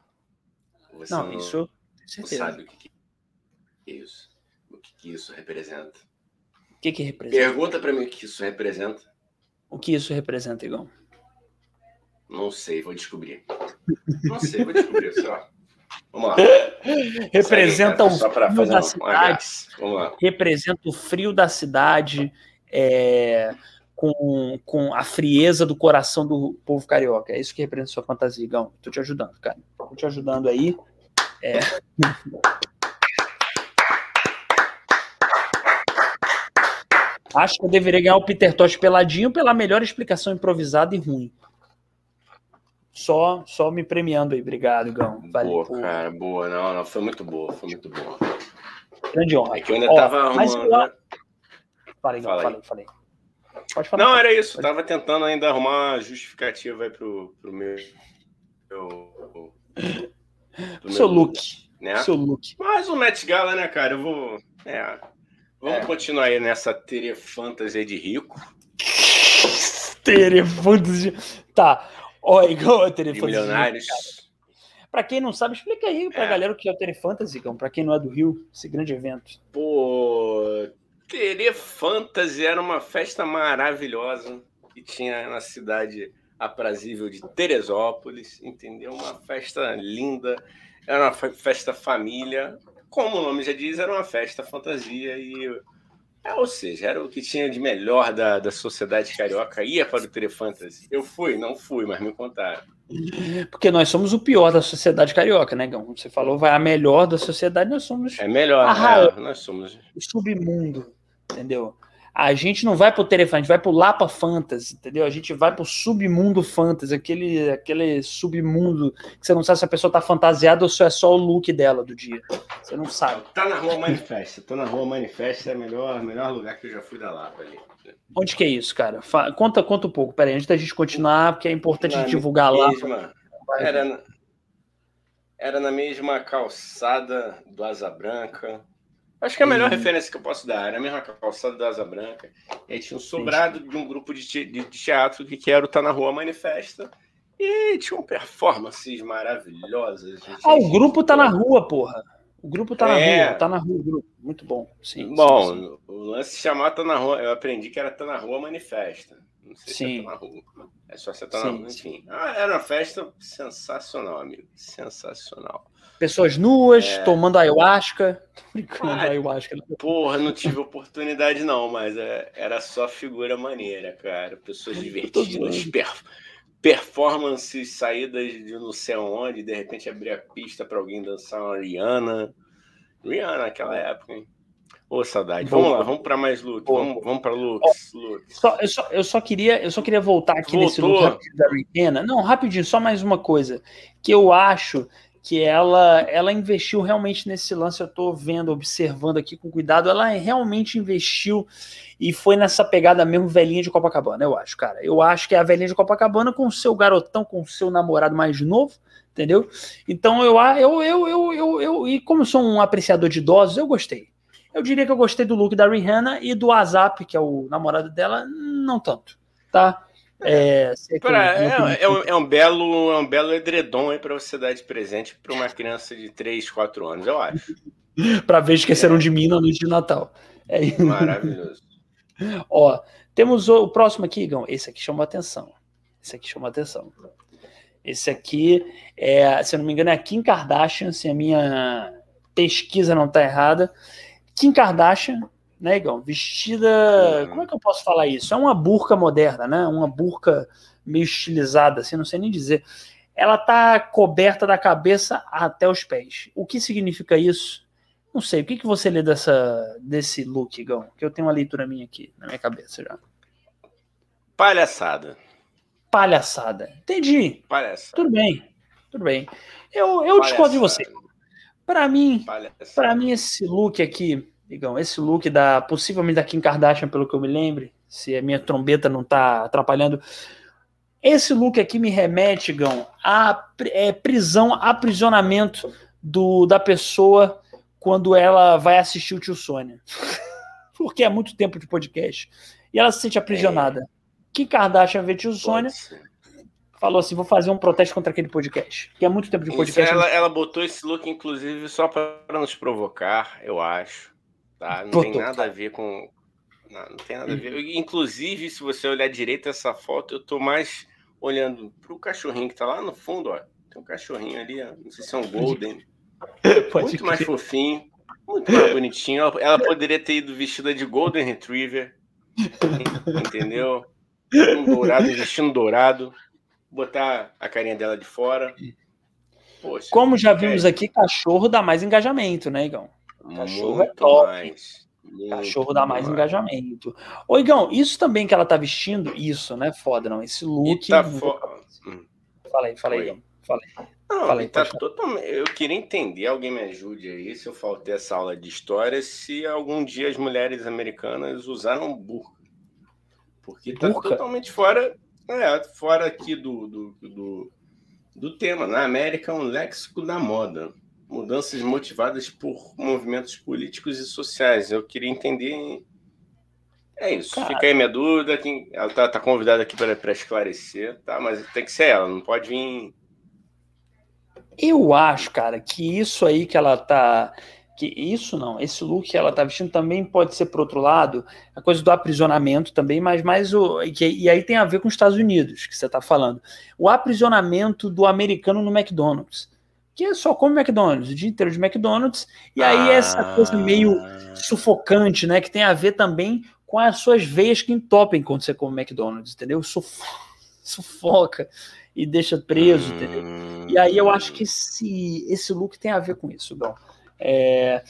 Você não, não, isso eu tenho certeza. Não sabe o que, que é isso. O que, que isso representa. O que que representa? Pergunta pra mim o que isso representa. O que isso representa, Igão? Não sei, vou descobrir. Não sei, vou descobrir, só. Vamos lá. Representa o frio da cidade. Vamos lá. Representa o frio da cidade... É, com, com a frieza do coração do povo carioca. É isso que representa sua fantasia, Igão. Tô te ajudando, cara. Tô te ajudando aí. É... Acho que eu deveria ganhar o Peter Tosh peladinho pela melhor explicação improvisada e ruim. Só, só me premiando aí. Obrigado, Igão. Vale boa, por... cara. Boa. Não, não. Foi muito boa. Foi muito boa. Grande honra. É que eu ainda Ó, tava arrumando... Falei, Fala falei, falei. Pode falar. Não, cara. Era isso. Pode... Tava tentando ainda arrumar justificativa aí pro, pro meu... Pro, pro seu meu, look. Né? Seu look. Mas o Met Gala, né, cara? Eu vou... É, vamos é. continuar aí nessa teria fantasia de rico. Telefundos de... Tá. Ó, igual é Telefundos de Milionários. Pra quem não sabe, explica aí pra é. galera o que é o Telefantasy, cão. Pra quem não é do Rio, esse grande evento. Pô, Telefantasy era uma festa maravilhosa que tinha na cidade aprazível de Teresópolis, entendeu? Uma festa linda, era uma festa família. Como o nome já diz, era uma festa fantasia e... É, ou seja, era o que tinha de melhor da, da sociedade carioca, ia para o Telefantasy. Eu fui? Não fui, mas me contaram. Porque nós somos o pior da sociedade carioca, né, Gão? Você falou, vai a melhor da sociedade, nós somos... É melhor, a... é, nós somos... O submundo, entendeu? A gente não vai para o Telefantasy, a gente vai para o Lapa Fantasy, entendeu? A gente vai para o submundo Fantasy, aquele, aquele submundo que você não sabe se a pessoa tá fantasiada ou se é só o look dela do dia. Você não sabe. Tá na Rua Manifesta. Tá na Rua Manifesta, é o melhor, melhor lugar que eu já fui da Lapa ali. Onde que é isso, cara? Fa- conta, conta um pouco, peraí, antes da gente continuar, porque é importante na divulgar lá. Mesma... Era, na... Era na mesma calçada do Asa Branca. Acho que é a melhor hum. referência que eu posso dar. Era a mesma calçada da Asa Branca. E tinha um sobrado de um grupo de, te- de teatro que, que era o Tá Na Rua Manifesta. E tinham performances maravilhosas. Gente. Ah, o grupo Tá Na Rua, porra. O grupo tá na é... rua, tá na rua o grupo. Muito bom. Sim, bom, sim, sim. O lance de chamar Tá Na Rua, eu aprendi que era Tá Na Rua Manifesta. Não sei sim. se é Tá Na Rua. É só você tá sim, na rua, enfim. Ah, era uma festa sensacional, amigo. Sensacional. Pessoas nuas, é... tomando ayahuasca. Tô brincando, ah, ayahuasca. Porra, não tive oportunidade não, mas era só figura maneira, cara. Pessoas divertidas, perfeitas. Performances saídas de não sei onde, de repente abrir a pista para alguém dançar uma Rihanna. Rihanna, naquela época, hein? Ô, saudade. Boa. Vamos lá, vamos para mais look. Boa. Vamos, vamos para looks. Oh, looks. Só, eu, só, eu, só queria, eu só queria voltar aqui Voltou. nesse look da Rihanna. Não, rapidinho, só mais uma coisa. Que eu acho que ela, ela investiu realmente nesse lance. Eu estou vendo, observando aqui com cuidado. Ela realmente investiu... E foi nessa pegada mesmo velhinha de Copacabana, eu acho, cara. Eu acho que é a velhinha de Copacabana com o seu garotão, com o seu namorado mais novo, entendeu? Então, eu, eu, eu, eu, eu, eu e como eu sou um apreciador de idosos, eu gostei. Eu diria que eu gostei do look da Rihanna e do A S A P, que é o namorado dela, não tanto, tá? É, pra, é, é, um, é, um belo, é um belo edredom aí pra você dar de presente pra uma criança de três, quatro anos, eu acho. Pra ver esqueceram é. de mim na noite de Natal. É. Maravilhoso. Ó, temos o, o próximo aqui, Igão. Esse aqui chama atenção. Esse aqui chama atenção. Esse aqui, é, se eu não me engano, é a Kim Kardashian. Se a minha pesquisa não tá errada, Kim Kardashian, né, Igão? Vestida. Como é que eu posso falar isso? É uma burca moderna, né? Uma burca meio estilizada, assim, não sei nem dizer. Ela tá coberta da cabeça até os pés. O que significa isso? Não sei, o que, que você lê dessa, desse look, Igão? Que eu tenho uma leitura minha aqui, na minha cabeça já. Palhaçada. Palhaçada. Entendi. Palhaçada. Tudo bem, tudo bem. Eu, eu discordo de você. Para mim, para mim, esse look aqui, Igão, esse look da, possivelmente da Kim Kardashian, pelo que eu me lembro, se a minha trombeta não tá atrapalhando, esse look aqui me remete, Igão, a é, prisão, aprisionamento do, da pessoa... quando ela vai assistir o Tio Sônia. Porque é muito tempo de podcast. E ela se sente aprisionada. É. Kim Kardashian vê Tio Sônia, falou assim, vou fazer um protesto contra aquele podcast. Que é muito tempo de podcast. Isso, ela, ela botou esse look, inclusive, só para nos provocar, eu acho. Tá? Não botou. tem nada a ver com... Não, não tem nada a ver. Inclusive, se você olhar direito essa foto, eu tô mais olhando pro cachorrinho que tá lá no fundo, ó. Tem um cachorrinho ali, ó. Não sei se é um golden... Pode muito mais que... fofinho, muito mais bonitinho. Ela poderia ter ido vestida de Golden Retriever, entendeu? Um dourado, vestindo dourado, botar a carinha dela de fora. Poxa, como já vimos é... aqui, cachorro dá mais engajamento, né, Igão? Cachorro muito é top. Mais, cachorro dá mais, mais engajamento. Ô, Igão, isso também que ela tá vestindo, isso, né? Foda, não. Esse look. Tá fo... Fala aí, fala aí, Igão. Fala aí. Não, Falei, tá totalmente... Eu queria entender, alguém me ajude aí, se eu faltei essa aula de história, se algum dia as mulheres americanas usaram burca. Porque tá burca? totalmente fora, é, fora aqui do, do, do, do tema. Na América é um léxico da moda. Mudanças motivadas por movimentos políticos e sociais. Eu queria entender É isso, cara. Fica aí minha dúvida. Quem, ela tá, tá convidada aqui para esclarecer, tá? Mas tem que ser ela, não pode vir. Eu acho, cara, que isso aí que ela tá. Que isso não, esse look que ela tá vestindo também pode ser, por outro lado, a coisa do aprisionamento também, mas mais o. Que, e aí tem a ver com os Estados Unidos, que você tá falando. O aprisionamento do americano no McDonald's. Que só come McDonald's, o dia inteiro de McDonald's. E aí ah. essa coisa meio sufocante, né? Que tem a ver também com as suas veias que entopem quando você come McDonald's, entendeu? Suf... Sufoca e deixa preso, entendeu? E aí eu acho que esse, esse look tem a ver com isso. Bom, é...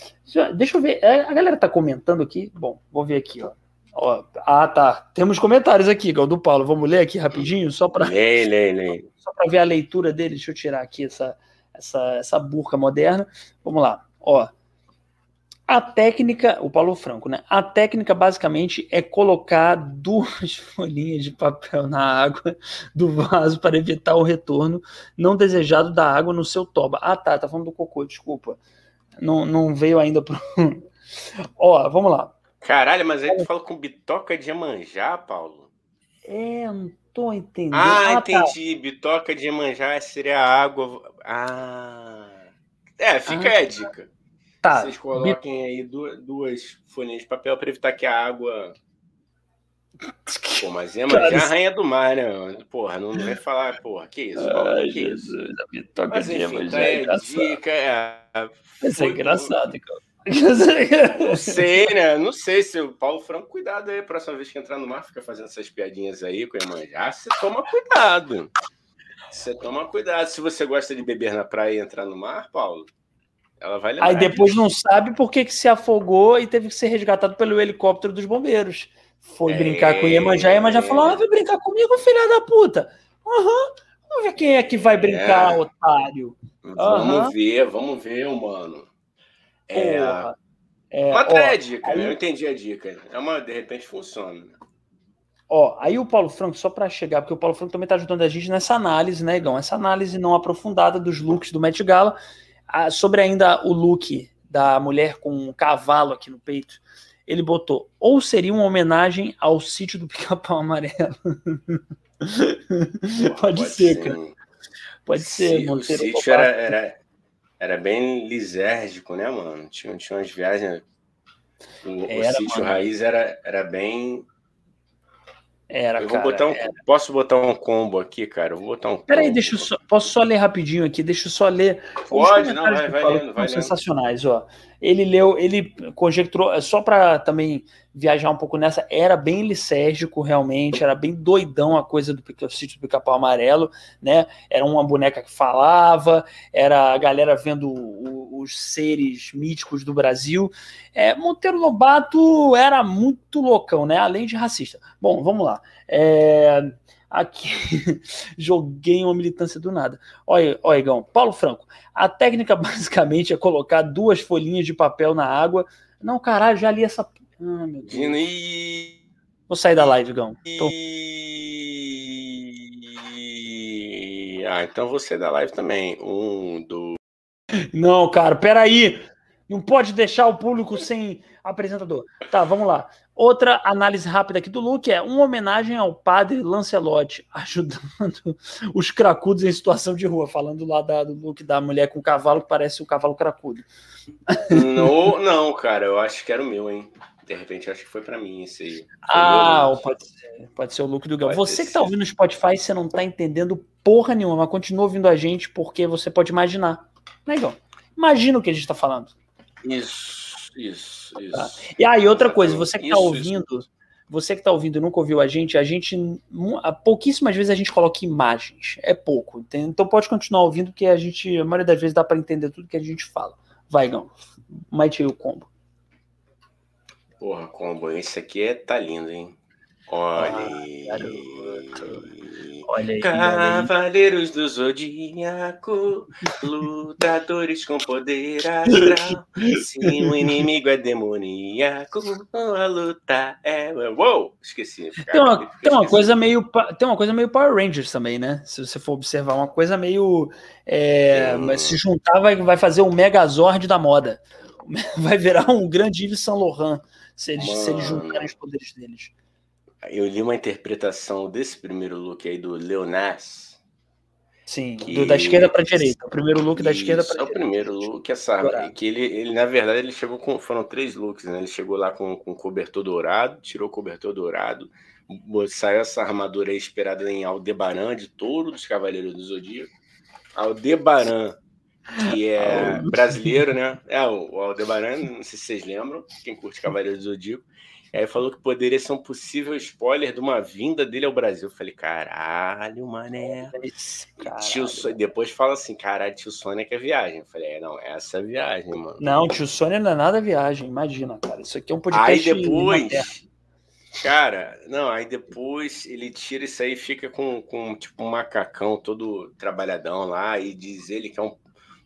deixa eu ver. A galera tá comentando aqui. Bom, vou ver aqui, ó. ó ah, tá. Temos comentários aqui, igual do Paulo. Vamos ler aqui rapidinho, só para só para ver a leitura dele. Deixa eu tirar aqui essa, essa, essa burca moderna. Vamos lá, ó. A técnica, o Paulo Franco, né? A técnica basicamente é colocar duas folhinhas de papel na água do vaso para evitar o retorno não desejado da água no seu toba. Ah, tá, tá falando do cocô, desculpa. Não, não veio ainda pro... Ó, vamos lá. Caralho, mas aí tu fala com bitoca de Iemanjá, Paulo? É, não tô entendendo. Ah, ah entendi. Tá. Bitoca de Iemanjá seria a água... Ah... É, fica ah, aí a dica. Tá. Vocês coloquem aí duas, duas folhinhas de papel para evitar que a água... Pô, mas é, mas já arranha do mar, né? Porra, não vai falar, porra, que isso? Ai, que Jesus, isso? A mas, enfim, tá é dica, é... Isso é engraçado, cara. Não sei, né? Não sei se o Paulo Franco, cuidado aí, próxima vez que entrar no mar, fica fazendo essas piadinhas aí com a Iemanjá, você toma cuidado. Você toma cuidado. Se você gosta de beber na praia e entrar no mar, Paulo... Ela vai lembrar, aí depois gente. Não sabe por que, que se afogou e teve que ser resgatado pelo helicóptero dos bombeiros. Foi é... brincar com o Iemanjá, e Iemanjá falou: ah, vai brincar comigo, filha da puta. Aham, uhum. Vamos ver quem é que vai brincar, é... otário. Vamos uhum. ver, vamos ver, mano. É, é... Mas ó, é a dica, aí... eu entendi a dica. É uma... De repente funciona. Ó, aí o Paulo Franco, só para chegar, porque o Paulo Franco também tá ajudando a gente nessa análise, né, Igão? Essa análise não aprofundada dos looks do Met Gala. Ah, sobre ainda o look da mulher com um cavalo aqui no peito, ele botou, ou seria uma homenagem ao sítio do Pica-Pau Amarelo. Pode, pode ser, ser, cara. Pode ser. Sim, o sítio era, era, era bem lisérgico, né, mano? Tinha, tinha umas viagens... O, era, o sítio mano. Raiz era, era bem... Era, eu vou cara, botar um, era. Posso botar um combo aqui, cara? Eu vou botar um Peraí, deixa eu só, posso só ler rapidinho aqui, deixa eu só ler. Pode, não, vai, vai lendo, vai lendo. Sensacionais, ó. Ele leu, ele conjecturou, só para também viajar um pouco nessa, era bem lisérgico realmente, era bem doidão a coisa do sítio do Pica-Pau Amarelo, né? Era uma boneca que falava, era a galera vendo o, os seres míticos do Brasil. É, Monteiro Lobato era muito loucão, né? Além de racista. Bom, vamos lá. É... Aqui, joguei uma militância do nada. Olha, olha, Igão, Paulo Franco, a técnica basicamente é colocar duas folhinhas de papel na água. Não, caralho, já li essa... Ah, meu Deus. E... Vou sair da live, Igão. Tô... E... Ah, então vou sair da live também. Um, dois... Não, cara, peraí. Não pode deixar o público sem apresentador. Tá, vamos lá. Outra análise rápida aqui do look é uma homenagem ao padre Lancelotti, ajudando os cracudos em situação de rua, falando lá da, do look da mulher com cavalo, que parece um cavalo cracudo. No, não, cara, eu acho que era o meu, hein? De repente, acho que foi pra mim esse aí. Ah, pode ser, pode ser o look do Gão. Você que tá ouvindo no Spotify, você não tá entendendo porra nenhuma, mas continua ouvindo a gente, porque você pode imaginar. Né, Gão? Imagina o que a gente tá falando. Isso. Isso, isso. Tá. E aí, ah, outra coisa, você que está ouvindo, isso. você que tá ouvindo e nunca ouviu a gente, a gente, pouquíssimas vezes a gente coloca imagens, é pouco, entende? Então pode continuar ouvindo, que a gente, a maioria das vezes dá para entender tudo que a gente fala. Vai, Gão, mete aí o combo. Porra, combo, esse aqui é, tá lindo, hein? Olha aí. Ah, Olha aí, Cavaleiros do Zodíaco, lutadores com poder astral. Se o inimigo é demoníaco, a luta é... Uou! Esqueci. Cara. Tem uma, tem uma, coisa, meio, tem uma coisa meio Power Rangers também, né? Se você for observar, uma coisa meio... É, é. Se juntar, vai, vai fazer um Megazord da moda. Vai virar um grande Yves Saint Laurent se eles, se eles juntarem os poderes deles. Eu li uma interpretação desse primeiro look aí do Leonaz. Sim, que... do, da esquerda para direita. O primeiro look da esquerda para direita. É o primeiro look, essa, que ele, ele, na verdade, ele chegou com... Foram três looks, né? Ele chegou lá com, com cobertor dourado, tirou o cobertor dourado, saiu essa armadura aí esperada em Aldebaran, de touro dos Cavaleiros do Zodíaco. Aldebaran, que é brasileiro, né? É, o Aldebaran, não sei se vocês lembram, quem curte Cavaleiros do Zodíaco. Aí falou que poderia ser um possível spoiler de uma vinda dele ao Brasil. Eu falei, caralho, mané. Caralho. Tio so... Depois fala assim, caralho, tio Sônia que é viagem. Eu falei, é, não, essa é viagem, mano. Não, tio Sônia não é nada viagem, imagina, cara. Isso aqui é um podcast. Aí depois, cara, não, aí depois ele tira isso aí e fica com, com tipo um macacão todo trabalhadão lá e diz ele que é um,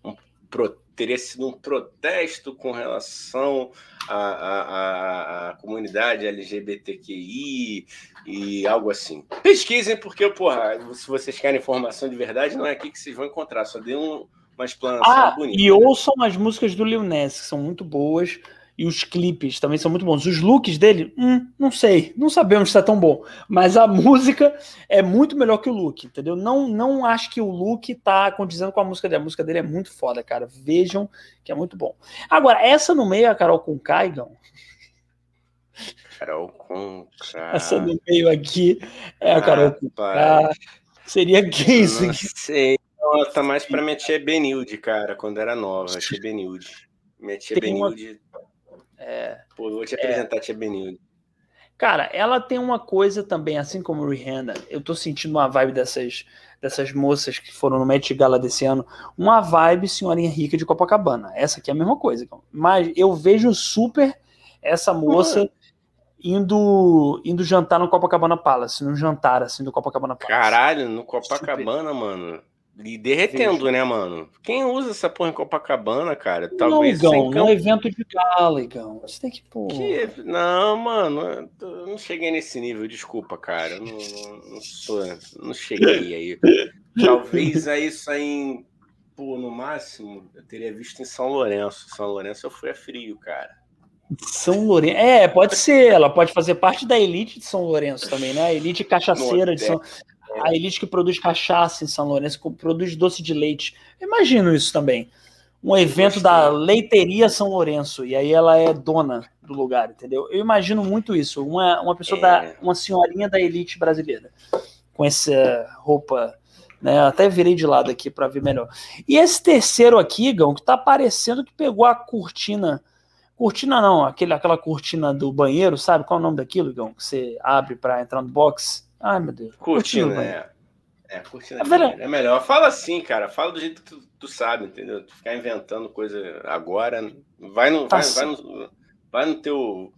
um protetor. Teria sido um protesto com relação à, à, à comunidade L G B T Q I e algo assim. Pesquisem, porque, porra, se vocês querem informação de verdade, não é aqui que vocês vão encontrar. Só dei um, uma explanação ah, bonita. E ouçam as músicas do Lil Ness, que são muito boas, e os clipes também são muito bons. Os looks dele, hum, não sei, não sabemos se é tão bom. Mas a música é muito melhor que o look, entendeu? Não, não acho que o look tá condizendo com a música dele. A música dele é muito foda, cara. Vejam que é muito bom. Agora, essa no meio é a Carol Conká, Igão. Carol Conká. Essa no meio aqui é a Carol Conká. Seria quem isso aqui? Não sei. Ela tá mais pra minha tia Benilde, cara, quando era nova. A tia Benilde. Minha tia Tem Benilde... Uma... É, Pô, vou te apresentar é, a tia Benilde. Cara, ela tem uma coisa também, assim como o Rihanna, eu tô sentindo uma vibe dessas, dessas moças que foram no Met Gala desse ano, uma vibe senhorinha rica de Copacabana. Essa aqui é a mesma coisa. Mas eu vejo super essa moça hum. indo, indo jantar no Copacabana Palace, num jantar assim do Copacabana Palace. Caralho, no Copacabana, super. Mano. E derretendo, Sim. né, mano? Quem usa essa porra em Copacabana, cara? Talvez não, Igão, não é evento de gala, Igão. Você tem que pôr... Que... Não, mano, eu não cheguei nesse nível, desculpa, cara. Eu não, não, sou... não cheguei aí. Talvez aí isso aí, em... pô, no máximo, eu teria visto em São Lourenço. São Lourenço eu fui a frio, cara. São Lourenço. É, pode ser. Ela pode fazer parte da elite de São Lourenço também, né? A elite cachaceira de São... A elite que produz cachaça em São Lourenço, que produz doce de leite. Imagino isso também. Um evento da Leiteria São Lourenço, e aí ela é dona do lugar, entendeu? Eu imagino muito isso. Uma, uma pessoa é. da. Uma senhorinha da elite brasileira. Com essa roupa. Né? Até virei de lado aqui para ver melhor. E esse terceiro aqui, Gão, que tá parecendo que pegou a cortina. Cortina não, aquele, aquela cortina do banheiro, sabe? Qual é o nome daquilo, Gão? Que você abre para entrar no box? Ai, meu Deus. Curtindo, curtindo né? É, curtindo. É, é melhor. Fala assim, cara. Fala do jeito que tu, tu sabe, entendeu? Tu ficar inventando coisa agora. Vai no, tá vai, assim. vai no, vai no teu,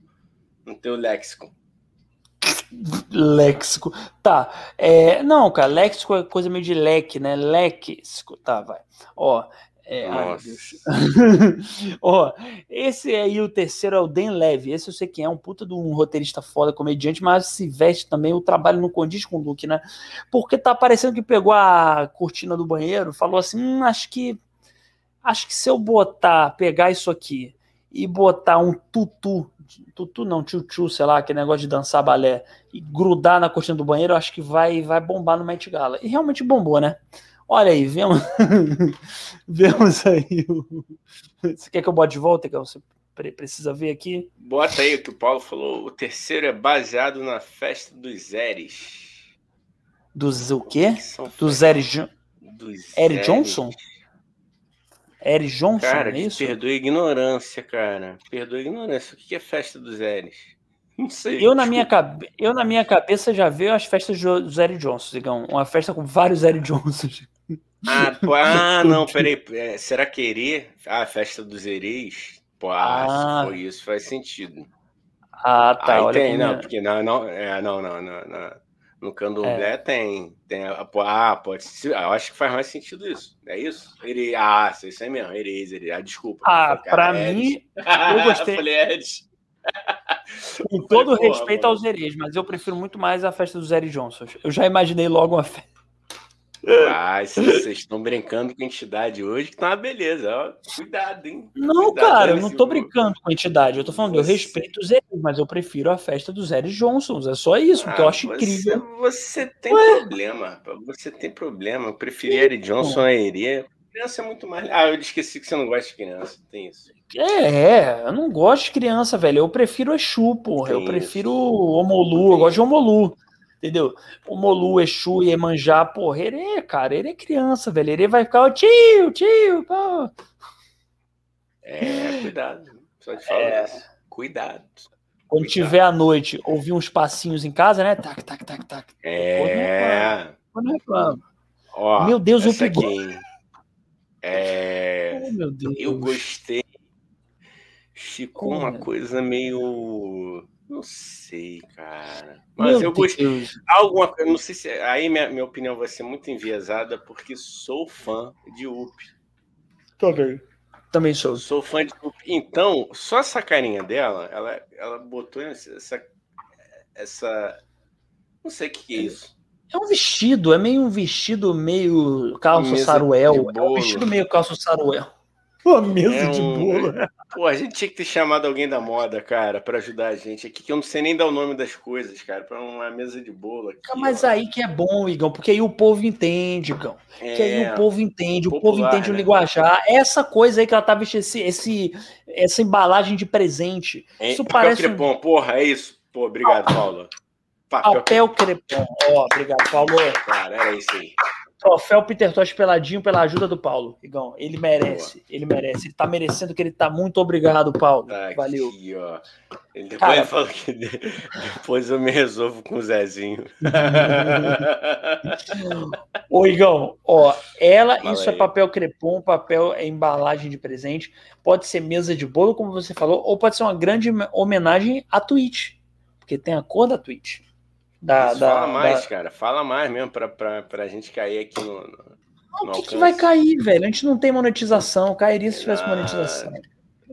no teu léxico. Léxico. Tá. É, não, cara. Léxico é coisa meio de leque, né? Léxico. Tá, vai. Ó. É, ai, Deus. Ó, esse aí, o terceiro, é o Dan Levy. Esse eu sei quem é, um puta de um roteirista foda, comediante, mas se veste também, o trabalho não condiz com o look, né? Porque tá parecendo que pegou a cortina do banheiro, falou assim, hum, acho que acho que se eu botar, pegar isso aqui e botar um tutu, tutu não, tchutchu, sei lá, aquele negócio de dançar balé, e grudar na cortina do banheiro, eu acho que vai, vai bombar no Met Gala. E realmente bombou, né? Olha aí, vemos, vemos aí. O... Você quer que eu bote de volta, que você precisa ver aqui? Bota aí o que o Paulo falou. O terceiro é baseado na festa dos Eres. Dos o quê? Dos Eres... Dos Eres Johnson? Eres Johnson, cara, é isso? Perdoe a ignorância, cara. Perdoe a ignorância. O que é festa dos Eres? Não sei. Eu na, minha cabe... eu, na minha cabeça, já vejo as festas dos Eres Johnson, Igão. Uma festa com vários Eres Johnsons. Ah, pô, ah, não, peraí. É, será que Erê? Ah, a festa dos Erês? Pô, ah, ah, se foi isso, faz sentido. Ah, tá. Aí olha tem, não, é. porque não, não, é, não, não, não, não. No candomblé é. tem, tem. Ah, pode ser. Ah, eu acho que faz mais sentido isso. É isso? Erê. Ah, isso aí mesmo, Erês, Erês. Ah, desculpa. Ah, cara, pra é mim, eu gostei. Com todo falei, respeito porra, aos Erês, mas eu prefiro muito mais a festa dos Eres Johnsons. Eu já imaginei logo uma festa. Ah, vocês estão brincando com a entidade hoje, que tá uma beleza. Ó. Cuidado, hein? Não, cuidado, cara, eu não tô brincando com a entidade. Eu tô falando, você... eu respeito os Elis, mas eu prefiro a festa dos Elis Johnsons. É só isso, porque ah, eu acho você, incrível. Você tem Ué? problema, você tem problema. Eu preferi Elis Johnson a Erie. Criança é muito mais... Ah, eu esqueci que você não gosta de criança, tem isso. É, é, eu não gosto de criança, velho. Eu prefiro Exu, porra. Tem eu prefiro Omolu, eu gosto de Omolu. Entendeu? O Molu, Exu, Iemanjá, porra, ele, cara, ele é criança, velho. Ele vai ficar, oh, tio, tio, pô. É, cuidado. Só te falo é. isso. Cuidado. Quando cuidado. tiver à noite, ouvir uns passinhos em casa, né? Tac, tac, tac, tac. É. Pô, não reclamo. Ó, meu Deus, o peguei. É. Oh, meu Deus. Eu gostei. Ficou oh, uma coisa meio... Não sei, cara. Mas meu eu gostei. Deus. Alguma coisa, não sei se. Aí minha, minha opinião vai ser muito enviesada, porque sou fã de U P. Também. Também sou. Sou fã de U P. Então, só essa carinha dela, ela, ela botou essa, essa. Não sei o que é isso. É um vestido, é meio um vestido meio calço saruel. É um vestido meio calço saruel. Uma mesa é um... de bolo. Pô, a gente tinha que ter chamado alguém da moda, cara, pra ajudar a gente aqui, que eu não sei nem dar o nome das coisas, cara, pra uma mesa de bolo aqui. Mas ó. aí que é bom, Igão, porque aí o povo entende, Igão. É, que aí o povo entende, popular, o povo entende, né? O linguajar. Essa coisa aí que ela tá vestindo, esse, esse, essa embalagem de presente. É, isso papel parece... crepom, porra, é isso? Pô, obrigado, ah, Paulo. Papel, papel crepom. Ó, oh, obrigado, Paulo. Cara, era isso aí. Troféu Peter Tosh peladinho pela ajuda do Paulo, Igão. Ele merece, Boa. ele merece. Ele tá merecendo que ele tá muito obrigado, Paulo. Tá Valeu. Aqui, ó. Ele depois Cara... falou que depois eu me resolvo com o Zezinho. Ô, Igão, ó, ela, Fala isso aí. é papel crepom, papel é embalagem de presente, pode ser mesa de bolo, como você falou, ou pode ser uma grande homenagem à Twitch, porque tem a cor da Twitch. Da, da, fala mais, da... cara. Fala mais mesmo pra, pra, pra gente cair aqui no, no, ah, no O que, que vai cair, velho? A gente não tem monetização. Cairia se tivesse ah. monetização.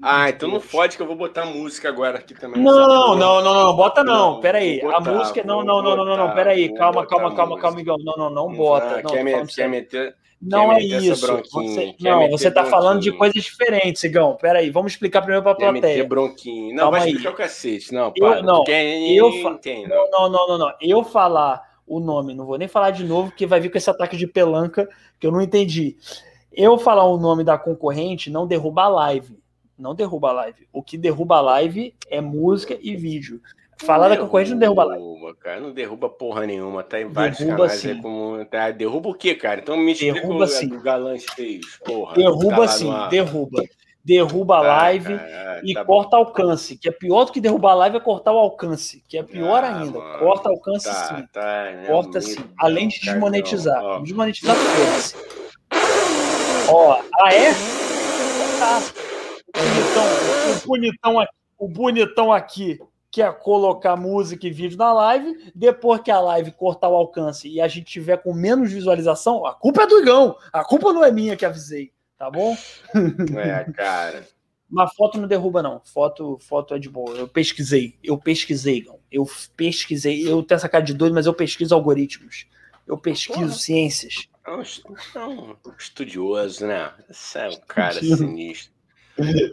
Ah, então não fode que eu vou botar música agora aqui também. Não, não, não, não, bota não. não Pera aí. Botar, a música... Não, não, não, não, não, não. Pera aí. Calma, calma, calma, calma, Igão. Não, não, não bota. Ah, não, quer me, quer meter, não quer é isso. Você, não, você tá bronquinho. falando de coisas diferentes, Igão. Pera aí. Vamos explicar primeiro pra plateia. Quer meter bronquinho. Não, calma vai explicar aí. o cacete. Não, para. Eu, não, quem eu entende. Não, não, não, não, não. Eu falar o nome, não vou nem falar de novo, porque vai vir com esse ataque de pelanca que eu não entendi. Eu falar o nome da concorrente não derruba a live. Não derruba a live. O que derruba a live é música e vídeo. Falar da concorrente não derruba a live. Cara, não derruba porra nenhuma. Tá em vários derruba, canais. É como... tá, derruba o quê, cara? Então me explica o que o galante fez. Porra, derruba sim, ar. derruba. Derruba a live ah, cara, e tá corta bom. alcance, que é pior do que derrubar a live é cortar o alcance, que é pior ah, ainda. Mano, corta alcance tá, sim. Tá, né, corta sim. Além de desmonetizar. Ó. Desmonetizar foda-se. Ó, ah é? Tá. Bonitão, o, bonitão aqui, o bonitão aqui quer colocar música e vídeo na live, depois que a live cortar o alcance e a gente tiver com menos visualização, a culpa é do Igão, a culpa não é minha que avisei, tá bom? É, cara. Mas foto não derruba não, foto, foto é de boa, eu pesquisei, eu pesquisei, Igão, eu pesquisei, eu tenho essa cara de doido, mas eu pesquiso algoritmos, eu pesquiso Porra. ciências. É um, é um estudioso, né? Esse é um cara sinistro.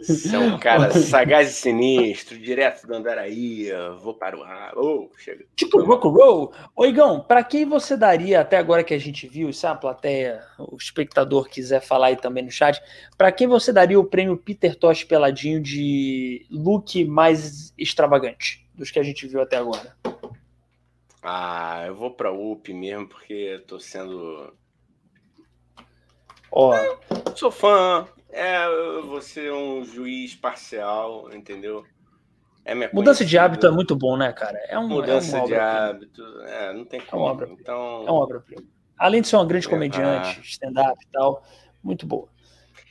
Você é um cara sagaz e sinistro, direto do Andaraí, vou para o ralo, oh, chega. Tipo rock'n'roll. Ô, Igão, pra quem você daria, até agora que a gente viu, se a plateia, o espectador quiser falar aí também no chat, pra quem você daria o prêmio Peter Tosh Peladinho de look mais extravagante dos que a gente viu até agora? Ah, eu vou pra U P mesmo, porque eu tô sendo... Ó, eu sou fã... É, eu vou ser um juiz parcial, entendeu? É minha Mudança conhecida. de hábito é muito bom, né, cara? É um, Mudança é uma de hábito, é, não tem como. É uma obra-prima. Então... É uma obra-prima. Além de ser uma grande comediante, ah. stand-up e tal, muito boa.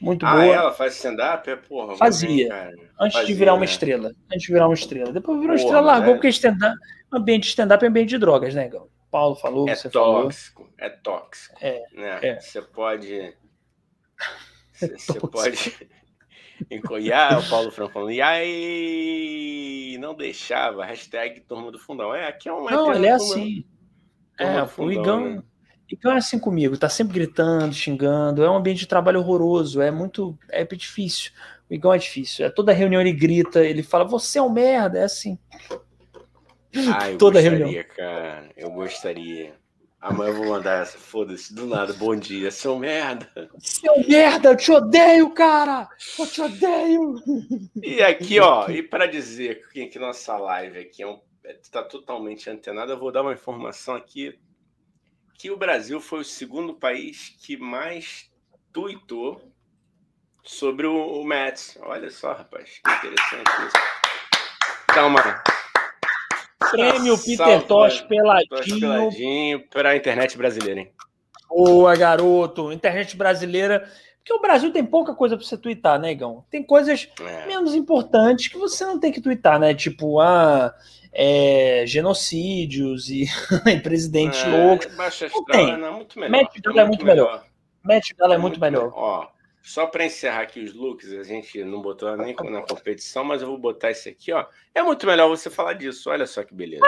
Muito ah, boa. Ela faz stand-up? É, porra, Fazia, cara. antes Fazia, de virar uma né? estrela. Antes de virar uma estrela. Depois virou porra, estrela, largou, né? porque stand-up, ambiente de stand-up é ambiente de drogas, né, Igão? Paulo falou, é você tóxico, falou. É tóxico, é tóxico. Né? É. Você pode... Você pode encolher o Paulo Franco falando, e aí não deixava, hashtag turma do fundão. É, aqui é uma... Não, ele é assim. É, o Igão, né? Então é assim comigo, tá sempre gritando, xingando, é um ambiente de trabalho horroroso, é muito, é difícil, o Igão é difícil, é toda reunião ele grita, ele fala, você é um merda, é assim. Ah, eu toda gostaria, reunião. Cara, eu gostaria. Amanhã eu vou mandar essa, foda-se, do nada, bom dia, seu merda. Seu merda, eu te odeio, cara, eu te odeio. E aqui, ó, e pra dizer que aqui nossa live aqui é um, tá totalmente antenada, eu vou dar uma informação aqui, que o Brasil foi o segundo país que mais tuitou sobre o, o Mets. Olha só, rapaz, que interessante isso. Calma. Prêmio Peter Tosh Peladinho para a internet brasileira, hein? Boa, garoto. Internet brasileira. Porque o Brasil tem pouca coisa para você tuitar, né, Igão? Tem coisas é. menos importantes que você não tem que tuitar, né? Tipo, ah... É, genocídios e presidentes é, loucos. Baixa astral não, é muito melhor. Match Gala é, é muito melhor. melhor. Match Gala é, é muito melhor. melhor. Ó, só para encerrar aqui os looks, a gente não botou nem na competição, mas eu vou botar esse aqui, ó. É muito melhor você falar disso. Olha só que beleza.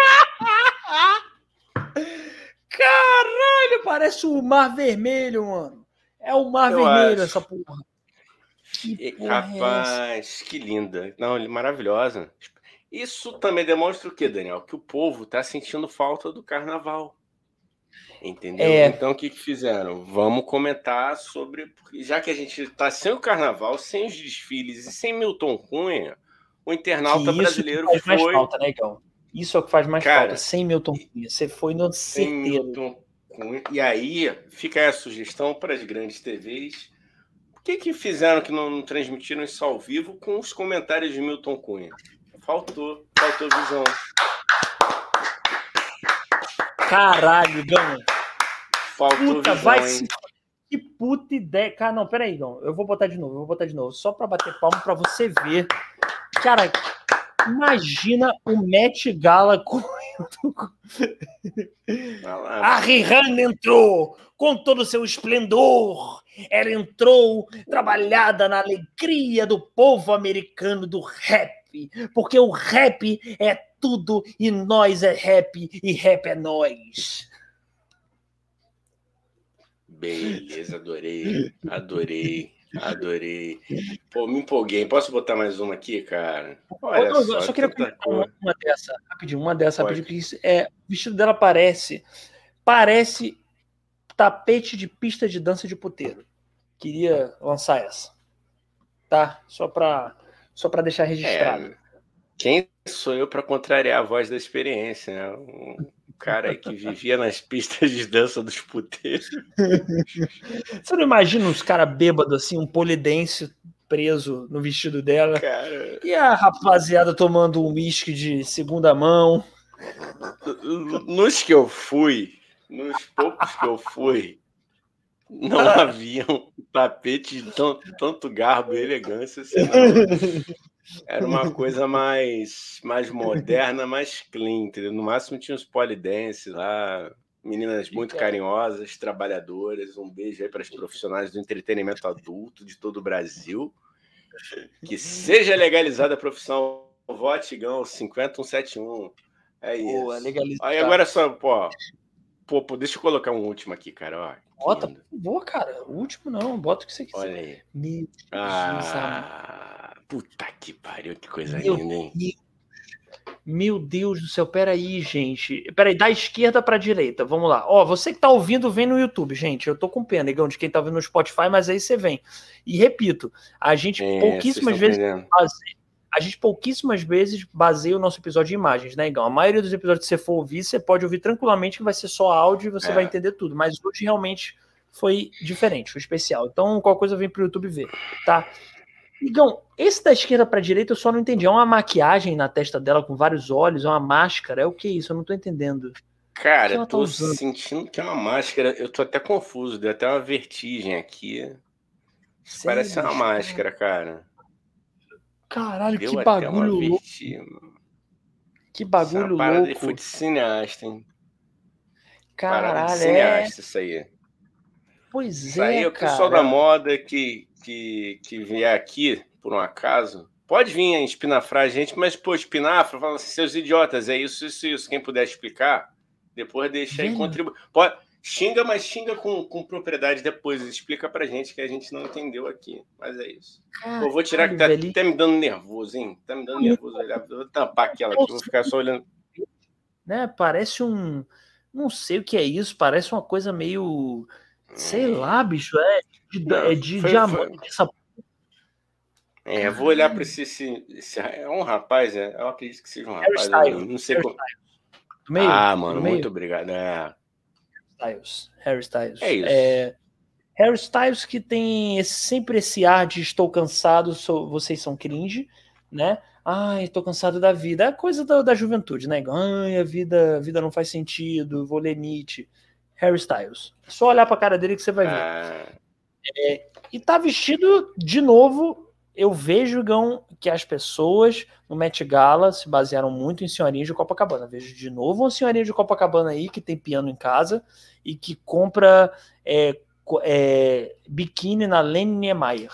Caralho, parece o Mar Vermelho, mano. É o Mar eu Vermelho acho. Essa porra. Que porra Rapaz, é que linda. Não, maravilhosa. Isso também demonstra o quê, Daniel? Que o povo está sentindo falta do carnaval. Entendeu? É... Então, o que, que fizeram? Vamos comentar sobre... Já que a gente está sem o carnaval, sem os desfiles e sem Milton Cunha, o internauta isso brasileiro que faz foi... mais falta, né, Igão? Isso é o que faz mais Cara, falta, sem Milton Cunha. Você foi no sem Milton Cunha. E aí, fica aí a sugestão para as grandes T Vs. O que, que fizeram que não, não transmitiram isso ao vivo com os comentários de Milton Cunha? Faltou, faltou visão. Caralho, Gão. Faltou puta, visão, vai se... Que puta ideia. Cara, não, peraí, Gão. Eu vou botar de novo, eu vou botar de novo. Só pra bater palma pra você ver. Cara, imagina o Met Gala com... A Rihanna entrou com todo o seu esplendor. Ela entrou trabalhada na alegria do povo americano do rap. Porque o rap é tudo e nós é rap e rap é nós. Beleza, adorei, adorei, adorei. Pô, me empolguei. Posso botar mais uma aqui, cara? Olha Outra, só, eu só queria comentar uma, uma dessa, rapidinho, uma dessa, Pode. rapidinho, que isso, é, o vestido dela parece, parece tapete de pista de dança de puteiro. Queria lançar essa, tá? Só pra... Só para deixar registrado. É, quem sou eu para contrariar a voz da experiência, né? Um cara que vivia nas pistas de dança dos puteiros. Você não imagina uns caras bêbados assim, um polidense preso no vestido dela? Cara... E a rapaziada tomando um uísque de segunda mão? Nos que eu fui, nos poucos que eu fui, não havia um tapete de tão, tanto garbo e elegância. Assim, era uma coisa mais, mais moderna, mais clean, entendeu? No máximo tinha uns polidenses lá, meninas muito carinhosas, trabalhadoras. Um beijo aí para as profissionais do entretenimento adulto de todo o Brasil. Que seja legalizada a profissão. Vote, Gão, cinco zero um sete um. É isso. Boa, aí agora só, pô... Pô, deixa eu colocar um último aqui, cara. Ó, bota, por favor, cara. O último não, bota o que você quiser. Olha aí. Meu ah, Deus, puta que pariu, que coisa Meu linda, hein? Deus. Meu Deus do céu, peraí, gente. Peraí, da esquerda pra direita, vamos lá. Ó, você que tá ouvindo, vem no YouTube, gente. Eu tô com pena, Igão, de quem tá ouvindo no Spotify, mas aí você vem. E repito, a gente é, pouquíssimas vezes... A gente pouquíssimas vezes baseia o nosso episódio em imagens, né, Igão? A maioria dos episódios que você for ouvir, você pode ouvir tranquilamente que vai ser só áudio e você é. vai entender tudo. Mas hoje realmente foi diferente, foi especial. Então, qualquer coisa vem pro YouTube ver, tá? Igão, esse da esquerda pra direita eu só não entendi. É uma maquiagem na testa dela com vários olhos? É uma máscara? É o que isso? Eu não tô entendendo. Cara, eu tô usando? sentindo que é uma máscara. Eu tô até confuso, deu até uma vertigem aqui. Sei Parece isso, uma máscara, cara. Caralho, que bagulho louco. Que bagulho louco. Foi de cineasta, hein? Caralho, de cineasta, é... isso aí. Pois é, isso aí, cara. O pessoal da moda que, que, que vier aqui, por um acaso, pode vir espinafrar a gente, mas, pô, espinafra, fala assim, seus idiotas, é isso, isso, isso. Quem puder explicar, depois deixa aí, contribuir. Pode... Xinga, mas xinga com, com propriedade depois. Explica pra gente que a gente não entendeu aqui. Mas é isso. Ah, eu vou tirar que tá, tá me dando nervoso, hein? Tá me dando nervoso. Olhar. Vou tampar aquela aqui, vou ficar só olhando. Né? Parece um... Não sei o que é isso. Parece uma coisa meio... Sei lá, bicho. É de, não, é de foi, diamante. Foi. Essa... É, vou olhar pra esse, esse, esse... É um rapaz, é? Eu acredito que seja um Harry rapaz. Styles, não sei como... Meio, ah, mano, meio. Muito obrigado. É... Styles, Harry Styles. É isso. É, Harry Styles que tem esse, sempre esse ar de estou cansado, sou, vocês são cringe, né? Ai, estou cansado da vida. É coisa da, da juventude, né? Ai, a vida, a vida não faz sentido, vou ler Nietzsche. Harry Styles. É só olhar para a cara dele que você vai ver. Ah. É, e tá vestido, de novo, eu vejo, Gão, que as pessoas no Met Gala se basearam muito em senhorinhas de Copacabana. Vejo de novo uma senhorinha de Copacabana aí que tem piano em casa e que compra é, é, biquíni na Lene Niemeyer.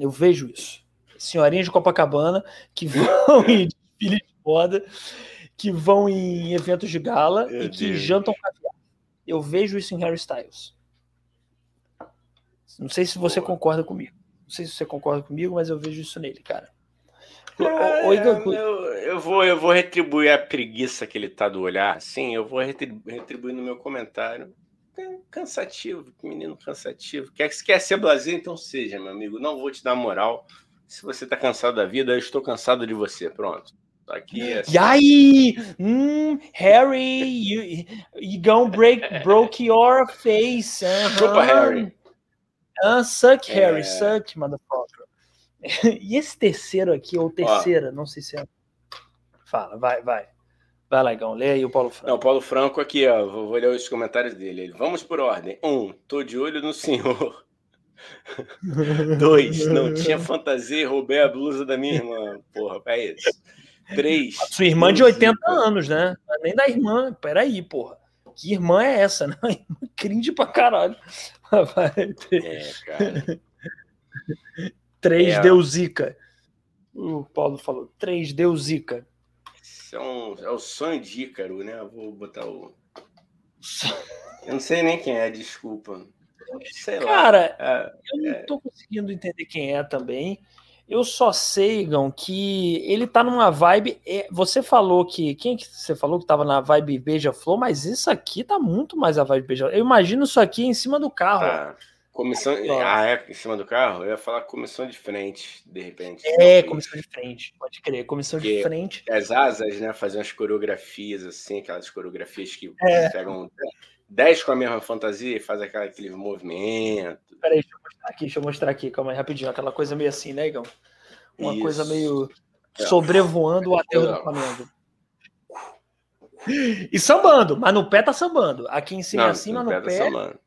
Eu vejo isso. Senhorinhas de Copacabana que vão em desfile de moda, que vão em eventos de gala Meu e que Deus. jantam caviar. Eu vejo isso em Harry Styles. Não sei se você Boa. concorda comigo. Não sei se você concorda comigo, mas eu vejo isso nele, cara. É, Oi, eu, eu, vou, eu vou retribuir a preguiça que ele tá do olhar. Sim, eu vou retribuir no meu comentário. É cansativo, menino cansativo. Quer, se quer ser blazer, então seja, meu amigo. Não vou te dar moral. Se você tá cansado da vida, eu estou cansado de você. Pronto. Aqui é assim. E aí? Hum, Harry, you, you gonna break broke your face. Uh-huh. Chupa, Harry. Ah, suck, Harry, é... suck, motherfucker. E esse terceiro aqui, ou terceira, ó, não sei se é... Fala, vai, vai. Vai lá, Igão, lê aí o Paulo Franco. Não, o Paulo Franco aqui, ó, vou, vou ler os comentários dele. Ele, vamos por ordem. Um, tô de olho no senhor. Dois, não tinha fantasia e roubei a blusa da minha irmã. Porra, é isso. Três. A sua irmã de oitenta anos, né? Nem da irmã, peraí, porra. Que irmã é essa, né? Irmã cringe pra caralho. É, cara. três é. Deu zica. O Paulo falou, três deu zica. Esse é, um, é o sonho de Ícaro, né? Eu vou botar o... Eu não sei nem quem é, desculpa. Sei cara, lá. eu é. não tô conseguindo entender quem é também. Eu só sei, Gão, que ele tá numa vibe... Você falou que... Quem que você falou que tava na vibe beija-flor? Mas isso aqui tá muito mais a vibe beija-flor. Eu imagino isso aqui em cima do carro. Ah, comissão... Ah, é em cima do carro? Eu ia falar comissão de frente, de repente. É, comissão de frente. Pode crer, comissão Porque de frente. As asas, né? Fazer umas coreografias, assim, aquelas coreografias que é. pegam... dez com a mesma fantasia e faz aquela, aquele movimento. Peraí, deixa eu mostrar aqui, deixa eu mostrar aqui, calma aí, rapidinho. Aquela coisa meio assim, né, Igão? Uma Isso. coisa meio sobrevoando é. o aterro do Flamengo. E sambando, mas no pé tá sambando. Aqui em cima, Não, assim, no mas pé no pé. Tá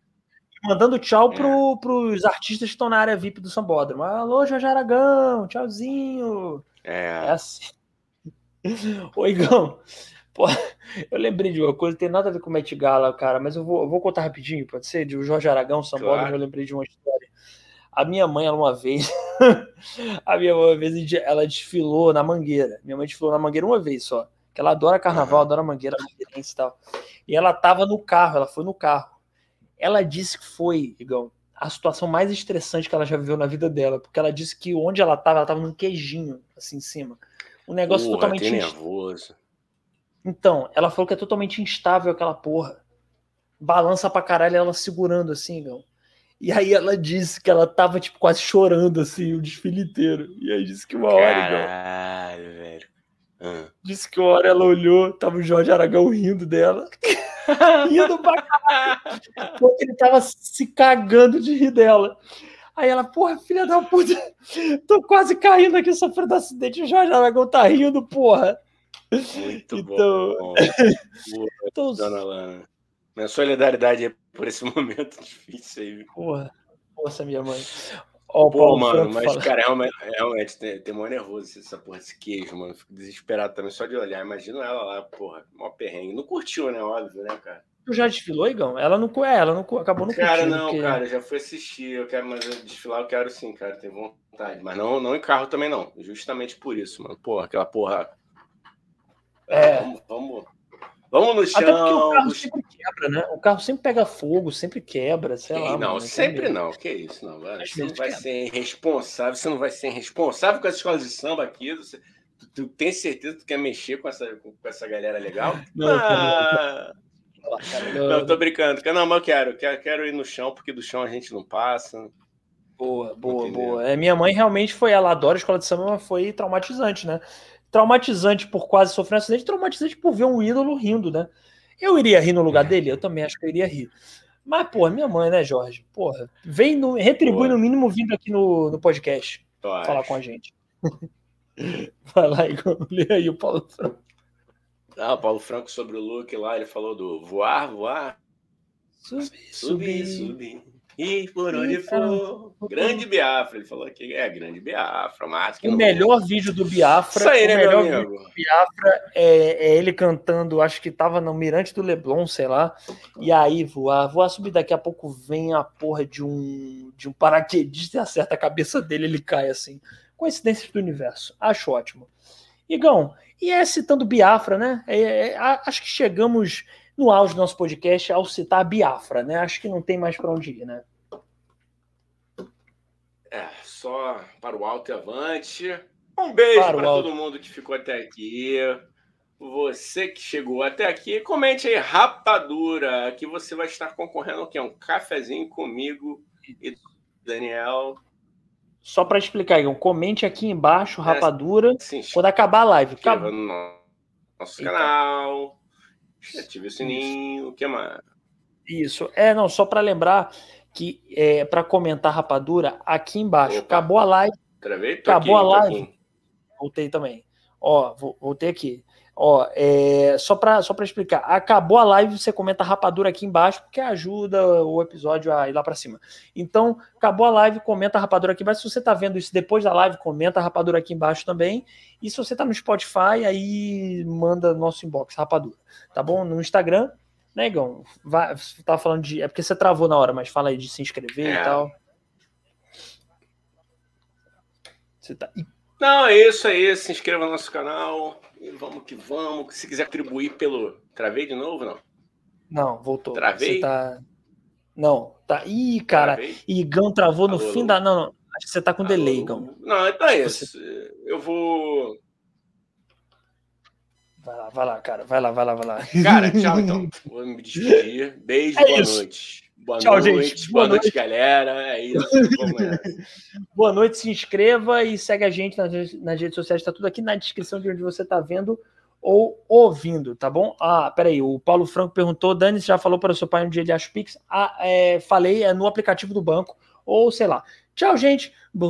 mandando tchau é. pro, pros artistas que estão na área V I P do Sambódromo. Alô, Jorge Aragão, tchauzinho. É, é assim. Ô, Igão. Eu lembrei de uma coisa, não tem nada a ver com o Met Gala, cara, mas eu vou, eu vou contar rapidinho, pode ser? De o Jorge Aragão, São Paulo, claro. Eu lembrei de uma história. A minha mãe, ela uma vez, a minha mãe, uma vez, ela desfilou na Mangueira. Minha mãe desfilou na Mangueira uma vez só, porque ela adora carnaval, uhum. adora Mangueira, Mangueirense e tal. E ela tava no carro, ela foi no carro. Ela disse que foi, Igão, a situação mais estressante que ela já viveu na vida dela, porque ela disse que onde ela tava, ela tava num queijinho, assim, em cima. Um negócio Porra, totalmente nervoso. Então, ela falou que é totalmente instável aquela porra. Balança pra caralho, ela segurando assim, meu. E aí ela disse que ela tava, tipo, quase chorando, assim, o desfile inteiro. E aí disse que uma hora, Caralho, meu, velho. Hum. Disse que uma hora ela olhou, tava o Jorge Aragão rindo dela. rindo pra caralho. Porque ele tava se cagando de rir dela. Aí ela, porra, filha da puta, tô quase caindo aqui sofrendo acidente. O Jorge Aragão tá rindo, porra. Muito então... bom. Então... Dona Lana. Minha solidariedade é por esse momento difícil aí, viu? Porra, nossa, minha mãe. Oh, Pô, Paulo mano, Franco mas, fala. cara, realmente, realmente tem, tem mó nervoso essa porra desse queijo, mano. Fico desesperado também só de olhar. Imagina ela lá, porra, mó perrengue. Não curtiu, né? Óbvio, né, cara? Tu já desfilou, Igão? Ela não, ela não acabou não cara, curtindo. Cara, não, porque... cara, eu já fui assistir. Eu quero, mas eu desfilar eu quero sim, cara. Tem vontade. Mas não, não em carro também, não. Justamente por isso, mano. Porra, aquela porra. É, vamos, vamos, Vamos no chão. Até porque o carro sempre quebra, né? O carro sempre pega fogo, sempre quebra, sei lá. Não, mano, sempre é não. Que isso, não. Mano. Você não vai ser irresponsável, você não vai ser irresponsável com as escolas de samba aqui. Você... Tu, tu tem certeza que tu quer mexer com essa, com essa galera legal? Não, ah... não, não, tô brincando. Não, mas eu quero, quero, quero ir no chão, porque do chão a gente não passa. Boa, boa, entendeu? Boa. É, minha mãe realmente foi, ela adora a escola de samba, mas foi traumatizante, né? Traumatizante por quase sofrer um acidente, traumatizante por ver um ídolo rindo, né? Eu iria rir no lugar dele? Eu também acho que eu iria rir. Mas, porra, minha mãe, né, Jorge? Porra, vem no, retribui porra. No mínimo vindo aqui no, no podcast eu falar acho. Com a gente. Vai lá, Igor, lê aí o Paulo Franco. Ah, o Paulo Franco sobre o Luke lá, ele falou do voar, voar. Subir, subir, subir. E por onde e, for, cara. Grande Biafra, ele falou que é grande Biafra, mas que o não... melhor vídeo do Biafra, isso aí, né, o melhor meu vídeo do Biafra é, é ele cantando, acho que tava no Mirante do Leblon, sei lá, e aí voar, voar, subir, daqui a pouco vem a porra de um, de um paraquedista e acerta a cabeça dele, ele cai assim, coincidências do universo, acho ótimo. Igão, e é citando Biafra, né, é, é, acho que chegamos... no auge do nosso podcast, ao citar a Biafra, né? Acho que não tem mais para onde ir, né? É, só para o alto e avante. Um beijo para todo mundo que ficou até aqui. Você que chegou até aqui, comente aí, Rapadura, que você vai estar concorrendo ao quê? Um cafezinho comigo e Daniel. Só para explicar, Igor, comente aqui embaixo, Rapadura, é, quando acabar a live. Acaba no nosso Eita. Canal. Ative o sininho, o que mais? Isso, é, não, só para lembrar que é, para comentar Rapadura, aqui embaixo, opa. Acabou a live, travei, tô acabou aqui, a live, aqui. Voltei também, ó, voltei aqui, ó, é, só para só para explicar, acabou a live, você comenta Rapadura aqui embaixo, porque ajuda o episódio a ir lá para cima, então, acabou a live, comenta Rapadura aqui embaixo, se você tá vendo isso depois da live, comenta Rapadura aqui embaixo também, e se você tá no Spotify, aí manda nosso inbox, Rapadura. Tá bom? No Instagram, né, Igão? Vai, você tá falando de... É porque você travou na hora, mas fala aí de se inscrever é. E tal. Você tá... Não, é isso aí. Se inscreva no nosso canal. E vamos que vamos. Se quiser contribuir pelo... Travei de novo, não? Não, voltou. Travei? Você tá... Não, tá... Ih, cara. Travei? Igão travou alô, no alô. Fim da... Não, não. Acho que você tá com alô. Delay, Igão. Não, então é isso. Você... Eu vou... Vai lá, vai lá, cara. Vai lá, vai lá, vai lá. Cara, tchau, então. Vou me despedir. Beijo, é boa isso. Noite. Boa tchau, noite. Gente. Boa, boa noite, noite, galera. É isso. Boa noite, se inscreva e segue a gente nas, nas redes sociais. Tá tudo aqui na descrição de onde você tá vendo ou ouvindo, tá bom? Ah, peraí, o Paulo Franco perguntou, Dani, você já falou para o seu pai onde ele acha o Pix? Ah, é, falei, é no aplicativo do banco ou sei lá. Tchau, gente. Boa